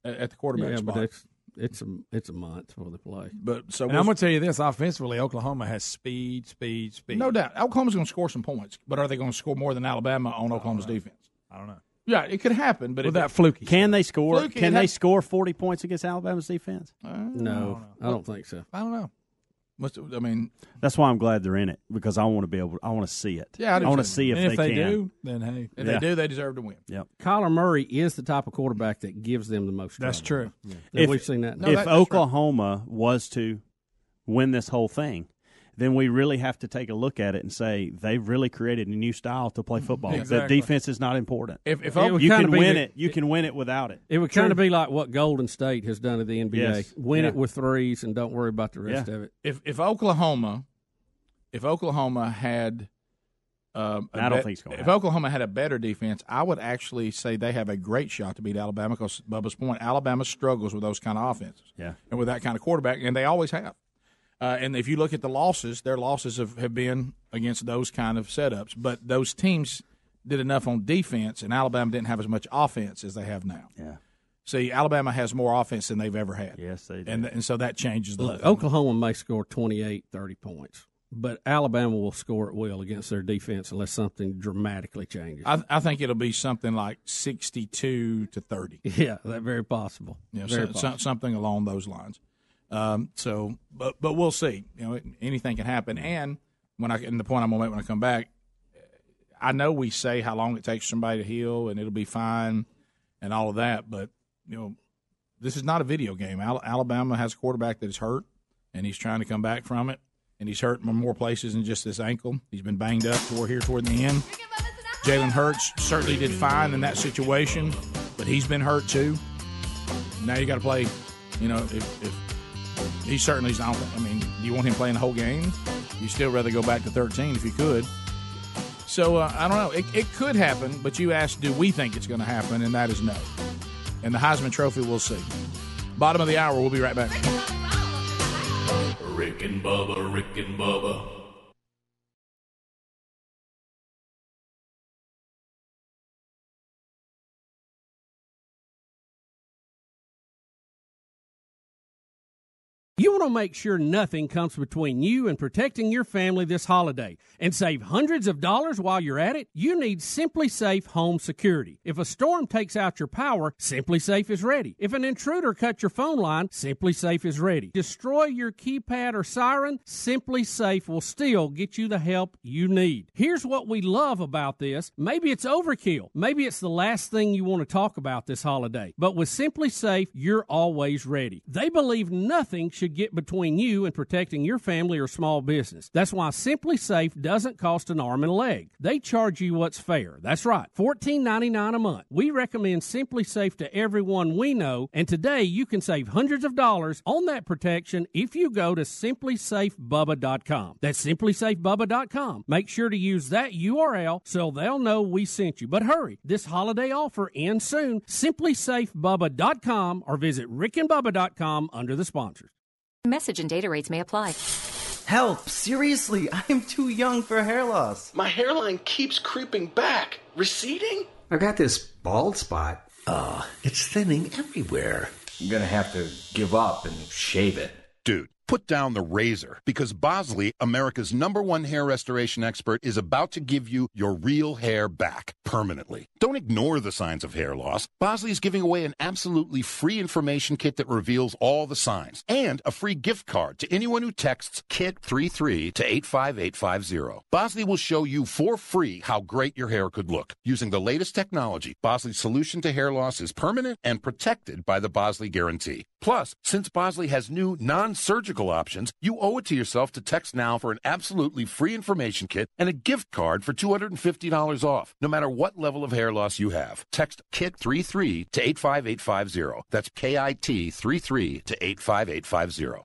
at the quarterback yeah, spot. But that's, It's a it's a month for the play, but so and I'm going to tell you this: offensively, Oklahoma has speed, speed, speed. No doubt, Oklahoma's going to score some points, but are they going to score more than Alabama on Oklahoma's defense? I don't know. Yeah, it could happen, but without fluky, can they score? Fluky, can they ha- score forty points against Alabama's defense? I don't no, know. I don't think so. I don't know. Must I mean, that's why I'm glad they're in it because I want to be able. I want to see it. Yeah, I, I want to see if, and if they, they can. Do, then hey, if yeah. they do, they deserve to win. Yep. Kyler Murray is the type of quarterback that gives them the most. That's trouble. True. Yeah. If, we've seen that. No, if that, Oklahoma right. was to win this whole thing, then we really have to take a look at it and say they've really created a new style to play football. Exactly. The defense is not important. If, if it you can win the, it, you it, can win it without it. It would kind of be like what Golden State has done at the N B A: yes. win yeah. it with threes and don't worry about the rest yeah. of it. If if Oklahoma, if Oklahoma had, um, I don't be- think it's going to happen. If Oklahoma had a better defense, I would actually say they have a great shot to beat Alabama because Bubba's point, Alabama struggles with those kind of offenses, yeah. and with that kind of quarterback, and they always have. Uh, and if you look at the losses, their losses have, have been against those kind of setups. But those teams did enough on defense, and Alabama didn't have as much offense as they have now. Yeah. See, Alabama has more offense than they've ever had. Yes, they do. And, and so that changes the look. Oklahoma may score twenty-eight, thirty points, but Alabama will score at will against their defense unless something dramatically changes. I, I think it'll be something like sixty-two to thirty. Yeah, that's very possible. Yeah, very so, possible. Something along those lines. Um, so, but but we'll see. You know, anything can happen. And when I and the point I'm gonna make when I come back, I know we say how long it takes somebody to heal and it'll be fine, and all of that. But you know, this is not a video game. Al- Alabama has a quarterback that is hurt, and he's trying to come back from it, and he's hurt in more places than just this ankle. He's been banged up toward here toward the end. Jalen Hurts certainly did fine in that situation, but he's been hurt too. Now you got to play. You know, if. if He certainly is not. I mean, do you want him playing the whole game? You'd still rather go back to thirteen if you could. So, uh, I don't know. It, it could happen, but you asked, do we think it's going to happen? And that is no. And the Heisman Trophy, we'll see. Bottom of the hour, we'll be right back. Rick and Bubba, Rick and Bubba. You want to make sure nothing comes between you and protecting your family this holiday and save hundreds of dollars while you're at it? You need SimpliSafe Home Security. If a storm takes out your power, SimpliSafe is ready. If an intruder cuts your phone line, SimpliSafe is ready. Destroy your keypad or siren, SimpliSafe will still get you the help you need. Here's what we love about this. Maybe it's overkill. Maybe it's the last thing you want to talk about this holiday. But with SimpliSafe, you're always ready. They believe nothing should get between you and protecting your family or small business. That's why SimpliSafe doesn't cost an arm and a leg. They charge you what's fair. That's right, fourteen ninety-nine a month. We recommend SimpliSafe to everyone we know, and today you can save hundreds of dollars on that protection if you go to Simply Safe Bubba dot com. That's Simply Safe Bubba dot com. Make sure to use that U R L so they'll know we sent you. But hurry, this holiday offer ends soon. Simply Safe Bubba dot com or visit Rick and Bubba dot com under the sponsors. Message and data rates may apply. Help! Seriously, I am too young for hair loss. My hairline keeps creeping back. Receding? I got this bald spot. Ugh, it's thinning everywhere. I'm gonna have to give up and shave it. Dude, put down the razor, because Bosley, America's number one hair restoration expert, is about to give you your real hair back permanently. Don't ignore the signs of hair loss. Bosley is giving away an absolutely free information kit that reveals all the signs, and a free gift card to anyone who texts KIT thirty-three to eight five eight five zero. Bosley will show you for free how great your hair could look. Using the latest technology, Bosley's solution to hair loss is permanent and protected by the Bosley Guarantee. Plus, since Bosley has new non-surgical options, you owe it to yourself to text now for an absolutely free information kit and a gift card for two hundred fifty dollars off, no matter what level of hair loss you have. Text KIT thirty-three to eight five eight five zero. That's K I T thirty-three to eight five eight five zero.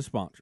sponsor.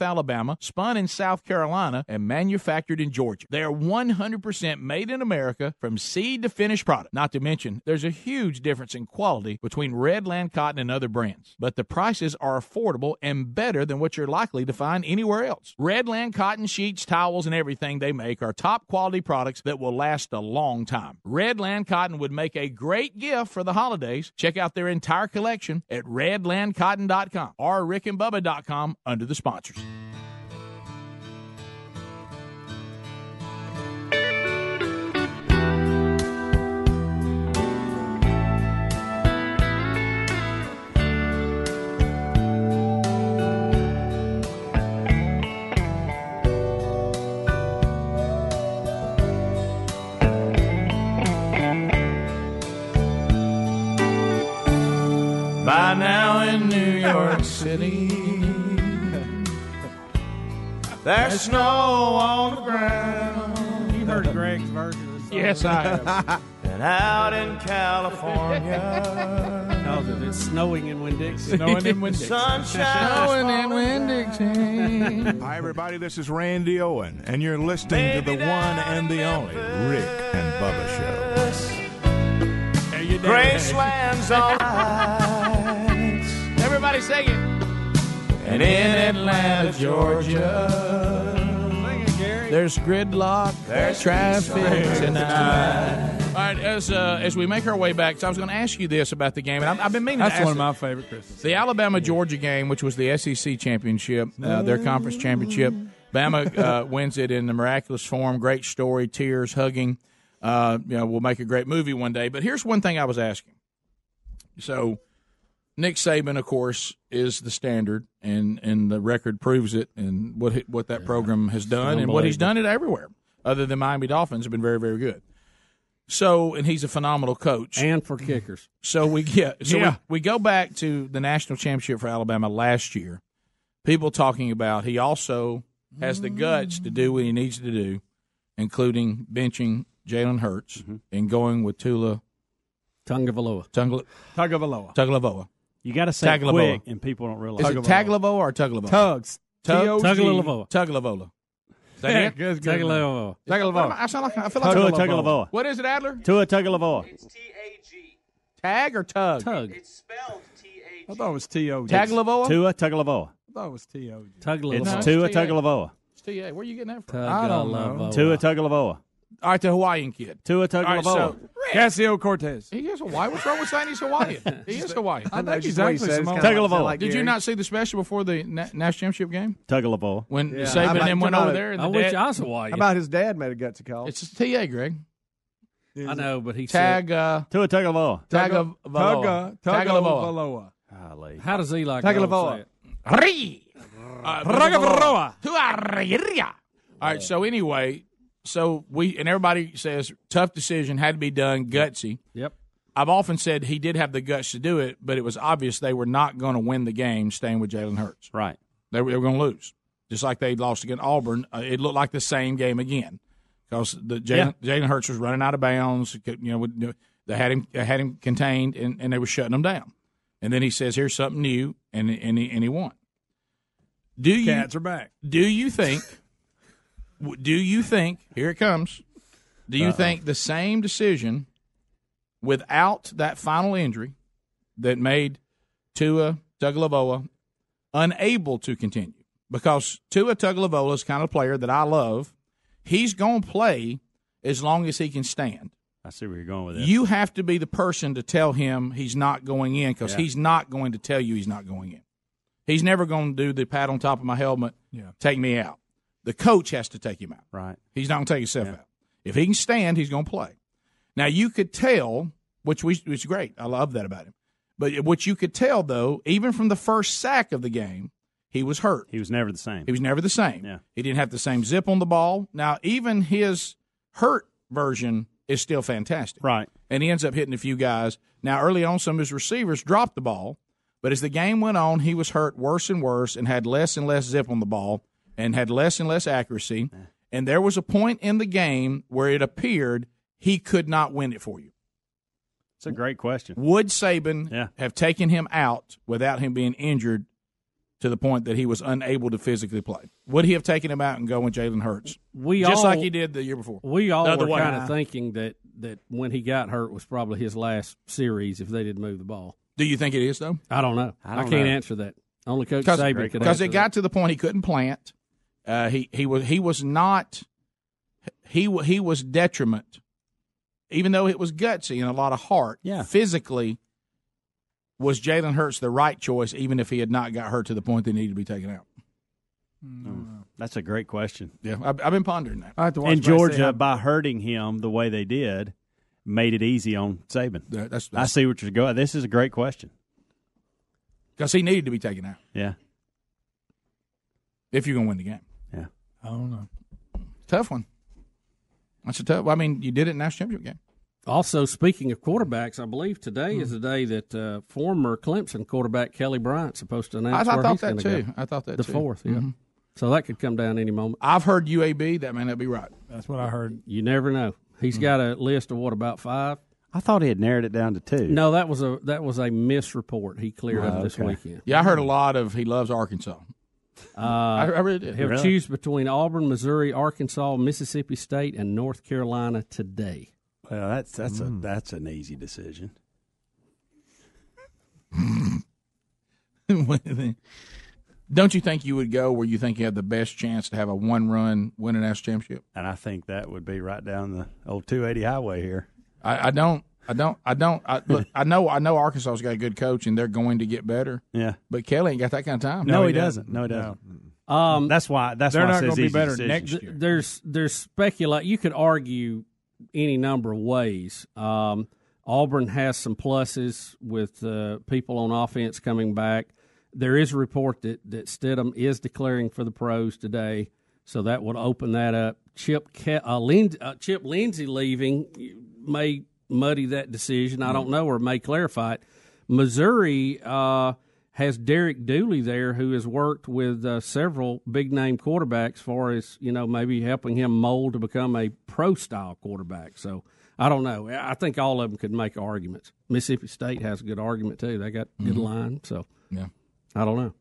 South Alabama, spun in South Carolina, and manufactured in Georgia. They are one hundred percent made in America from seed to finished product. Not to mention, there's a huge difference in quality between Redland Cotton and other brands. But the prices are affordable and better than what you're likely to find anywhere else. Redland Cotton sheets, towels, and everything they make are top quality products that will last a long time. Redland Cotton would make a great gift for the holidays. Check out their entire collection at redland cotton dot com or rick and bubba dot com under the sponsors. By now in New York City, there's snow on the ground. You heard Greg's version of the song. Yes, I have. And out in California, no, that it's snowing in Winn-Dixie. Snowing in Winn-Dixie. Sunshine. Snowing in Winn-Dixie. Hi, everybody. This is Randy Owen, and you're listening Baby to the one and the only Rick and Bubba Show. Graceland's all right. Everybody sing it. And in Atlanta, Georgia, sing it, Gary. There's gridlock, there's traffic tonight. All right, as uh, as we make our way back, so I was going to ask you this about the game, and I've, I've been meaning. That's to ask one of my favorite Christmas. The Alabama Georgia game, which was the S E C championship, uh, their conference championship. Bama uh, wins it in the miraculous form. Great story, tears, hugging. Uh, you know, we'll make a great movie one day. But here's one thing I was asking. So, Nick Saban, of course, is the standard, and, and the record proves it, and what what that program has done, and what he's done it everywhere. Other than Miami Dolphins have been very, very good. So, and he's a phenomenal coach, and for kickers. So we get so yeah. we, we go back to the national championship for Alabama last year. People talking about he also has the guts to do what he needs to do, including benching Jalen Hurts, mm-hmm. and going with Tua Tagovailoa. Tagovailoa. Tagovailoa. You got to say it quick, and people don't realize. Is it Tagovailoa or Tagovailoa? Tugs. Tugs. Tagovailoa. Tagovailoa. Tagovailoa. Tagovailoa. I sound like I feel like Tua Tagovailoa. What is it, Adler? Tua Tagovailoa. It's T A G. Tag or tug? Tug. It's spelled T A G. I thought it was T O G. Tagovailoa. Tua Tagovailoa. I thought it was T O G. Tagovailoa. It's Tua Tagovailoa. It's T A. Where are you getting that from? I don't know. Tua Tagovailoa. All right, the Hawaiian kid. Tua Tagovailoa. Right, so, Ocasio-Cortez. He is Hawaiian. What's wrong with saying he's Hawaiian? He is Hawaiian. I think he's actually Samoan. Tagovailoa. Like Did Gary. you not see the special before the na- national championship game? Tagovailoa. When yeah, Saban like, and went over it. there. And I the wish dad, I was Hawaiian. How about his dad made a gutsy call? It's a T A, Greg. Is I know, but he Tag, said. Uh, Tua Tagovailoa. Tagovailoa. Tagovailoa. Tagovailoa. Tagovailoa. How does he like Tagovailoa. Tagovailoa. Say it? Tagovailoa. Tagovailoa. All right, so anyway. So we and everybody says tough decision had to be done, gutsy. Yep. I've often said he did have the guts to do it, but it was obvious they were not going to win the game staying with Jalen Hurts. Right. They were, they were going to lose, just like they lost against Auburn. Uh, it looked like the same game again because the Jalen yeah. Hurts was running out of bounds. You know, they had him they had him contained, and, and they were shutting him down. And then he says, "Here's something new," and and he, and he won. Do you Cats are back? Do you think? Do you think, here it comes, do you Uh-oh. think the same decision without that final injury that made Tua Tagovailoa unable to continue? Because Tua Tagovailoa is the kind of player that I love. He's going to play as long as he can stand. I see where you're going with that. You have to be the person to tell him he's not going in because yeah. he's not going to tell you he's not going in. He's never going to do the pat on top of my helmet, yeah. take me out. The coach has to take him out. Right. He's not going to take himself yeah. out. If he can stand, he's going to play. Now, you could tell, which we, which is great. I love that about him. But what you could tell, though, even from the first sack of the game, he was hurt. He was never the same. He was never the same. Yeah. He didn't have the same zip on the ball. Now, even his hurt version is still fantastic. Right. And he ends up hitting a few guys. Now, early on, some of his receivers dropped the ball. But as the game went on, he was hurt worse and worse and had less and less zip on the ball. And had less and less accuracy, and there was a point in the game where it appeared he could not win it for you. It's a great question. Would Saban yeah. have taken him out without him being injured to the point that he was unable to physically play. Would he have taken him out and go with Jalen Hurts? We Just all, like he did the year before. We all were kind of thinking that, that when he got hurt was probably his last series if they didn't move the ball. Do you think it is, though? I don't know. I, don't I can't know. answer that. Only Coach Saban could answer that. Because it got to the point he couldn't plant. Uh, he, he, was, he was not he, – he was detriment, even though it was gutsy and a lot of heart, yeah. physically – was Jalen Hurts the right choice, even if he had not got hurt to the point they needed to be taken out? Mm. That's a great question. Yeah, I've, I've been pondering that. I have to watch and Georgia, by hurting him the way they did, made it easy on Saban. That, that's, that's, I see what you're going. This is a great question. Because he needed to be taken out. Yeah. If you're going to win the game. Yeah. I don't know. Tough one. That's a tough one. I mean, you did it in the national championship game. Also, speaking of quarterbacks, I believe today hmm. is the day that uh, former Clemson quarterback Kelly Bryant's supposed to announce I, I where he's going to go. I thought that, too. I thought that, too. The fourth, yeah. Mm-hmm. So that could come down any moment. I've heard U A B. That may not be right. That's what I heard. You never know. He's hmm. got a list of, what, about five? I thought he had narrowed it down to two. No, that was a that was a misreport he cleared oh, up this okay. weekend. Yeah, I heard a lot of he loves Arkansas. Uh, I, I really did. He'll really? choose between Auburn, Missouri, Arkansas, Mississippi State, and North Carolina today. Well, that's that's mm. a that's an easy decision. Don't you think you would go where you think you have the best chance to have a one-run win a national championship? And I think that would be right down the old two eighty highway here. I, I don't, I don't, I don't. I, look, I know, I know. Arkansas's got a good coach, and they're going to get better. Yeah, but Kelly ain't got that kind of time. No, no he, he doesn't. doesn't. No, he doesn't. No. Um, that's why. That's they're why not going to be better decision. next year. Th- there's there's speculate. You could argue any number of ways. Um, Auburn has some pluses with uh, people on offense coming back. There is a report that, that Stidham is declaring for the pros today, so that would open that up. Chip Ke- uh, Lin- uh, Chip Lindsey leaving may muddy that decision. I don't know, or may clarify it. Missouri uh, has Derek Dooley there, who has worked with uh, several big-name quarterbacks for his, you know, maybe helping him mold to become a pro-style quarterback. So, I don't know. I think all of them could make arguments. Mississippi State has a good argument, too. They got a good mm-hmm. line. So, yeah, I don't know.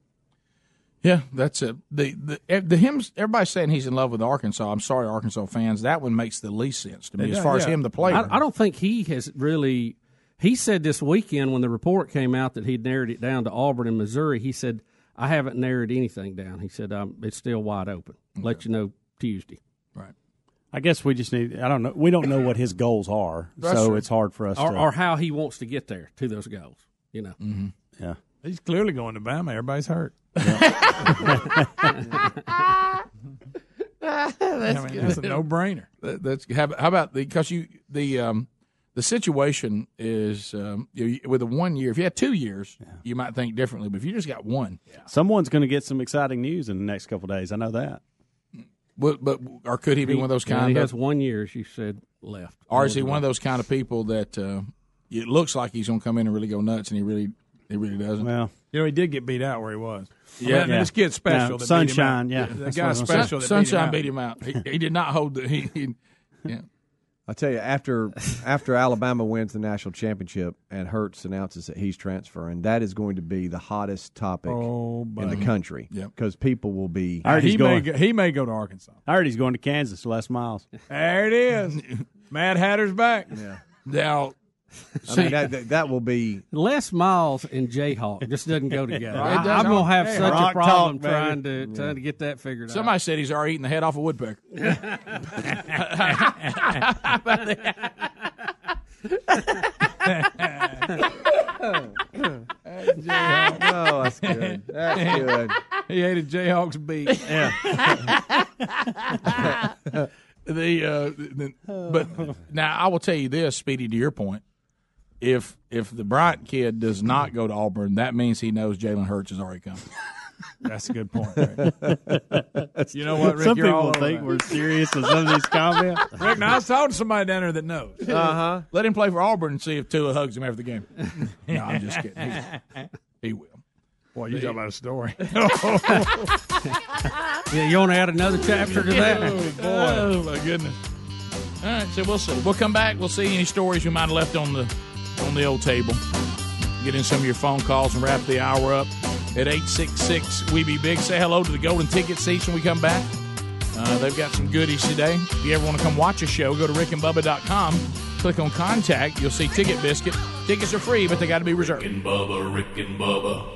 Yeah, that's it. The, the, the him, everybody's saying he's in love with Arkansas. I'm sorry, Arkansas fans. That one makes the least sense to me yeah, as far yeah. as him, the player. I, I don't think he has really – He said this weekend when the report came out that he'd narrowed it down to Auburn and Missouri, he said, I haven't narrowed anything down. He said, um, it's still wide open. Okay. Let you know Tuesday. Right. I guess we just need – I don't know. We don't know what his goals are, That's so true. It's hard for us or, to – Or how he wants to get there to those goals, you know. Mm-hmm. Yeah. He's clearly going to Bama. Everybody's hurt. Yeah. That's, I mean, that's a no-brainer. That, that's how about the – because you – the um, – The situation is um, with a one year. If you had two years, yeah. you might think differently. But if you just got one, yeah. someone's going to get some exciting news in the next couple of days. I know that. But, but or could he be he, one of those kind? He of, has one year, as you said, left. Or is he one of those kind of people that uh, it looks like he's going to come in and really go nuts, and he really, he really doesn't. Well, you know, he did get beat out where he was. Yeah, I mean, yeah. this kid's special. No, sunshine, yeah, the guy's special. That sunshine beat him out. Beat him out. He, he did not hold the. He, he, yeah. I tell you, after after Alabama wins the national championship and Hurts announces that he's transferring, that is going to be the hottest topic oh, in the country because yep. people will be. I heard he's he, going. May go, he may go to Arkansas. I heard he's going to Kansas, Les Miles. There it is. Mad Hatter's back. Yeah. Now, I mean, that, that, that will be. Les Miles and Jayhawk just doesn't go together. I, I'm going to have hey, such a problem talk, trying, to, yeah. trying to get that figured Somebody out. Somebody said he's already eating the head off a woodpecker. Oh, that's good. That's good. He ate a Jayhawk's beak. Yeah. the, uh, the, but now, I will tell you this, Speedy, to your point. If if the Bryant kid does not go to Auburn, that means he knows Jalen Hurts is already coming. That's a good point, Rick. You know what, Rick? Some you're people all think we're serious with some of these comments. Rick, now I was talking to somebody down there that knows. Uh-huh. Let him play for Auburn and see if Tua hugs him after the game. No, I'm just kidding. He, he will. Boy, you talking about a story. Yeah, you want to add another chapter to that? Oh, boy. Oh, my goodness. All right, so we'll see. We'll come back. We'll see any stories we might have left on the on the old table. Get in some of your phone calls and wrap the hour up. at eight six six, W E B E BIG. Say hello to the Golden Ticket Seats when we come back. Uh, they've got some goodies today. If you ever want to come watch a show, go to rick and bubba dot com. Click on Contact. You'll see Ticket Biscuit. Tickets are free, but they got to be reserved. Rick and Bubba, Rick and Bubba.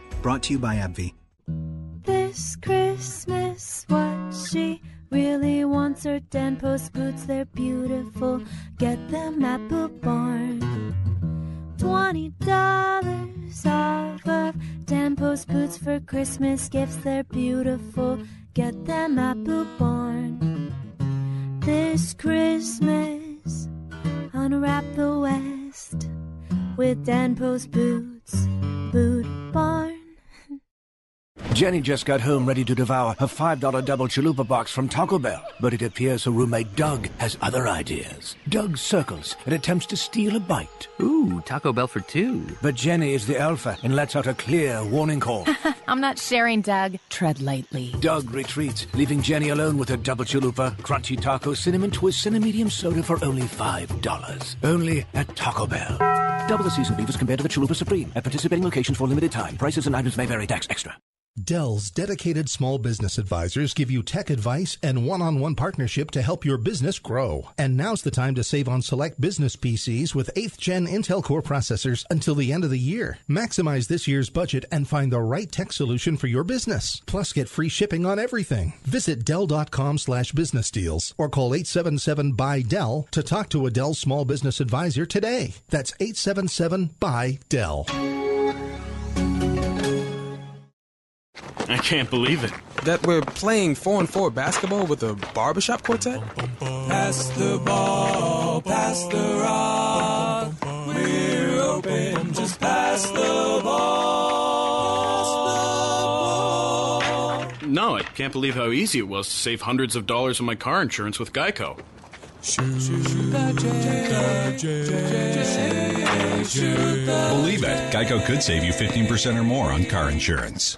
Brought to you by AbbVie. This Christmas, what she really wants are Dan Post boots. They're beautiful. Get them at Boot Barn. twenty dollars off of Dan Post boots for Christmas gifts. They're beautiful. Get them at Boot Barn. This Christmas, unwrap the West with Dan Post boots. Boot Barn. Jenny just got home ready to devour her five dollar double chalupa box from Taco Bell, but it appears her roommate Doug has other ideas. Doug circles and attempts to steal a bite. Ooh, Taco Bell for two. But Jenny is the alpha and lets out a clear warning call. I'm not sharing, Doug. Tread lightly. Doug retreats, leaving Jenny alone with her double chalupa, crunchy taco, cinnamon twist, and a medium soda for only five dollars. Only at Taco Bell. Double the season leave as compared to the Chalupa Supreme at participating locations for a limited time. Prices and items may vary. Tax extra. Dell's dedicated small business advisors give you tech advice and one-on-one partnership to help your business grow. And now's the time to save on select business P Cs with eighth gen Intel Core processors until the end of the year. Maximize this year's budget and find the right tech solution for your business. Plus, get free shipping on everything. Visit Dell dot com slash business deals or call eight seven seven, B U Y, D E L L to talk to a Dell small business advisor today. That's eight seven seven, B U Y, D E L L. I can't believe it. That we're playing four on four basketball with a barbershop quartet? Pass the ball, pass the rock. We're open, just pass the ball. Pass the ball. No, I can't believe how easy it was to save hundreds of dollars on my car insurance with Geico. Shoot, shoot, the J, J, J, J, shoot the J. Believe it, Geico could save you fifteen percent or more on car insurance.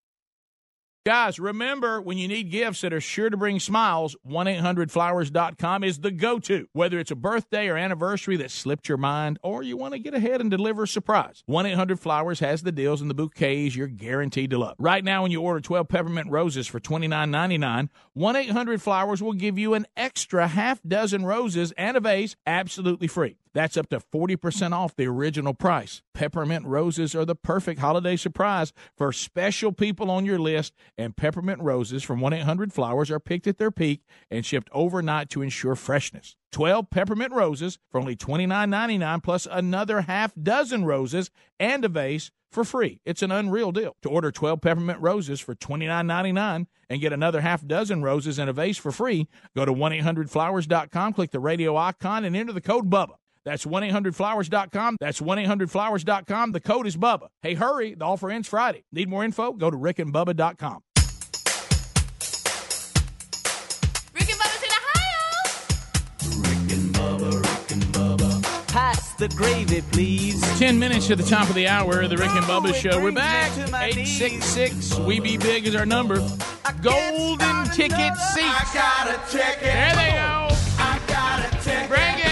Guys, remember, when you need gifts that are sure to bring smiles, one eight hundred flowers dot com is the go-to. Whether it's a birthday or anniversary that slipped your mind, or you want to get ahead and deliver a surprise, one eight hundred flowers has the deals and the bouquets you're guaranteed to love. Right now, when you order twelve peppermint roses for twenty-nine ninety-nine, one eight hundred flowers will give you an extra half dozen roses and a vase absolutely free. That's up to forty percent off the original price. Peppermint roses are the perfect holiday surprise for special people on your list, and peppermint roses from one eight hundred Flowers are picked at their peak and shipped overnight to ensure freshness. twelve peppermint roses for only twenty-nine ninety-nine plus another half dozen roses and a vase for free. It's an unreal deal. To order twelve peppermint roses for twenty-nine ninety-nine and get another half dozen roses and a vase for free, go to one eight hundred Flowers dot com, click the radio icon, and enter the code Bubba. That's one eight hundred Flowers dot com. That's one eight hundred Flowers dot com. The code is Bubba. Hey, hurry. The offer ends Friday. Need more info? Go to Rick and Bubba dot com. Rick and Bubba's in Ohio. Rick and Bubba, Rick and Bubba. Pass the gravy, please. Ten minutes to the top of the hour of the Rick and Bubba Show. We're back. eight six six, we be big is our number. Golden ticket seats. I got a ticket. There they go. I got a ticket. Bring it.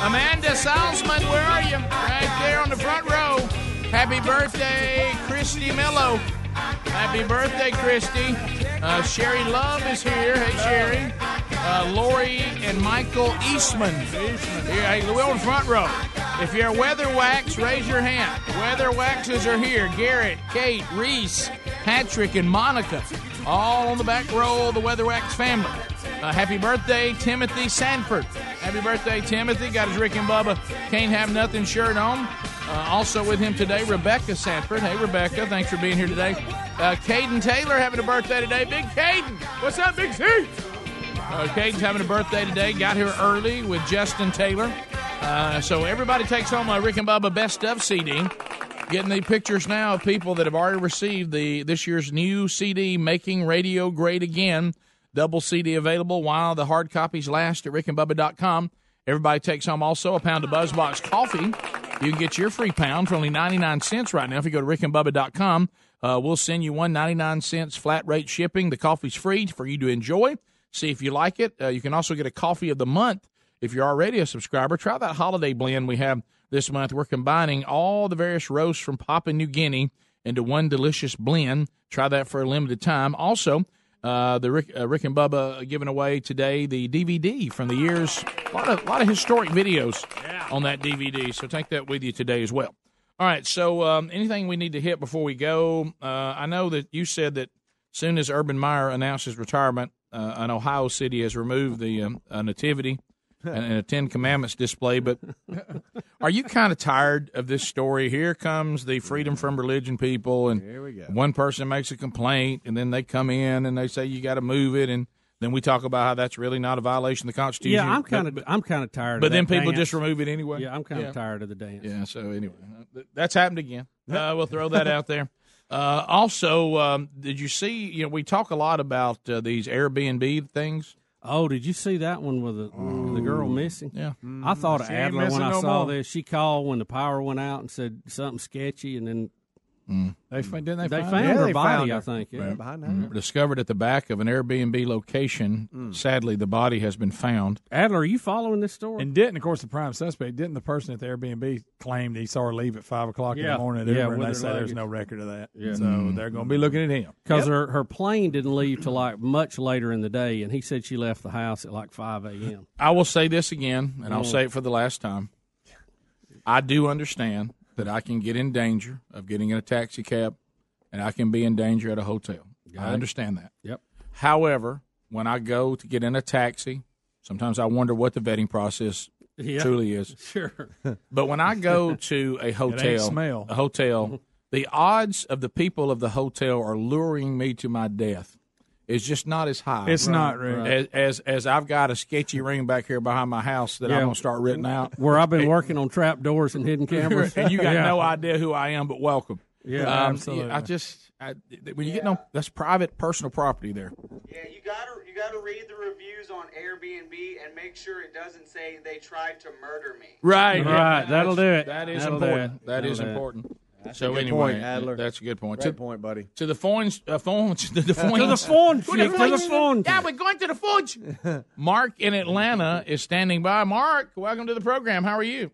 Amanda Salzman, where are you? Right there on the front row. Happy birthday, Christy Mello. Happy birthday, Christy. Uh, Sherry Love is here. Hey, Sherry. Uh, Lori and Michael Eastman. Hey, we're on the front row. If you're Weather Wax, raise your hand. Weather Waxes are here. Garrett, Kate, Reese, Patrick, and Monica. All on the back row of the Weather Wax family. Uh, happy birthday, Timothy Sanford. Happy birthday, Timothy. Got his Rick and Bubba Can't Have Nothing shirt on. Uh, also with him today, Rebecca Sanford. Hey, Rebecca, thanks for being here today. Uh, Caden Taylor having a birthday today. Big Caden. What's up, Big C? Uh, Caden's having a birthday today. Got here early with Justin Taylor. Uh, so everybody takes home a Rick and Bubba Best Of C D. Getting the pictures now of people that have already received the this year's new C D, Making Radio Great Again. Double C D available while the hard copies last at rick and bubba dot com. Everybody takes home also a pound of BuzzBox coffee. You can get your free pound for only ninety-nine cents right now. If you go to rick and bubba dot com, uh, we'll send you one, ninety-nine cents flat rate shipping. The coffee's free for you to enjoy. See if you like it. Uh, you can also get a coffee of the month if you're already a subscriber. Try that holiday blend we have this month. We're combining all the various roasts from Papua New Guinea into one delicious blend. Try that for a limited time. Also, Uh, the Rick, uh, Rick and Bubba giving away today the D V D from the years. A lot of, a lot of historic videos yeah. on that D V D, so take that with you today as well. All right, so um, anything we need to hit before we go? Uh, I know that you said that as soon as Urban Meyer announced his retirement, uh, an Ohio city has removed the um, a nativity and, and a Ten Commandments display, but are you kind of tired of this story? Here comes the freedom from religion people, and here we go. One person makes a complaint, and then they come in and they say you got to move it, and then we talk about how that's really not a violation of the Constitution. Yeah, I'm kind of I'm kind of tired. But of that then people dance. Just remove it anyway. Yeah, I'm kind yeah. of tired of the dance. Yeah. So anyway, that's happened again. Uh, we'll throw that out there. Uh, also, um, did you see? You know, we talk a lot about uh, these Airbnb things. Oh, did you see that one with the, oh. the girl missing? Yeah. Mm-hmm. I thought of Adler when I no saw more. This. She called when the power went out and said something sketchy, and then mm. they, didn't they, they found, found yeah, her they body, found her. I think. Yeah. Right. Behind mm-hmm. her. Discovered at the back of an Airbnb location. Mm. Sadly, the body has been found. Adler, are you following this story? And didn't, of course, the prime suspect, didn't the person at the Airbnb claim he saw her leave at five o'clock yeah. in the morning? At yeah, and they say there's no record of that. Yeah. So mm. they're going to be looking at him. Because yep. her, her plane didn't leave till like much later in the day, and he said she left the house at like five a.m. I will say this again, and mm. I'll say it for the last time. I do understand that I can get in danger of getting in a taxi cab, and I can be in danger at a hotel. Got I it. Understand that. Yep. However, when I go to get in a taxi, sometimes I wonder what the vetting process yeah. truly is. Sure. But when I go to a hotel, a hotel, the odds of the people of the hotel are luring me to my death. It's just not as high. It's right, not right. As, as as I've got a sketchy ring back here behind my house that yeah. I'm gonna start writing out. Where I've been and, working on trap doors and hidden cameras, and you got yeah. no idea who I am, but welcome. Yeah, um, absolutely. I just I, when you yeah. get on that's private personal property there. Yeah, you gotta you gotta read the reviews on Airbnb and make sure it doesn't say they tried to murder me. Right, right. Yeah. That'll do it. That is That'll important. That That'll is important. That's so anyway, point, Adler. That's a good point. Good point, buddy. To the phones, uh, phones, to the phones, to the phones, to the phones. Yeah, we're going to the phones. Mark in Atlanta is standing by. Mark, welcome to the program. How are you?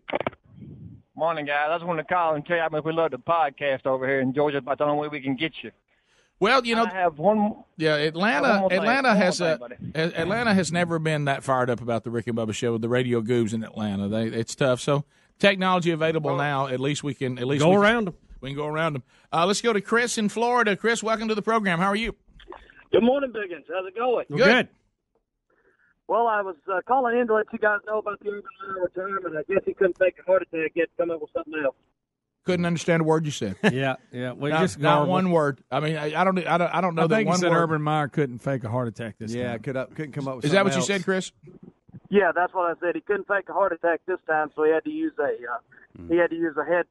Morning, guys. I just want to call and tell you I mean, we love the podcast over here in Georgia. About the only way we can get you. Well, you know, I have one. Yeah, Atlanta. Atlanta has a, Atlanta has never been that fired up about the Rick and Bubba show with the radio goobs in Atlanta. They, it's tough. So technology available oh. now. At least we can. At least go we around can, them. We can go around them. Uh, let's go to Chris in Florida. Chris, welcome to the program. How are you? Good morning, Biggins. How's it going? Good. Good. Well, I was uh, calling in to let you guys know about the Urban Meyer retirement. I guess he couldn't take a heart attack yet. Come up with something else. Couldn't understand a word you said. Yeah, yeah. Well, not, just not one word. I mean, I, I don't, I don't, I don't know I that think one you said word. Urban Meyer couldn't fake a heart attack this yeah, time. Yeah, could uh, couldn't come up with. Is that what else. You said, Chris? Yeah, that's what I said. He couldn't fake a heart attack this time, so he had to use a, uh, mm. he had to use a head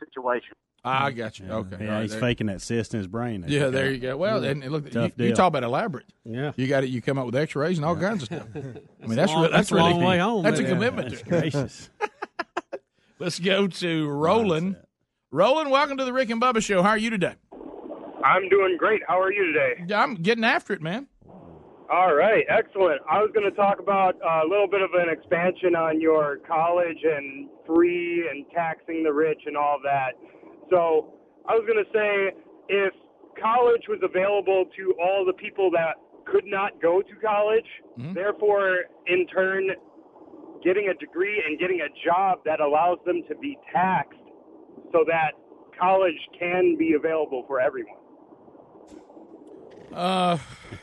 situation. I got you. Yeah. Okay. Yeah, right, he's there. Faking that cyst in his brain. Yeah, there, there you go. Well, yeah. and look, you, you talk about elaborate. Yeah. You got it. You come up with X-rays and all yeah. kinds of stuff. I mean, that's long, re- that's, that's really way home, that's man. A commitment. That's gracious. Let's go to Roland. Roland, welcome to the Rick and Bubba Show. How are you today? I'm doing great. How are you today? I'm getting after it, man. All right. Excellent. I was going to talk about a little bit of an expansion on your college and free and taxing the rich and all that. So I was going to say if college was available to all the people that could not go to college, mm-hmm. therefore, in turn, getting a degree and getting a job that allows them to be taxed so that college can be available for everyone. Uh,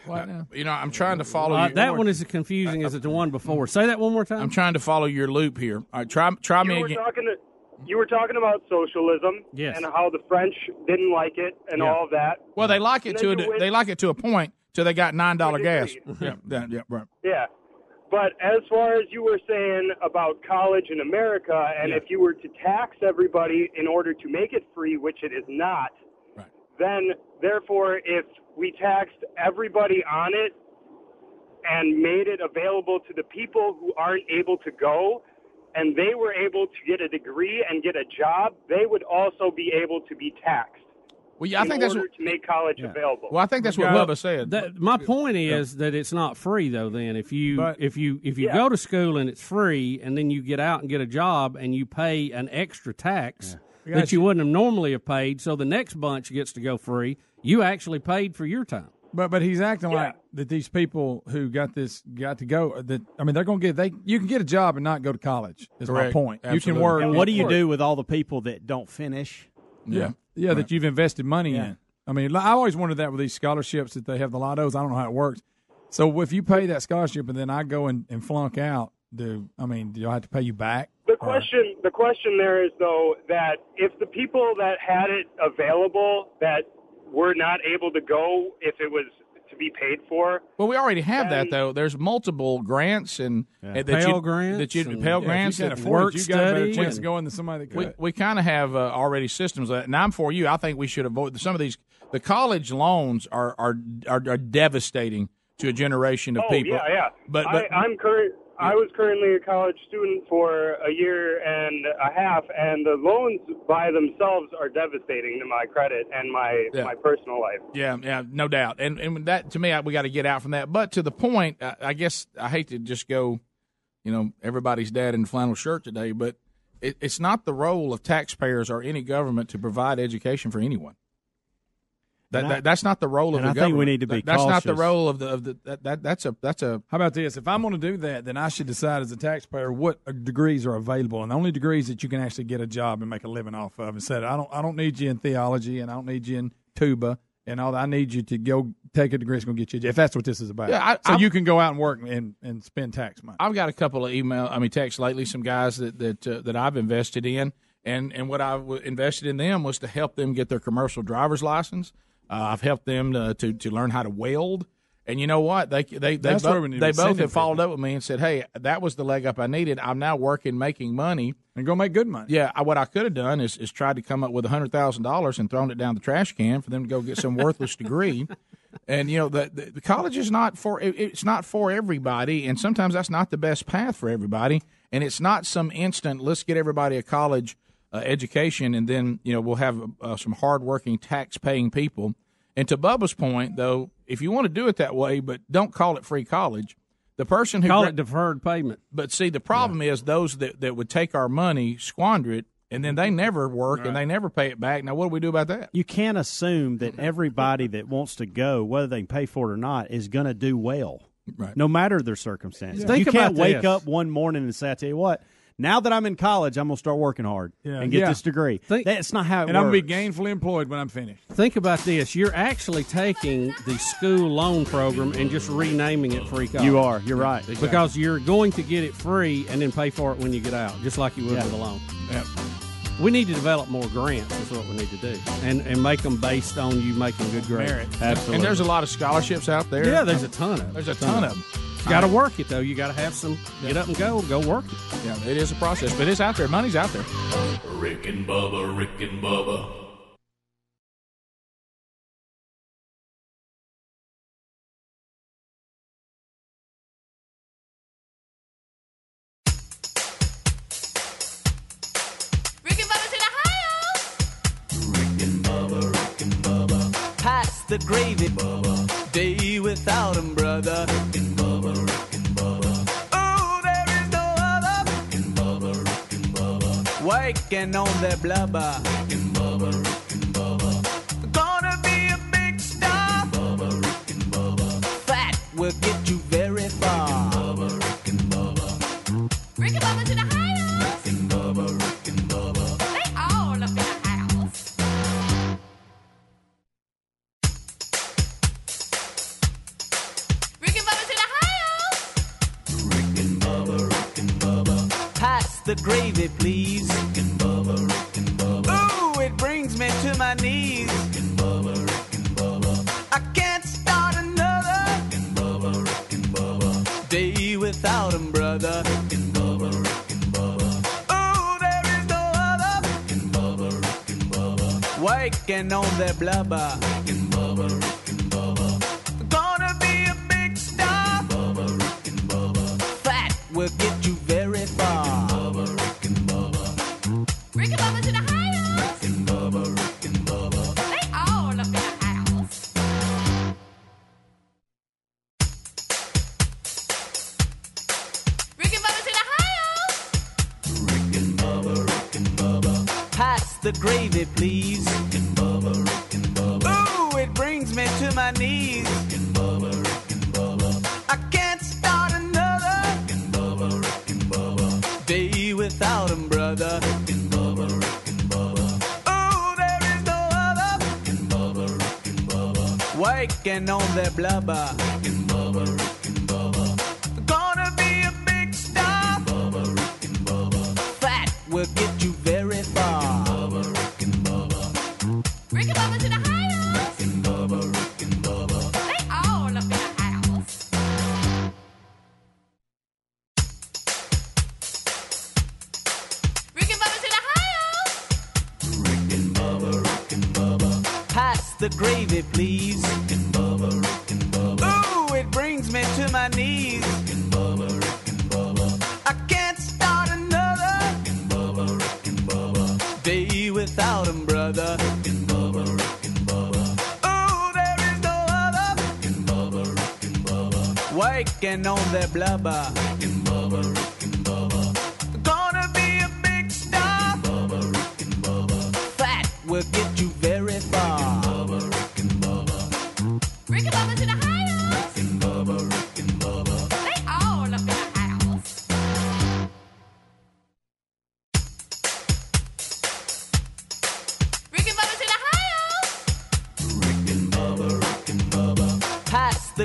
well, you know, I'm trying to follow uh, you. That one is as confusing uh, as the one before. Say that one more time. I'm trying to follow your loop here. All right, try try you me were again. Talking to, you were talking about socialism yes. and how the French didn't like it and yeah. all of that. Well, they like it, to a, went, they like it to a point till they got nine dollars gas. yeah, yeah, yeah, right. Yeah. But as far as you were saying about college in America, and yeah. if you were to tax everybody in order to make it free, which it is not, right. then, therefore, if we taxed everybody on it and made it available to the people who aren't able to go, and they were able to get a degree and get a job, they would also be able to be taxed. Well, yeah, I in think order that's what, to make college yeah. available. Well, I think that's what Bubba well, said. That, my point is yeah. that it's not free, though. Then, if you but, if you if you yeah. go to school and it's free, and then you get out and get a job and you pay an extra tax yeah. that you wouldn't have normally have paid, so the next bunch gets to go free. You actually paid for your time. But but he's acting yeah. like that these people who got this got to go. That I mean, they're going to get they. You can get a job and not go to college. Is Correct. My point. Absolutely. You can work. And what do you do with all the people that don't finish? Yeah. yeah. Yeah, right. That you've invested money yeah. in. I mean, I always wondered that with these scholarships that they have, the lottos. I don't know how it works. So if you pay that scholarship and then I go and, and flunk out, do I mean, do I have to pay you back? The question, or? the question there is, though, that if the people that had it available that were not able to go if it was to be paid for. Well, we already have that, though. There's multiple grants and yeah. that Pell you, grants that you Pell yeah, grants you that afford. You got a better chance of going than somebody that could. We, we kind of have uh, already systems of that. And I'm for you. I think we should avoid some of these. The college loans are are are, are devastating to a generation of oh, people. Yeah, yeah. But, but I, I'm current. I was currently a college student for a year and a half, and the loans by themselves are devastating to my credit and my yeah. my personal life. Yeah, yeah, no doubt. And and that to me, I, we got to get out from that. But to the point, I, I guess I hate to just go, you know, everybody's dad in flannel shirt today, but it, it's not the role of taxpayers or any government to provide education for anyone. That, that, that's not the role of the I government. I think we need to be that, that's cautious. That's not the role of the, of the that, that that's a that's a. How about this? If I'm going to do that, then I should decide as a taxpayer what degrees are available, and the only degrees that you can actually get a job and make a living off of. And said, I don't I don't need you in theology, and I don't need you in tuba, and all that. I need you to go take a degree that's going to get you. If that's what this is about, yeah, I, so I'm, you can go out and work and, and spend tax money. I've got a couple of email, I mean, texts lately. Some guys that that uh, that I've invested in, and and what I w- invested in them was to help them get their commercial driver's license. Uh, I've helped them to, to to learn how to weld, and you know what? They they they, bo- they both have followed up with me and said, "Hey, that was the leg up I needed. I'm now working, making money, and gonna make good money." Yeah, I, what I could have done is is tried to come up with a hundred thousand dollars and thrown it down the trash can for them to go get some worthless degree. And you know, the, the, the college is not for it, it's not for everybody, and sometimes that's not the best path for everybody. And it's not some instant. Let's get everybody a college. Uh, education, and then you know we'll have uh, some hardworking, tax-paying people. And to Bubba's point, though, if you want to do it that way, but don't call it free college. The person who call gra- it deferred payment. But see, the problem yeah. is those that, that would take our money, squander it, And then they never work, right. and they never pay it back. Now, what do we do about that? You can't assume that everybody that wants to go, whether they can pay for it or not, is going to do well, right. no matter their circumstances. Yeah. You can't wake this. up one morning and say, I tell you what, now that I'm in college, I'm going to start working hard yeah. and get yeah. this degree. Think, That's not how it and works. And I'm going to be gainfully employed when I'm finished. Think about this. You're actually taking the school loan program and just renaming it free college. You are. You're right. Exactly. Because you're going to get it free and then pay for it when you get out, just like you would yeah. with a loan. Yeah. We need to develop more grants is what we need to do, and and make them based on you making good grades. Merit. Absolutely. And there's a lot of scholarships out there. Yeah, there's a ton of them. There's a ton, ton of them. You got to work it, though. You got to have some get up and go, go work it. Yeah, it is a process, but it's out there. Money's out there. Rick and Bubba, Rick and Bubba. The gravy Bubba. Day without him, brother. Rick and Bubba, Rick and Bubba. Oh, there is no other. Rick and Bubba, Rick and Bubba. Working on their blubber. Rick and Bubba, Rick and Bubba. Gonna be a big star. Rick and Bubba, Rick and Bubba. Fat will get you very far. Rick and Bubba, Rick and Bubba. Rick and Bubba's in the house. Rick and Bubba, Rick and Bubba. They all up in the house. The gravy, please. Rick and Bubba, Rick and Bubba. Ooh, it brings me to my knees. Rick and Bubba, Rick and Bubba. I can't start another. Rick and Bubba, Rick and Bubba. Day without him, brother. Rick and Bubba, Rick and Bubba. Ooh, there is no other. Rick and Bubba, Rick and Bubba. Working on their blubber. Rick and Bubba, Rick and Bubba. Gonna be a big star. Rick and Bubba, Rick and Bubba. Fat will get you very far. Rick and Bubba's in the house. Rick and Bubba, Rick and Bubba. They all up in the house. Rick and Bubba's in the house. Rick and Bubba, Rick and Bubba. Pass the gravy, please. Rick and Bubba, Rick and Bubba. Ooh, it brings me to my knees. Rick and Bubba, Rick and Bubba. I can't start another. Rick and Bubba, Rick and Bubba. Day without him, brother. Rick and working on their blubber. Rick and Bubba, Rick and Bubba. Gonna be a big star. Rick and Bubba, Rick and Bubba. Fat will get you very far. Rick and Bubba, Rick and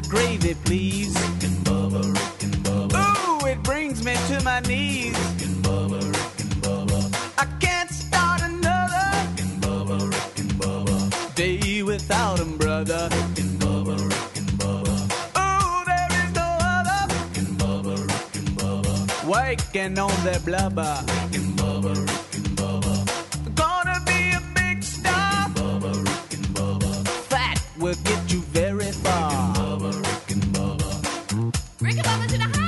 Bubba. Rick and Bubba's in the house. Rick and Bubba, Rick and Bubba. They all up in the house. Rick and Bubba's in the house. Rick and Bubba, Rick and Bubba. Pass the gravy, please. My knees. Rick and Bubba, Rick and Bubba. I can't start another. Rick and Bubba, Rick and Bubba. Day without him, brother. Rick and Bubba, Rick and Bubba. Oh, there is no other. Rick and Bubba, Rick and Bubba. Working on their blubber. Rick and Bubba, Rick and Bubba. Gonna be a big star. Rick and Bubba, Rick and Bubba. Fat will get you very far. Rick and Bubba, Rick and Bubba. Rick and Bubba's in the house. Rick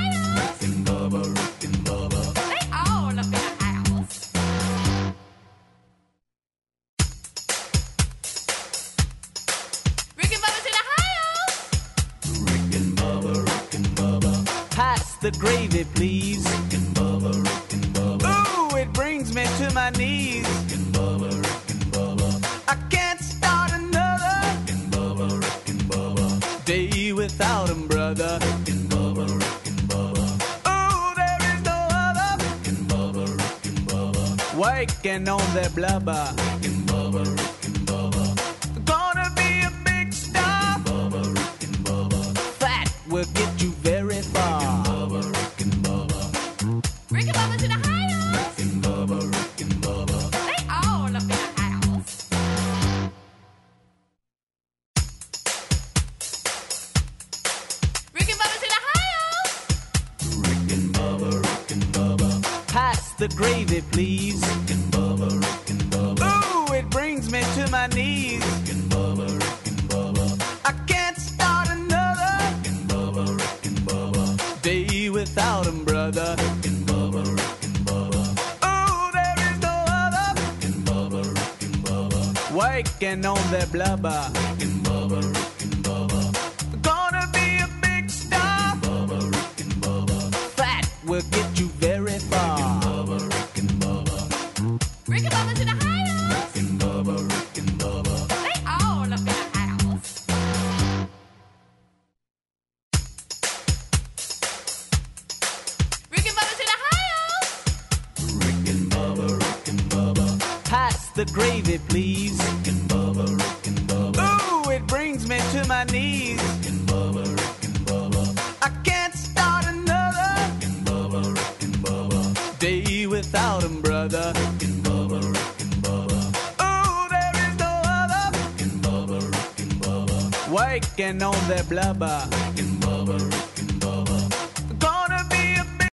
and Bubba, Rick and Bubba. The gravy, please. Rick and Bubba, Rick and Bubba. Ooh, it brings me to my knees. Rick and Bubba, Rick and Bubba. I can't start another. Rick and Bubba, Rick and Bubba. Day without him, brother. Rick and Bubba, Rick and Bubba. Ooh, there is no other. Rick and Bubba, Rick and Bubba. Working on their blubber. Rick and Bubba, Rick and Bubba. Gonna be a big star. Rick and Bubba, Rick and Bubba. Fat will get you very far. Rick and Bubba's in the house. Rick and Bubba, Rick and Bubba. They all up in the house. Rick and Bubba's in the house. Rick and Bubba, Rick and Bubba. Pass the gravy, please. Rick and Bubba, Rick and Bubba. Ooh, it brings me to my knees. Waking on that blubber. Rick and Bubba, Rick and Bubba. Gonna be a big star. Rick and Bubba, Rick and Bubba. Fat will get you very far. Rick and Bubba, Rick and Bubba. Rick and Bubba to the house. Rick and Bubba, Rick and Bubba. They all up in the house. Rick and Bubba to the house. Rick and Bubba, Rick and Bubba. Pass the gravy, please. My knees. Rick and Bubba, Rick and Bubba. I can't start another. Rick and Bubba, Rick and Bubba. Day without him, brother. Rick and Bubba, Rick and Bubba. Ooh, there is no other. Rick and Bubba, Rick and Bubba. Waking on that blubber. Rick and Bubba, Rick and Bubba. Gonna be a big star. Rick and Bubba, Rick and Bubba. Fat will get you very far. Rick and Bubba, Rick and Bubba. Rick and Bubba to the house. Rick and Bubba, Rick and Bubba. They all up in the house. Rick and Bubba to the house. Rick and Bubba, Rick and Bubba. Pass the gravy, please. Rick and Bubba, Rick and Bubba. Ooh, it brings me to my knees. Rick and Bubba, Rick and Bubba. I can't start another. Rick and Bubba, Rick and Bubba. Day without him, brother. Rick and Bubba, Rick waking on that blubber.